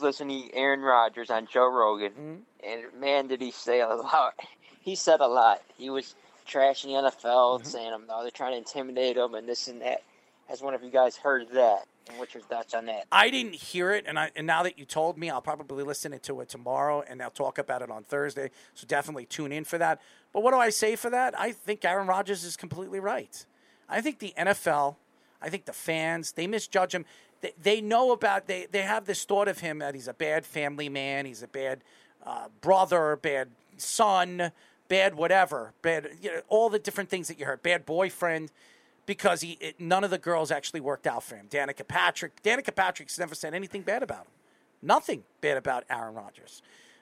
listening to Aaron Rodgers on Joe Rogan, and man, did he say a lot. He said a lot. He was trashing the NFL, saying, "No, they're trying to intimidate him and this and that." Has one of you guys heard that? And what's your thoughts on that? I didn't hear it, and now that you told me, I'll probably listen to it tomorrow, and I'll talk about it on Thursday. So definitely tune in for that. But what do I say for that? I think Aaron Rodgers is completely right. I think the NFL, I think the fans, they misjudge him. They know about, they have this thought of him that he's a bad family man, he's a bad brother, bad son, bad whatever, bad, you know, all the different things that you heard, bad boyfriend, because none of the girls actually worked out for him. Danica Patrick's never said anything bad about him. Nothing bad about Aaron Rodgers.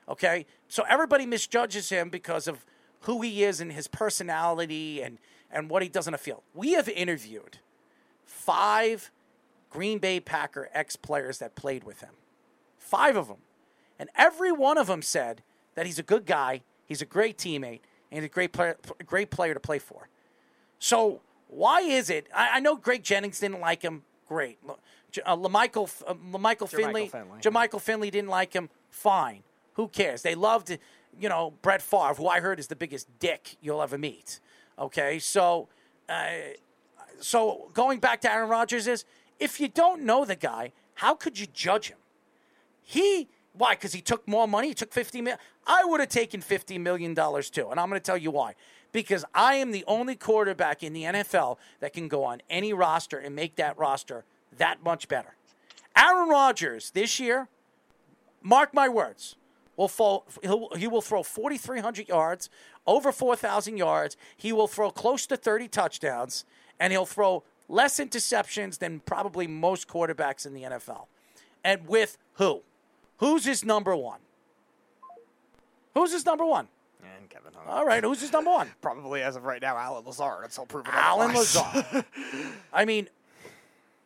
Okay? So everybody misjudges him because of who he is and his personality and what he does on the field. We have interviewed 5 Green Bay Packer ex-players that played with him. 5 of them. And every one of them said that he's a good guy, he's a great teammate, and he's a great player to play for. So why is it? I know Greg Jennings didn't like him. Great. JaMychal Finley didn't like him. Fine. Who cares? They loved, you know, Brett Favre, who I heard is the biggest dick you'll ever meet. Okay? So going back to Aaron Rodgers is, if you don't know the guy, how could you judge him? Why? Because he took more money? He took $50 million? I would have taken $50 million too, and I'm going to tell you why. Because I am the only quarterback in the NFL that can go on any roster and make that roster that much better. Aaron Rodgers this year, mark my words, he will throw 4,300 yards, over 4,000 yards. He will throw close to 30 touchdowns, and he'll throw less interceptions than probably most quarterbacks in the NFL. And with who? Who's his number one? Who's his number one? And Kevin Hunt. All right, who's his number one? Probably as of right now, Allen Lazard. It's all proven. Allen Lazard. I mean,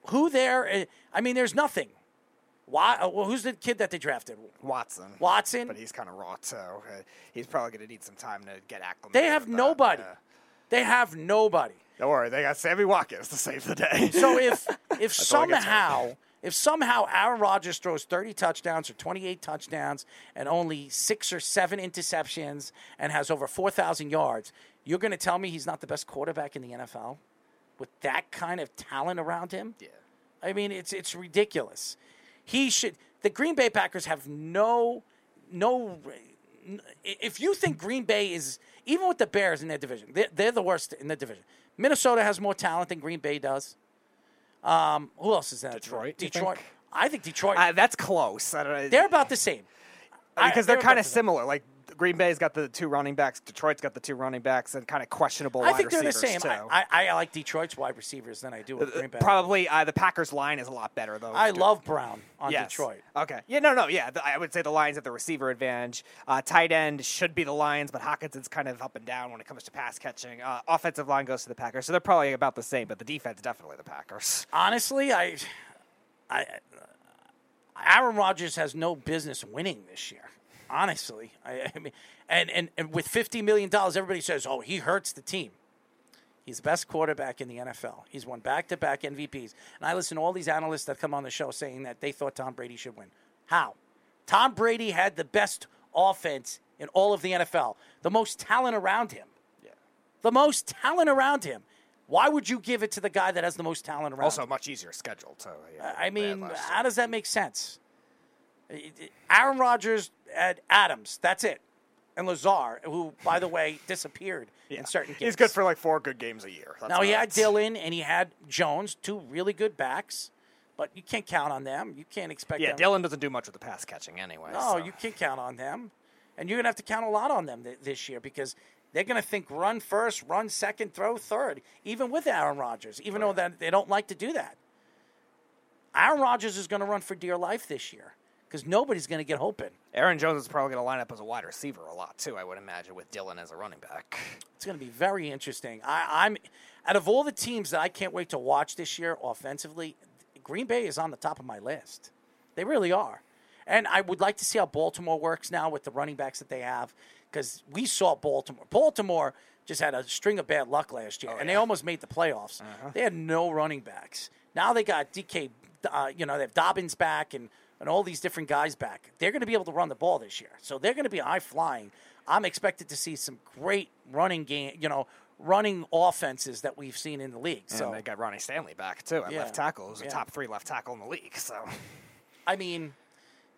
who there? I mean, there's nothing. Why? Well, who's the kid that they drafted? Watson. But he's kind of raw, so he's probably going to need some time to get acclimated. They have nobody. Don't worry, they got Sammy Watkins to save the day. So if somehow Aaron Rodgers throws 30 touchdowns or 28 touchdowns and only 6 or 7 interceptions and has over 4,000 yards, you're going to tell me he's not the best quarterback in the NFL with that kind of talent around him? Yeah. I mean, it's ridiculous. The Green Bay Packers have no. If you think Green Bay is, even with the Bears in their division, they're the worst in the division. Minnesota has more talent than Green Bay does. Who else is that? Detroit. I think Detroit. That's close. I don't know. They're about the same. Because they're kind of similar. Like, Green Bay's got the 2 running backs. Detroit's got the 2 running backs and kind of questionable wide receivers. I think they're the same. Too. I like Detroit's wide receivers than I do with Green Bay. Probably the Packers' line is a lot better, though. I love Brown on Detroit. Okay. Yeah, no. Yeah, I would say the Lions have the receiver advantage. Tight end should be the Lions, but Hawkinson's kind of up and down when it comes to pass catching. Offensive line goes to the Packers, so they're probably about the same, but the defense definitely the Packers. Honestly, Aaron Rodgers has no business winning this year. Honestly, I mean, and with $50 million, everybody says, oh, he hurts the team. He's the best quarterback in the NFL. He's won back-to-back MVPs. And I listen to all these analysts that come on the show saying that they thought Tom Brady should win. How? Tom Brady had the best offense in all of the NFL. The most talent around him. Yeah. The most talent around him. Why would you give it to the guy that has the most talent around him? Also, much easier schedule, too. Yeah, I mean, how does that make sense? Aaron Rodgers at Adams, that's it. And Lazar, who, by the way, disappeared in certain games. He's good for like 4 good games a year. Now, he had Dillon and he had Jones, 2 really good backs, but you can't count on them. You can't expect them. Yeah, Dillon doesn't do much with the pass catching anyway. No, you can't count on them. And you're going to have to count a lot on them this year because they're going to think run first, run second, throw third, even with Aaron Rodgers, even though that they don't like to do that. Aaron Rodgers is going to run for dear life this year. Because nobody's going to get open. Aaron Jones is probably going to line up as a wide receiver a lot, too, I would imagine, with Dillon as a running back. It's going to be very interesting. I'm out of all the teams that I can't wait to watch this year offensively, Green Bay is on the top of my list. They really are. And I would like to see how Baltimore works now with the running backs that they have. Because we saw Baltimore. Baltimore just had a string of bad luck last year. Oh, yeah. And they almost made the playoffs. Uh-huh. They had no running backs. Now they got DK, they have Dobbins back and all these different guys back. They're going to be able to run the ball this year. So they're going to be high-flying. I'm expected to see some great running game, running offenses that we've seen in the league. And they got Ronnie Stanley back, too, at left tackle. He's a top 3 left tackle in the league. So, I mean,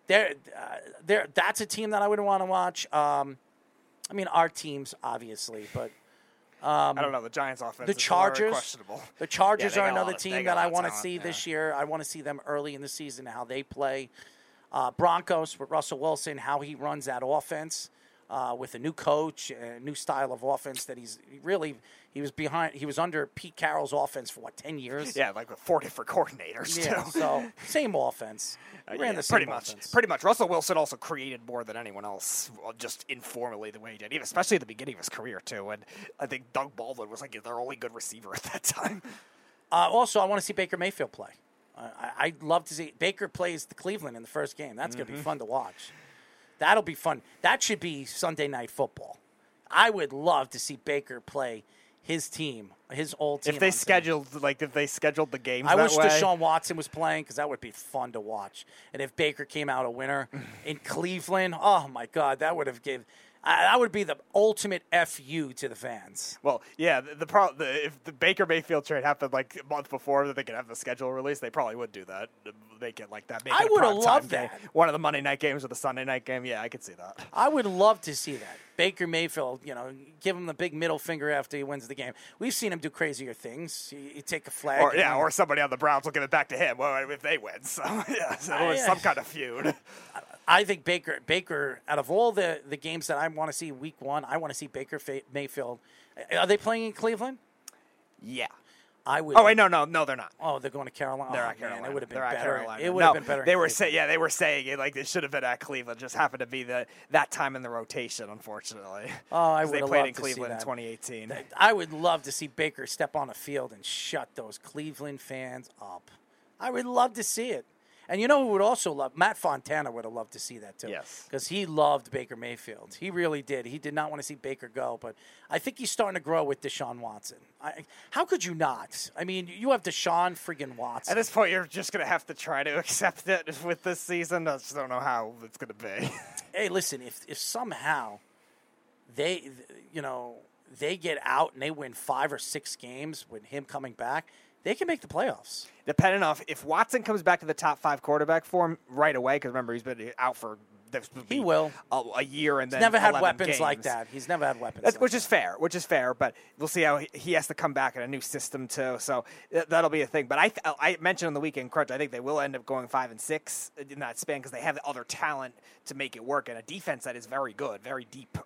that's a team that I wouldn't want to watch. Our teams, obviously, but I don't know. The Giants' offense is very questionable. The Chargers are another team that I want to see this year. I want to see them early in the season, how they play. Broncos with Russell Wilson, how he runs that offense with a new coach, a new style of offense that he's really – he was under Pete Carroll's offense for, 10 years? Yeah, like with four different coordinators. Yeah, so same offense. Pretty much. Russell Wilson also created more than anyone else, just informally the way he did, even especially at the beginning of his career, too. And I think Doug Baldwin was, their only good receiver at that time. Also, I want to see Baker Mayfield play. I'd love to see Baker plays the Cleveland in the first game. That's going to be fun to watch. That'll be fun. That should be Sunday Night Football. I would love to see Baker play his team, his old team. If they scheduled the games that way. I wish Deshaun Watson was playing because that would be fun to watch. And if Baker came out a winner in Cleveland, oh, my God, that would have given – that would be the ultimate FU to the fans. Well, yeah, if the Baker Mayfield trade happened a month before that they could have the schedule released, they probably would do that. Make it like that. Make I would have loved that. One of the Monday night games or the Sunday night game. Yeah, I could see that. I would love to see that. Baker Mayfield, give him the big middle finger after he wins the game. We've seen him do crazier things. You take a flag. Or somebody on the Browns will give it back to him if they win. So, some kind of feud. I think Baker, out of all the games that I want to see week one, I want to see Baker Mayfield. Are they playing in Cleveland? Yeah. I would. Oh, wait, no, they're not. Oh, they're going to Carolina. They're at Carolina. It would have been better. It would have been better. They were saying it it should have been at Cleveland. Just happened to be that time in the rotation, unfortunately. Oh, I would have loved to see that. They played in Cleveland in 2018. I would love to see Baker step on the field and shut those Cleveland fans up. I would love to see it. And you know who would also love? Matt Fontana would have loved to see that, too. Yes. Because he loved Baker Mayfield. He really did. He did not want to see Baker go. But I think he's starting to grow with Deshaun Watson. How could you not? I mean, you have Deshaun friggin' Watson. At this point, you're just going to have to try to accept it with this season. I just don't know how it's going to be. Hey, listen, if somehow they get out and they win 5 or 6 games with him coming back, they can make the playoffs. Depending on if Watson comes back to the top 5 quarterback form right away, because remember, he's been out for a year and then 11 games. He's never had weapons like that. He's never had weapons like that. Which is fair, but we'll see how he has to come back in a new system, too. So that'll be a thing. But I mentioned on the Weekend Crunch, I think they will end up going 5 and 6 in that span because they have the other talent to make it work and a defense that is very good, very deep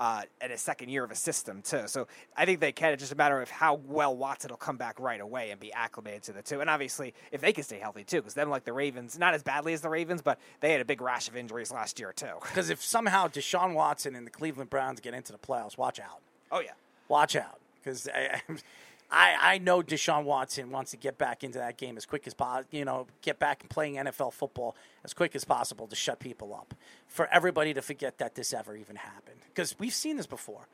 at a second year of a system, too. So I think they can. It's just a matter of how well Watson will come back right away and be acclimated to the two. And obviously, if they can stay healthy, too, because them like the Ravens, not as badly as the Ravens, but they had a big rash of injuries last year, too. Because if somehow Deshaun Watson and the Cleveland Browns get into the playoffs, watch out. Oh, yeah. Watch out. Because I know Deshaun Watson wants to get back into that game as quick as possible, get back and playing NFL football as quick as possible to shut people up. For everybody to forget that this ever even happened. Because we've seen this before.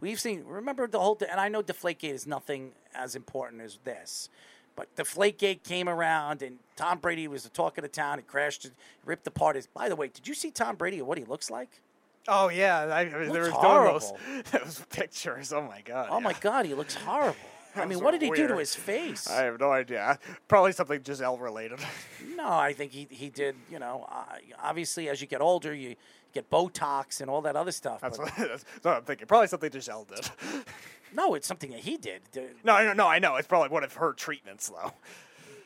Remember the whole thing, and I know Deflategate is nothing as important as this. But Deflategate came around, and Tom Brady was the talk of the town. It crashed, it ripped apart. By the way, did you see Tom Brady and what he looks like? Oh, yeah. There was horrible. Those pictures. Oh, my God. Oh, yeah. My God. He looks horrible. I mean, what did he do to his face? I have no idea. Probably something Giselle-related. No, I think he did, obviously as you get older, you get Botox and all that other stuff. That's what I'm thinking. Probably something Giselle did. No, it's something that he did. No, I know. It's probably one of her treatments, though.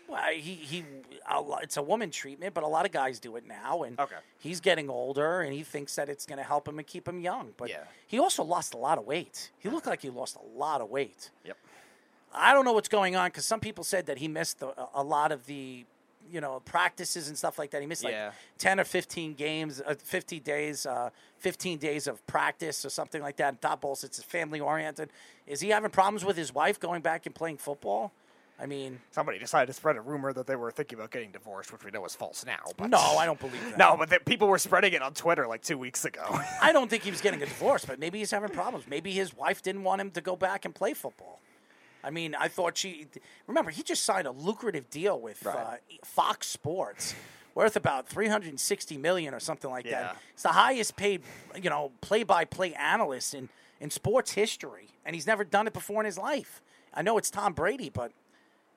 Well, it's a woman treatment, but a lot of guys do it now, and he's getting older, and he thinks that it's going to help him and keep him young. But he also lost a lot of weight. He looked like he lost a lot of weight. Yep. I don't know what's going on because some people said that he missed a lot of the, practices and stuff like that. He missed 10 or 15 games, 15 days of practice or something like that. And Daboll, it's family oriented. Is he having problems with his wife going back and playing football? I mean, somebody decided to spread a rumor that they were thinking about getting divorced, which we know is false now. But no, I don't believe that. No, but people were spreading it on Twitter 2 weeks ago. I don't think he was getting a divorce, but maybe he's having problems. Maybe his wife didn't want him to go back and play football. I mean, I thought remember, he just signed a lucrative deal with Fox Sports worth about $360 million or something like that. It's the highest paid, play-by-play analyst in sports history, and he's never done it before in his life. I know it's Tom Brady, but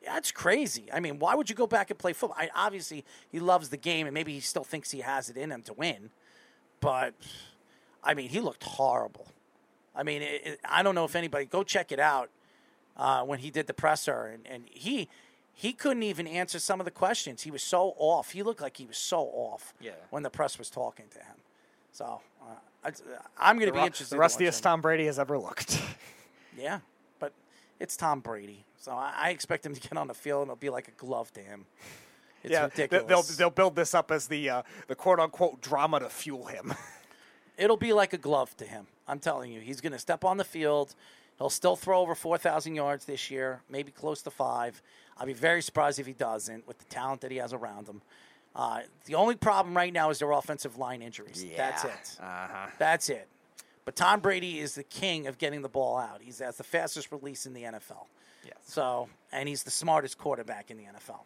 that's crazy. I mean, why would you go back and play football? Obviously, he loves the game, and maybe he still thinks he has it in him to win, but, I mean, he looked horrible. I mean, I don't know if anybody, go check it out when he did the presser. And he couldn't even answer some of the questions. He was so off. He looked like he was so off when the press was talking to him. So I'm going to be interested. The rustiest Tom Brady has ever looked. Yeah, but it's Tom Brady. So I expect him to get on the field, and it'll be like a glove to him. It's ridiculous. They'll build this up as the quote-unquote drama to fuel him. It'll be like a glove to him. I'm telling you. He's going to step on the field. He'll still throw over 4,000 yards this year, maybe close to 5. I'd be very surprised if he doesn't with the talent that he has around him. The only problem right now is their offensive line injuries. Yeah. That's it. Uh-huh. That's it. But Tom Brady is the king of getting the ball out. He has the fastest release in the NFL. Yes. So, and he's the smartest quarterback in the NFL.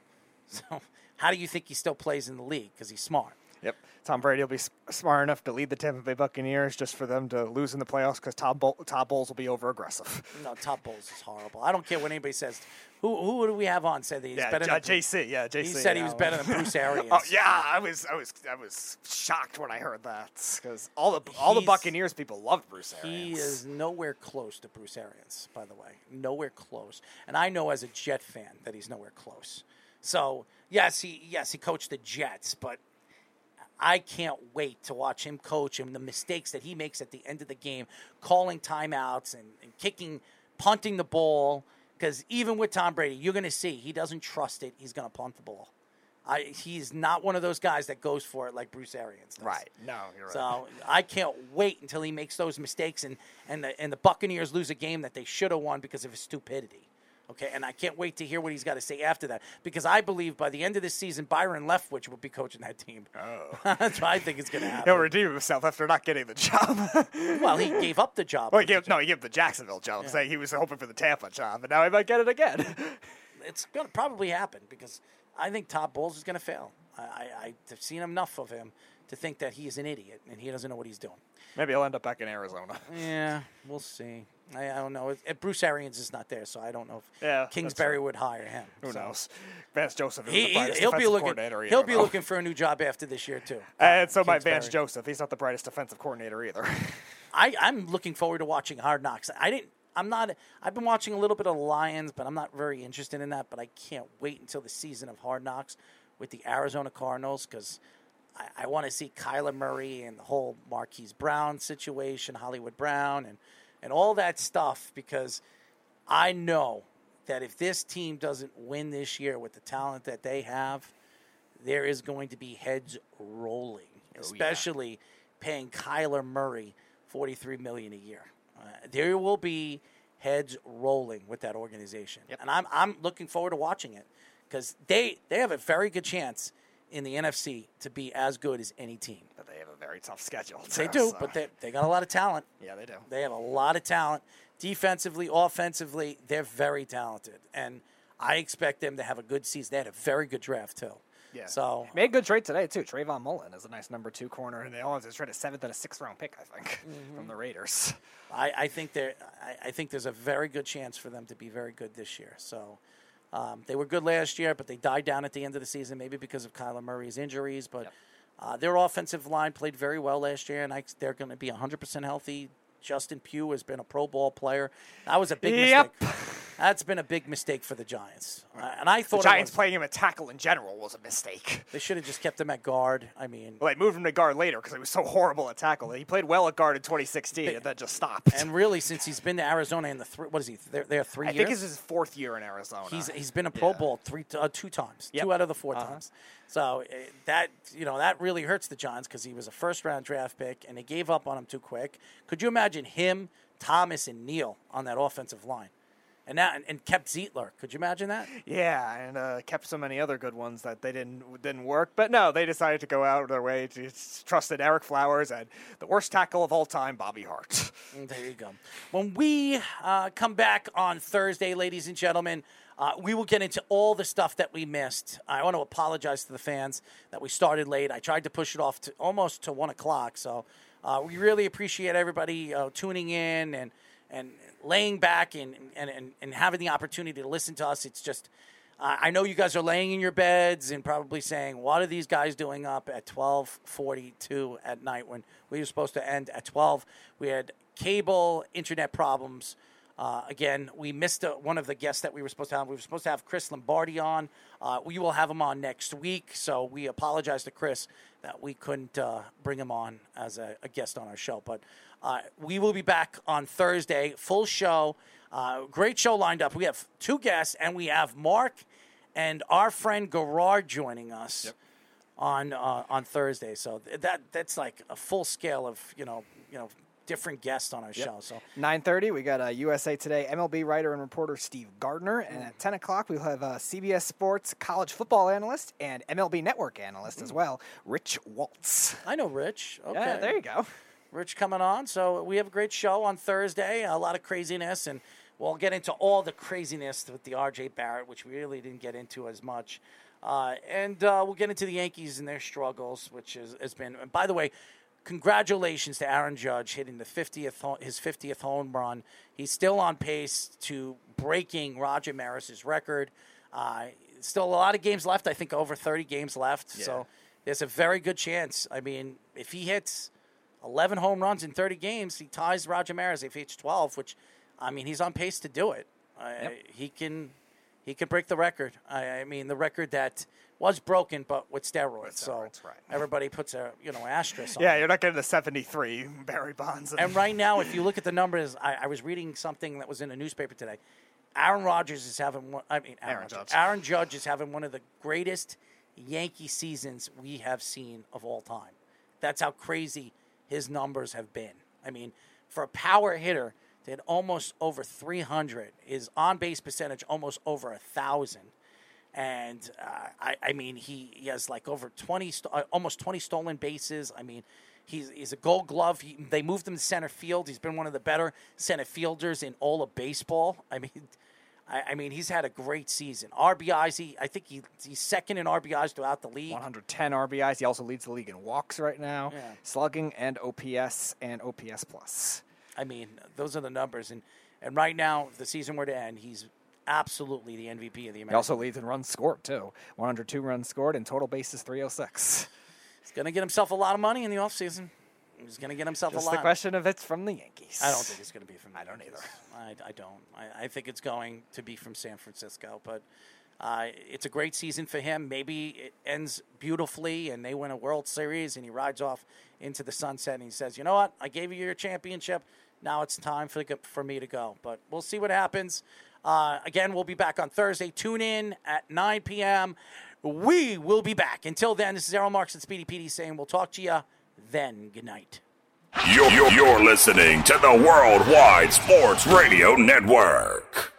So how do you think he still plays in the league? Because he's smart. Yep. Tom Brady will be smart enough to lead the Tampa Bay Buccaneers just for them to lose in the playoffs because Todd Bowles will be over-aggressive. No, Todd Bowles is horrible. I don't care what anybody says. Who do we have on said that he's better than JC? Yeah, JC. He said he was better than Bruce Arians. Oh, yeah, I was shocked when I heard that because all the Buccaneers people loved Bruce Arians. He is nowhere close to Bruce Arians, by the way. Nowhere close. And I know as a Jet fan that he's nowhere close. So, yes, he coached the Jets, but I can't wait to watch him coach and the mistakes that he makes at the end of the game, calling timeouts and kicking, punting the ball. Because even with Tom Brady, you're going to see he doesn't trust it. He's going to punt the ball. He's not one of those guys that goes for it like Bruce Arians does. Right. No, you're right. So I can't wait until he makes those mistakes and the Buccaneers lose a game that they should have won because of his stupidity. Okay, and I can't wait to hear what he's got to say after that because I believe by the end of this season, Byron Leftwich will be coaching that team. Oh. That's what I think is going to happen. He'll redeem himself after not getting the job. Well, he gave up the job. Well, he gave the Jacksonville job, saying he was hoping for the Tampa job, and now he might get it again. It's going to probably happen because I think Todd Bowles is going to fail. I've seen enough of him to think that he is an idiot and he doesn't know what he's doing. Maybe he'll end up back in Arizona. Yeah, we'll see. I don't know. Bruce Arians is not there, so I don't know if Kingsbury would hire him. Who knows? Vance Joseph is the brightest defensive coordinator. He'll be looking for a new job after this year, too. And so might Vance Joseph. He's not the brightest defensive coordinator either. I'm looking forward to watching Hard Knocks. I've been watching a little bit of Lions, but I'm not very interested in that. But I can't wait until the season of Hard Knocks with the Arizona Cardinals because I want to see Kyler Murray and the whole Marquise Brown situation, Hollywood Brown, and all that stuff, because I know that if this team doesn't win this year with the talent that they have, there is going to be heads rolling, especially paying Kyler Murray $43 million a year. There will be heads rolling with that organization. Yep. And I'm looking forward to watching it because they have a very good chance in the NFC to be as good as any team. But they have a very tough schedule. They do, so. But they got a lot of talent. Yeah, they do. They have a lot of talent. Defensively, offensively, they're very talented. And I expect them to have a good season. They had a very good draft, too. Yeah. So made a good trade today, too. Trayvon Mullen is a nice number 2 corner, and they all have to trade a 7th and a 6th round pick, I think, from the Raiders. I think there's a very good chance for them to be very good this year. So they were good last year, but they died down at the end of the season, maybe because of Kyler Murray's injuries. But their offensive line played very well last year, and they're going to be 100% healthy. Justin Pugh has been a Pro Bowl player. That was a big mistake. That's been a big mistake for the Giants. And I thought the Giants playing him at tackle in general was a mistake. They should have just kept him at guard. I mean, well, they moved him to guard later because he was so horrible at tackle. He played well at guard in 2016, and that just stopped. And really, since he's been to Arizona in what is he? They're 3 years. I think it's his 4th year in Arizona. He's been a Pro Bowl 2 times, 2 out of the 4 times. So that really hurts the Giants because he was a first-round draft pick, and they gave up on him too quick. Could you imagine him, Thomas, and Neal on that offensive line? And kept Zeitler. Could you imagine that? Yeah, and kept so many other good ones that they didn't work. But no, they decided to go out of their way to trusted Eric Flowers and the worst tackle of all time, Bobby Hart. There you go. When we come back on Thursday, ladies and gentlemen, we will get into all the stuff that we missed. I want to apologize to the fans that we started late. I tried to push it off to almost to 1 o'clock. So we really appreciate everybody tuning in and laying back and having the opportunity to listen to us. It's just I know you guys are laying in your beds and probably saying, what are these guys doing up at 12:42 at night when we were supposed to end at 12? We had cable, internet problems. Again, we missed one of the guests that we were supposed to have. We were supposed to have Chris Lombardi on. We will have him on next week, so we apologize to Chris that we couldn't bring him on as a guest on our show. But we will be back on Thursday, full show. Great show lined up. We have two guests, and we have Mark and our friend Gerard joining us on Thursday. So that's like a full scale of different guests on our show. So 9:30, we got USA Today MLB writer and reporter Steve Gardner, and at 10 o'clock we'll have CBS Sports college football analyst and MLB Network analyst as well, Rich Waltz. I know Rich. Okay, yeah, there you go. Rich coming on. So we have a great show on Thursday. A lot of craziness, and we'll get into all the craziness with the RJ Barrett, which we really didn't get into as much. And we'll get into the Yankees and their struggles, which has been. And by the way, congratulations to Aaron Judge hitting his 50th home run. He's still on pace to breaking Roger Maris's record. Still a lot of games left. I think over 30 games left. Yeah. So there's a very good chance. I mean, if he hits 11 home runs in 30 games, he ties Roger Maris. If he hits 12, which, I mean, he's on pace to do it. He can break the record. I mean, the record that was broken, but with steroids. That's right. Everybody puts a asterisk on it. Yeah, you're not getting the 73 Barry Bonds. And right now, if you look at the numbers, I was reading something that was in a newspaper today. Aaron Judge is having one of the greatest Yankee seasons we have seen of all time. That's how crazy his numbers have been. I mean, for a power hitter, they had almost over 300. His on-base percentage almost over 1,000. And, he has like over 20 stolen bases. I mean, he's a Gold Glove. They moved him to center field. He's been one of the better center fielders in all of baseball. I mean, he's had a great season. RBIs, he's second in RBIs throughout the league. 110 RBIs. He also leads the league in walks right now. Yeah. Slugging and OPS plus. I mean, those are the numbers. And right now, if the season were to end, he's absolutely the MVP of the American League. He also leads in runs scored, too. 102 runs scored and total bases 306. He's going to get himself a lot of money in the offseason. He's going to get himself a lot. Just the question of it's from the Yankees. I don't think it's going to be from the Yankees. I don't. I think it's going to be from San Francisco. But it's a great season for him. Maybe it ends beautifully and they win a World Series and he rides off into the sunset and he says, you know what? I gave you your championship. Now it's time for me to go. But we'll see what happens. Again, we'll be back on Thursday. Tune in at 9 p.m. We will be back. Until then, this is Errol Marks and Speedy PD saying we'll talk to you. Then, good night. You're listening to the Worldwide Sports Radio Network.